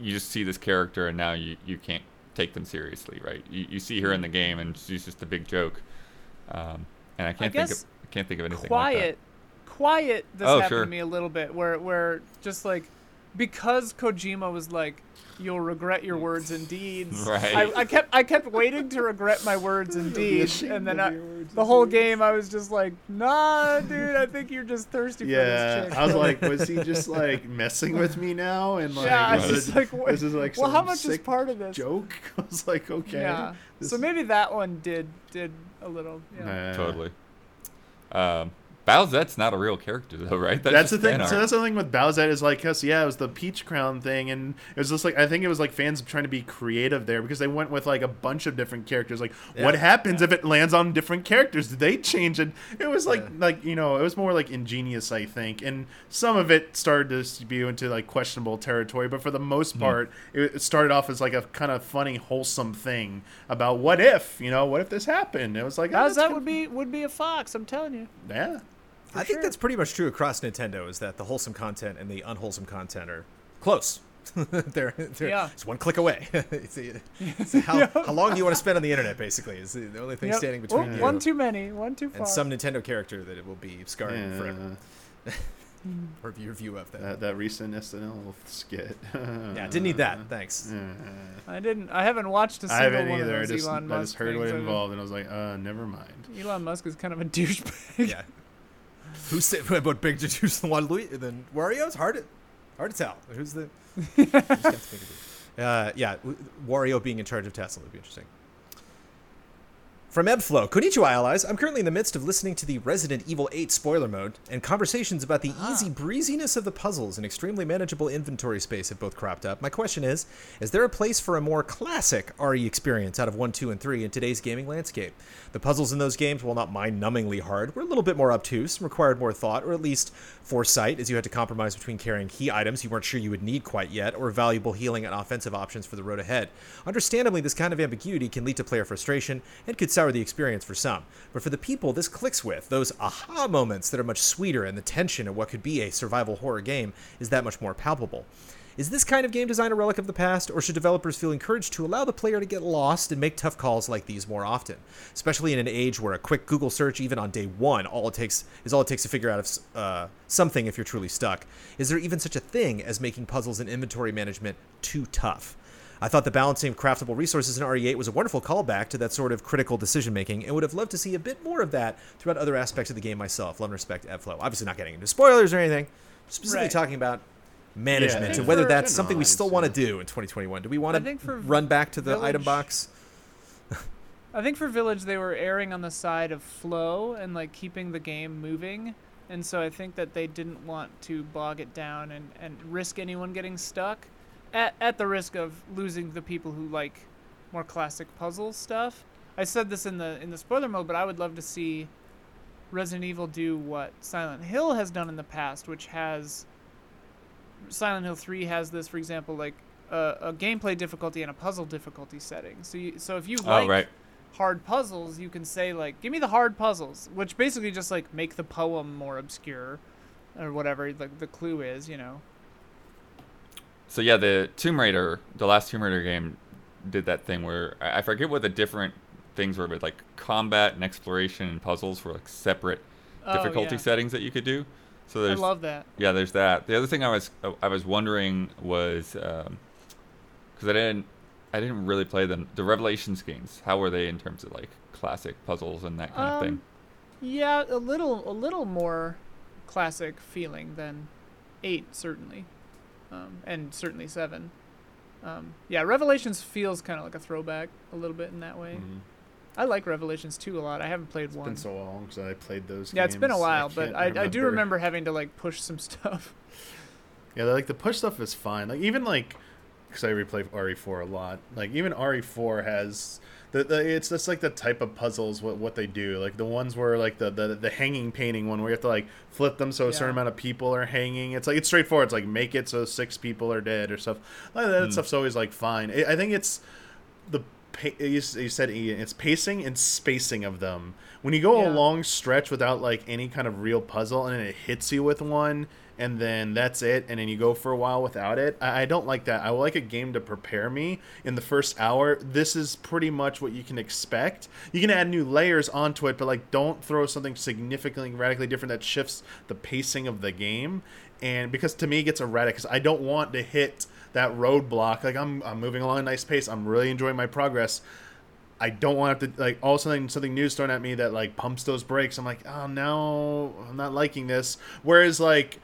you just see this character and now you, you can't take them seriously, right? You you see her in the game and she's just a big joke, um, and I can't I think of, I can't think of anything. Quiet like that. Quiet, this oh, happened sure. to me a little bit, where where just like, because Kojima was like, you'll regret your words and deeds. Right. I, I kept I kept waiting to regret my words and deeds, and then I, the whole game I was just like, nah, dude, I think you're just thirsty yeah, for this chick. I was like, was he just like messing with me now? And like, yeah, right. this, like this is like, well, how much is part of this joke? I was like, okay. Yeah. This... So maybe that one did did a little. Yeah. Nah. Totally. Um. Bowsette's not a real character, though, right? That's, that's the thing. So that's the thing with Bowsette is like, cause yeah, it was the Peach Crown thing, and it was just like, I think it was like fans trying to be creative there because they went with like a bunch of different characters. Like, yeah. what happens yeah. if it lands on different characters? Do they change it? It was like, yeah. like you know, it was more like ingenious, I think, and some of it started to spew into like questionable territory, but for the most part, mm-hmm. it started off as like a kind of funny, wholesome thing about what if, you know, what if this happened? It was like, oh, Bowsette would be would be a fox. I'm telling you. Yeah. For I sure. think that's pretty much true across Nintendo, is that the wholesome content and the unwholesome content are close. they're, they're, yeah. It's one click away. it's a, it's a how, yep. how long do you want to spend on the internet, basically, is the only thing yep. standing between one, you. One too many, one too far. And some Nintendo character that it will be scarred yeah. forever. or your view of that. That, that recent S N L skit. yeah, didn't need that. Thanks. Yeah. I didn't. I haven't watched a single I haven't one either. of those I just, Elon Musk I just heard what it involved, and I was like, uh, never mind. Elon Musk is kind of a douchebag. Yeah. Who said about Big Juice and Waluigi? Then Wario's hard, hard to tell. Who's the? who's got uh, yeah, Wario being in charge of Tesla would be interesting. From Ebflow, Konnichiwa allies. I'm currently in the midst of listening to the Resident Evil eight spoiler mode and conversations about the ah. easy breeziness of the puzzles and extremely manageable inventory space have both cropped up. My question is, is there a place for a more classic R E experience out of one, two, and three in today's gaming landscape? The puzzles in those games, while not mind-numbingly hard, were a little bit more obtuse and required more thought, or at least foresight, as you had to compromise between carrying key items you weren't sure you would need quite yet, or valuable healing and offensive options for the road ahead. Understandably, this kind of ambiguity can lead to player frustration and could sour the experience for some, but for the people this clicks with, those aha moments that are much sweeter and the tension of what could be a survival horror game is that much more palpable. Is this kind of game design a relic of the past, or should developers feel encouraged to allow the player to get lost and make tough calls like these more often, especially in an age where a quick Google search, even on day one, all it takes is all it takes to figure out if, uh, something if you're truly stuck? Is there even such a thing as making puzzles and inventory management too tough? I thought the balancing of craftable resources in R E eight was a wonderful callback to that sort of critical decision-making, and would have loved to see a bit more of that throughout other aspects of the game myself. Love and respect, Ebflow. Obviously not getting into spoilers or anything. Specifically right. talking about management yeah, and whether for, that's something know, we still want to do in twenty twenty-one. Do we want to run back to the Village, item box? I think for Village, they were erring on the side of flow and like keeping the game moving. And so I think that they didn't want to bog it down and, and risk anyone getting stuck. At, at the risk of losing the people who like more classic puzzle stuff. I said this in the in the spoiler mode, but I would love to see Resident Evil do what Silent Hill has done in the past, which has... Silent Hill three has this, for example, like a, a gameplay difficulty and a puzzle difficulty setting. So you, so if you like oh, right. hard puzzles, you can say, like, give me the hard puzzles, which basically just, like, make the poem more obscure or whatever like the clue is, you know. So yeah, the Tomb Raider, the last Tomb Raider game did that thing where, I forget what the different things were, but like combat and exploration and puzzles were like separate oh, difficulty yeah. settings that you could do. So there's, I love that. Yeah, there's that. The other thing I was I was wondering was, um, because I didn't I didn't really play them, the Revelations games, how were they in terms of like classic puzzles and that kind um, of thing? Yeah, a little a little more classic feeling than eight, certainly. Um, and certainly seven. Um, yeah, Revelations feels kind of like a throwback a little bit in that way. Mm-hmm. I like Revelations two a lot. I haven't played it's one. It's been so long since I played those yeah, games. Yeah, it's been a while, I but I, I do remember having to, like, push some stuff. Yeah, like, the push stuff is fine. Like, even, like, because I replay R E four a lot. Like, even R E four has... The, the, it's just like the type of puzzles what what they do, like the ones where like the, the, the hanging painting one where you have to like flip them so a yeah. certain amount of people are hanging. It's like it's straightforward. It's like make it so six people are dead or stuff. Like that mm. stuff's always like fine. I, I think it's the you said Ian, it's pacing and spacing of them. When you go yeah. a long stretch without like any kind of real puzzle and then it hits you with one. and then that's it, and then you go for a while without it. I, I don't like that. I like a game to prepare me in the first hour. This is pretty much what you can expect. You can add new layers onto it, but like don't throw something significantly, radically different that shifts the pacing of the game. And because to me it gets erratic, because I don't want to hit that roadblock. Like I'm, I'm moving along at a nice pace. I'm really enjoying my progress. I don't want to have to, like, all of a sudden something new is thrown at me that, like, pumps those brakes. I'm like, oh, no, I'm not liking this. Whereas, like,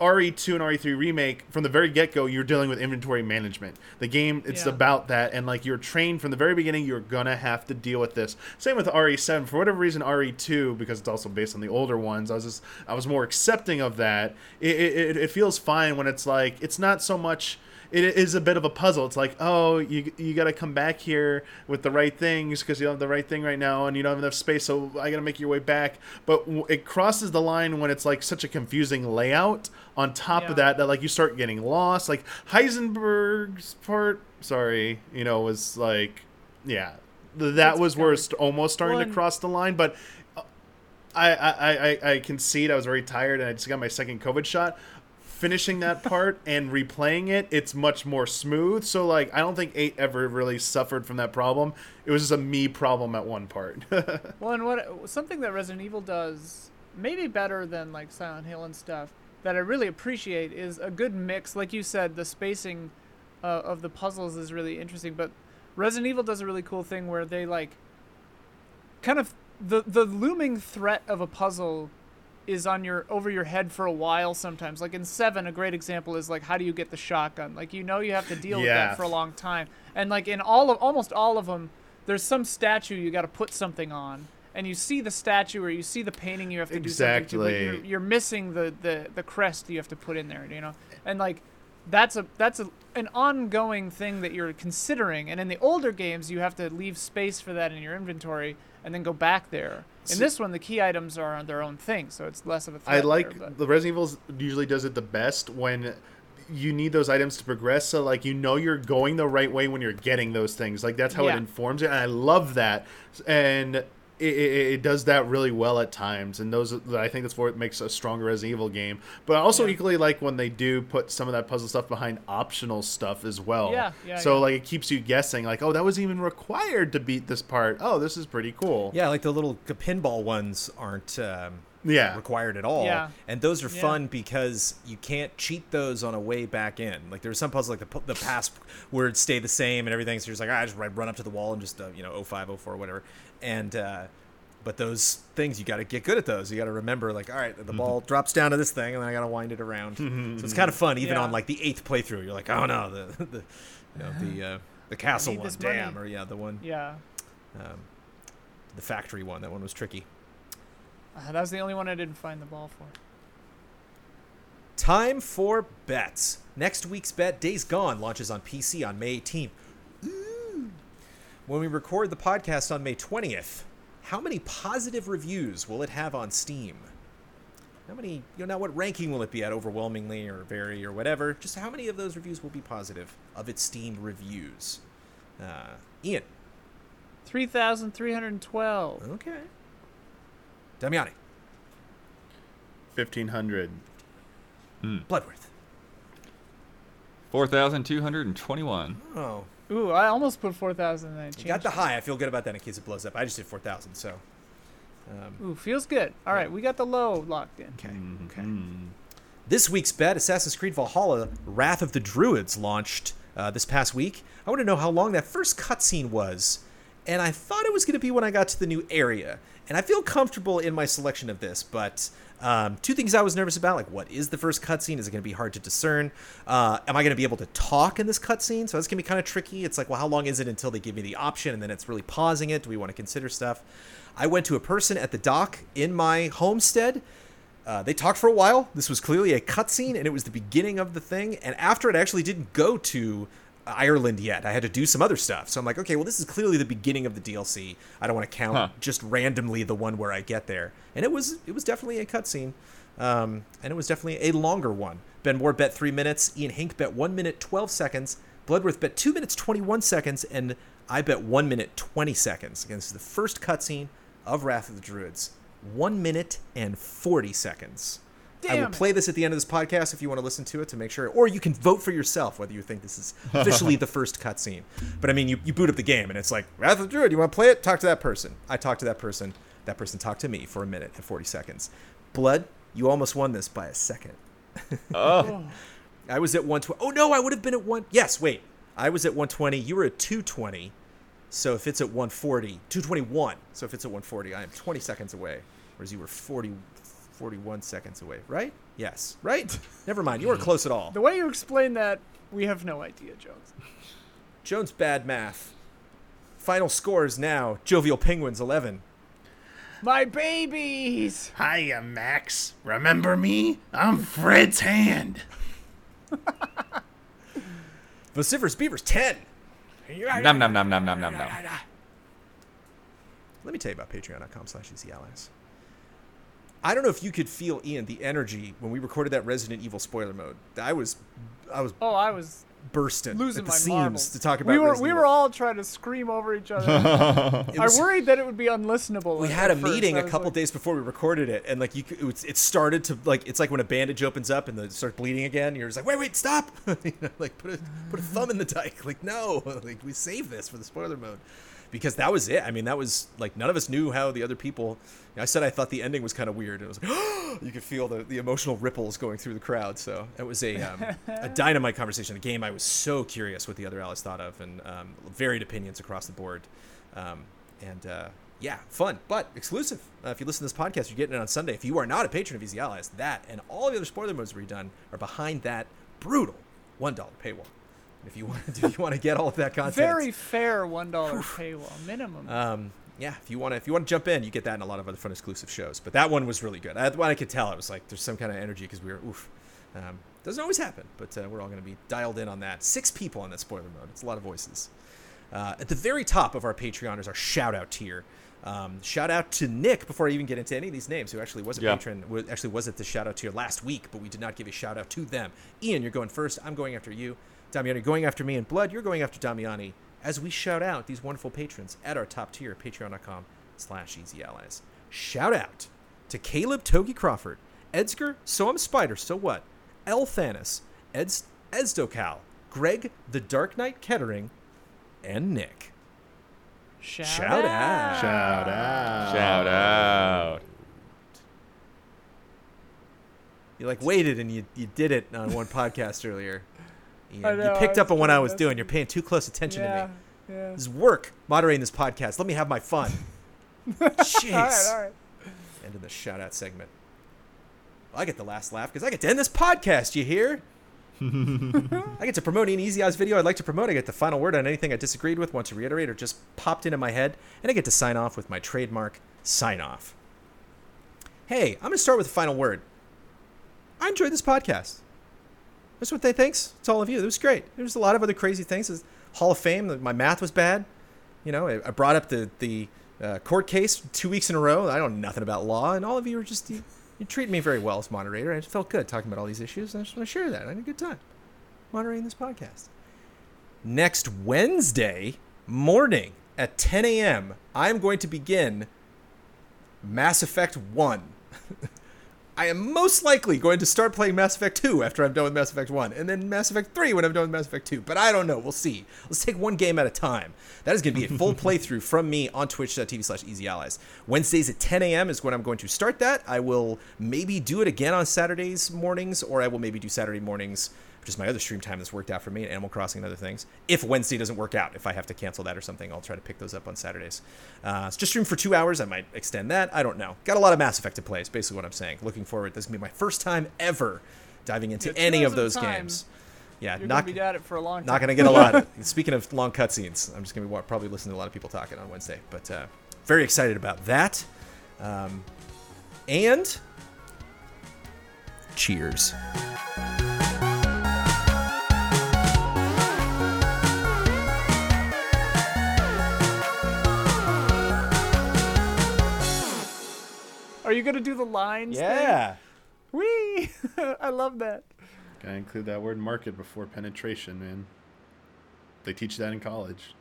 R E two and R E three Remake, from the very get-go, you're dealing with inventory management. The game, it's yeah. about that. And, like, you're trained from the very beginning, you're going to have to deal with this. Same with R E seven. For whatever reason, R E two, because it's also based on the older ones, I was just, I was more accepting of that. It, it, it feels fine when it's, like, it's not so much... It is a bit of a puzzle. It's like, oh, you you got to come back here with the right things because you don't have the right thing right now and you don't have enough space, so I got to make your way back. But w- it crosses the line when it's, like, such a confusing layout on top yeah. of that that, like, you start getting lost. Like, Heisenberg's part, sorry, you know, was, like, yeah. That That's was where it's almost starting one. to cross the line, but... I, I, I, I concede I was very tired and I just got my second COVID shot. Finishing that part and replaying it, it's much more smooth. So, like, I don't think eight ever really suffered from that problem. It was just a me problem at one part. Well, and what something that Resident Evil does, maybe better than, like, Silent Hill and stuff, that I really appreciate is a good mix. Like you said, the spacing uh, of the puzzles is really interesting. But Resident Evil does a really cool thing where they, like, kind of the the looming threat of a puzzle is on your over your head for a while sometimes. Like in seven, a great example is like, how do you get the shotgun? Like, you know, you have to deal yeah. with that for a long time. And like in all of almost all of them, there's some statue you got to put something on, and you see the statue or you see the painting you have to exactly. do something to, but you're, you're missing the, the the crest you have to put in there, you know. And like that's a that's a an ongoing thing that you're considering. And in the older games, you have to leave space for that in your inventory and then go back there. In this one, the key items are on their own thing, so it's less of a threat. I like there, the Resident Evil usually does it the best when you need those items to progress. So, like, you know you're going the right way when you're getting those things. Like, that's how yeah. it informs it, and I love that. And it, it, it does that really well at times. And those, I think that's what makes a stronger Resident Evil game. But I also yeah. equally like when they do put some of that puzzle stuff behind optional stuff as well. Yeah, yeah. So, yeah. like, it keeps you guessing. Like, oh, that was even required to beat this part. Oh, this is pretty cool. Yeah, like the little pinball ones aren't um, yeah. required at all. Yeah. And those are yeah. fun because you can't cheat those on a way back in. Like, there's some puzzles, like the the past words stay the same and everything. So you're just like, ah, I just run up to the wall and just, uh, you know, oh five, oh four, whatever. And uh but those things, you got to get good at those. You got to remember, like, all right, the mm-hmm. ball drops down to this thing and then I got to wind it around. Mm-hmm. So it's kind of fun even yeah. on like the eighth playthrough. You're like, oh no, the the you know, the uh the castle one, damn money. Or yeah, the one yeah um the factory one. That one was tricky. Uh, that was the only one I didn't find the ball for. Time for bets. Next week's bet, Days Gone, launches on P C on May eighteenth. When we record the podcast on May twentieth, how many positive reviews will it have on Steam? How many, you know, now what ranking will it be at, overwhelmingly or very or whatever? Just how many of those reviews will be positive of its Steam reviews? Uh, Ian? three thousand three hundred twelve. Okay. Damiani? fifteen hundred. Mm. Bloodworth? four thousand two hundred twenty-one. Oh. Ooh, I almost put four thousand. You got the high. I feel good about that in case it blows up. I just did four thousand, so. Um, Ooh, feels good. All yeah. right, we got the low locked in. Okay, mm-hmm. okay. This week's bet, Assassin's Creed Valhalla, Wrath of the Druids, launched uh, this past week. I want to know how long that first cutscene was, and I thought it was going to be when I got to the new area. And I feel comfortable in my selection of this, but um, two things I was nervous about, like what is the first cutscene? Is it going to be hard to discern? Uh, am I going to be able to talk in this cutscene? So that's going to be kind of tricky. It's like, well, how long is it until they give me the option? And then it's really pausing it. Do we want to consider stuff? I went to a person at the dock in my homestead. Uh, they talked for a while. This was clearly a cutscene, and it was the beginning of the thing. And after it, I actually didn't go to Ireland yet. I had to do some other stuff. So I'm like, okay, well, this is clearly the beginning of the D L C. I don't want to count huh. just randomly the one where I get there. And it was it was definitely a cutscene. Um, and it was definitely a longer one. Ben Moore bet three minutes. Ian Hank bet one minute, twelve seconds. Bloodworth bet two minutes, twenty-one seconds. And I bet one minute, twenty seconds. Again, this is the first cutscene of Wrath of the Druids. One minute and forty seconds. Damn I will play this at the end of this podcast if you want to listen to it to make sure. Or you can vote for yourself whether you think this is officially the first cutscene. But, I mean, you, you boot up the game, and it's like, Wrath of the Druid, you want to play it? Talk to that person. I talked to that person. That person talked to me for a minute and forty seconds. Blood, you almost won this by a second. Oh. I was at one twenty. Oh, no, I would have been at one. Yes, wait. I was at one twenty. You were at two twenty. So if it's at one forty, two twenty-one. So if it's at one forty, I am twenty seconds away, whereas you were forty, forty-one seconds away, right? Yes, right? Never mind. You weren't close at all. The way you explain that, we have no idea, Jones. Jones, bad math. Final scores now. Jovial Penguins, eleven. My babies! Hiya, Max. Remember me? I'm Fred's hand. Vociferous Beavers, ten. Nom, nom, nom, nom, nom, nom, nom. Let me tell you about patreon.com slash easyallies. I don't know if you could feel, Ian, the energy when we recorded that Resident Evil spoiler mode. I was, I was, oh, I was bursting losing at the my seams marbles. To talk about. We were, Resident we were Evil. All trying to scream over each other. was, I worried that it would be unlistenable. We had a first. meeting a couple like, days before we recorded it, and like you, it, was, it started to like it's like when a bandage opens up and they start bleeding again. You're just like, wait, wait, stop! you know, like put a put a thumb in the dike. Like no, like we save this for the spoiler mode. Because that was it. I mean, that was like none of us knew how the other people. You know, I said I thought the ending was kind of weird. It was like, oh, you could feel the, the emotional ripples going through the crowd. So it was a um, a dynamite conversation. A game I was so curious what the other allies thought of, and um, varied opinions across the board. Um, and uh, yeah, fun but exclusive. Uh, if you listen to this podcast, you're getting it on Sunday. If you are not a patron of Easy Allies, that and all the other spoiler modes we've done are behind that brutal one dollar paywall. If you want, if you want to get all of that content, very fair one dollar paywall minimum. Um, yeah, if you want to, if you want to jump in, you get that and a lot of other fun exclusive shows. But that one was really good. That one I could tell. I was like, there's some kind of energy because we were oof. Um, doesn't always happen, but uh, we're all going to be dialed in on that. Six people on that spoiler mode. It's a lot of voices. Uh, at the very top of our Patreon is our shout out tier. Um, shout out to Nick before I even get into any of these names, who actually was a yeah. patron, who actually was at the shout out tier last week, but we did not give a shout out to them. Ian, you're going first. I'm going after you. Damiani going after me, and Blood, you're going after Damiani as we shout out these wonderful patrons at our top tier, patreon.com slash easy allies. Shout out to Caleb Togi Crawford, Edsker, So I'm Spider, So What, El Thanis, Eds, Ezdocal, Greg the Dark Knight Kettering, and Nick. Shout, shout out. out. Shout out. Shout out. You like waited and you, you did it on one podcast earlier. You, know, know, you picked up on what I was doing. You're paying too close attention yeah, to me. Yeah. This is work moderating this podcast. Let me have my fun. Jeez. All right, all right. End of the shout out segment. Well, I get the last laugh because I get to end this podcast, you hear? I get to promote an Easy Eyes video I'd like to promote. I get the final word on anything I disagreed with, want to reiterate, or just popped into my head. And I get to sign off with my trademark sign off. Hey, I'm going to start with the final word. I enjoyed this podcast. That's what they thanks to all of you. It was great. There was a lot of other crazy things. There's Hall of Fame. My math was bad. You know, I brought up the the uh, court case two weeks in a row. I don't know nothing about law, and all of you were just you, you treated me very well as moderator. I just felt good talking about all these issues. And I just want to share that. I had a good time moderating this podcast. Next Wednesday morning at ten a.m., I'm going to begin Mass Effect One. I am most likely going to start playing Mass Effect two after I'm done with Mass Effect one, and then Mass Effect three when I'm done with Mass Effect two. But I don't know. We'll see. Let's take one game at a time. That is going to be a full playthrough from me on twitch.tv slash easyallies. Wednesdays at ten a.m. is when I'm going to start that. I will maybe do it again on Saturdays mornings, or I will maybe do Saturday mornings, which is my other stream time that's worked out for me, and Animal Crossing and other things. If Wednesday doesn't work out, if I have to cancel that or something, I'll try to pick those up on Saturdays. Uh, just stream for two hours. I might extend that. I don't know. Got a lot of Mass Effect to play is basically what I'm saying. Looking forward. This is going to be my first time ever diving into yeah, any of those time, games. Yeah, you're not going to be at it for a long time. Not going to get a lot. Of, speaking of long cutscenes, I'm just going to be probably listening to a lot of people talking on Wednesday. But uh, very excited about that. Um, and cheers. Are you going to do the lines yeah. thing? Whee! I love that. Gotta include that word market before penetration, man. They teach that in college.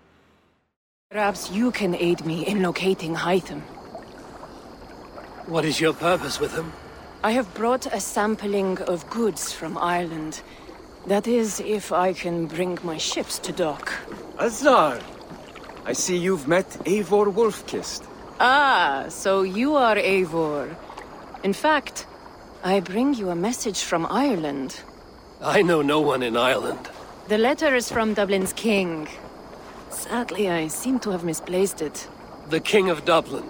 Perhaps you can aid me in locating Hytham. What is your purpose with him? I have brought a sampling of goods from Ireland. That is, if I can bring my ships to dock. Azar! I see you've met Eivor Wolfkist. Ah, so you are Eivor. In fact, I bring you a message from Ireland. I know no one in Ireland. The letter is from Dublin's king. Sadly, I seem to have misplaced it. The King of Dublin.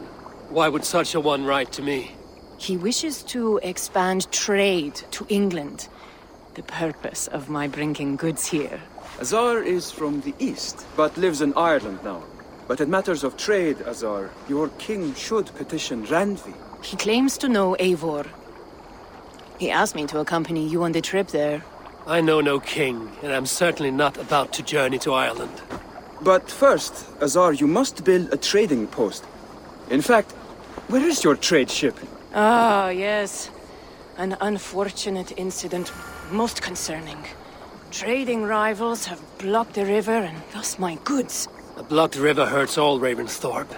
Why would such a one write to me? He wishes to expand trade to England. The purpose of my bringing goods here. Azar is from the east, but lives in Ireland now. But in matters of trade, Azar, your king should petition Randvi. He claims to know Eivor. He asked me to accompany you on the trip there. I know no king, and I'm certainly not about to journey to Ireland. But first, Azar, you must build a trading post. In fact, where is your trade ship? Ah, yes. An unfortunate incident, most concerning. Trading rivals have blocked the river and thus my goods. A blocked river hurts all Ravensthorpe.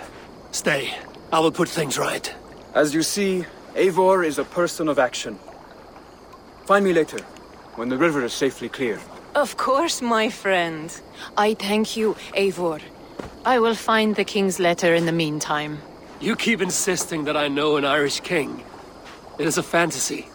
Stay, I will put things right. As you see, Eivor is a person of action. Find me later, when the river is safely clear. Of course, my friend. I thank you, Eivor. I will find the king's letter in the meantime. You keep insisting that I know an Irish king. It is a fantasy.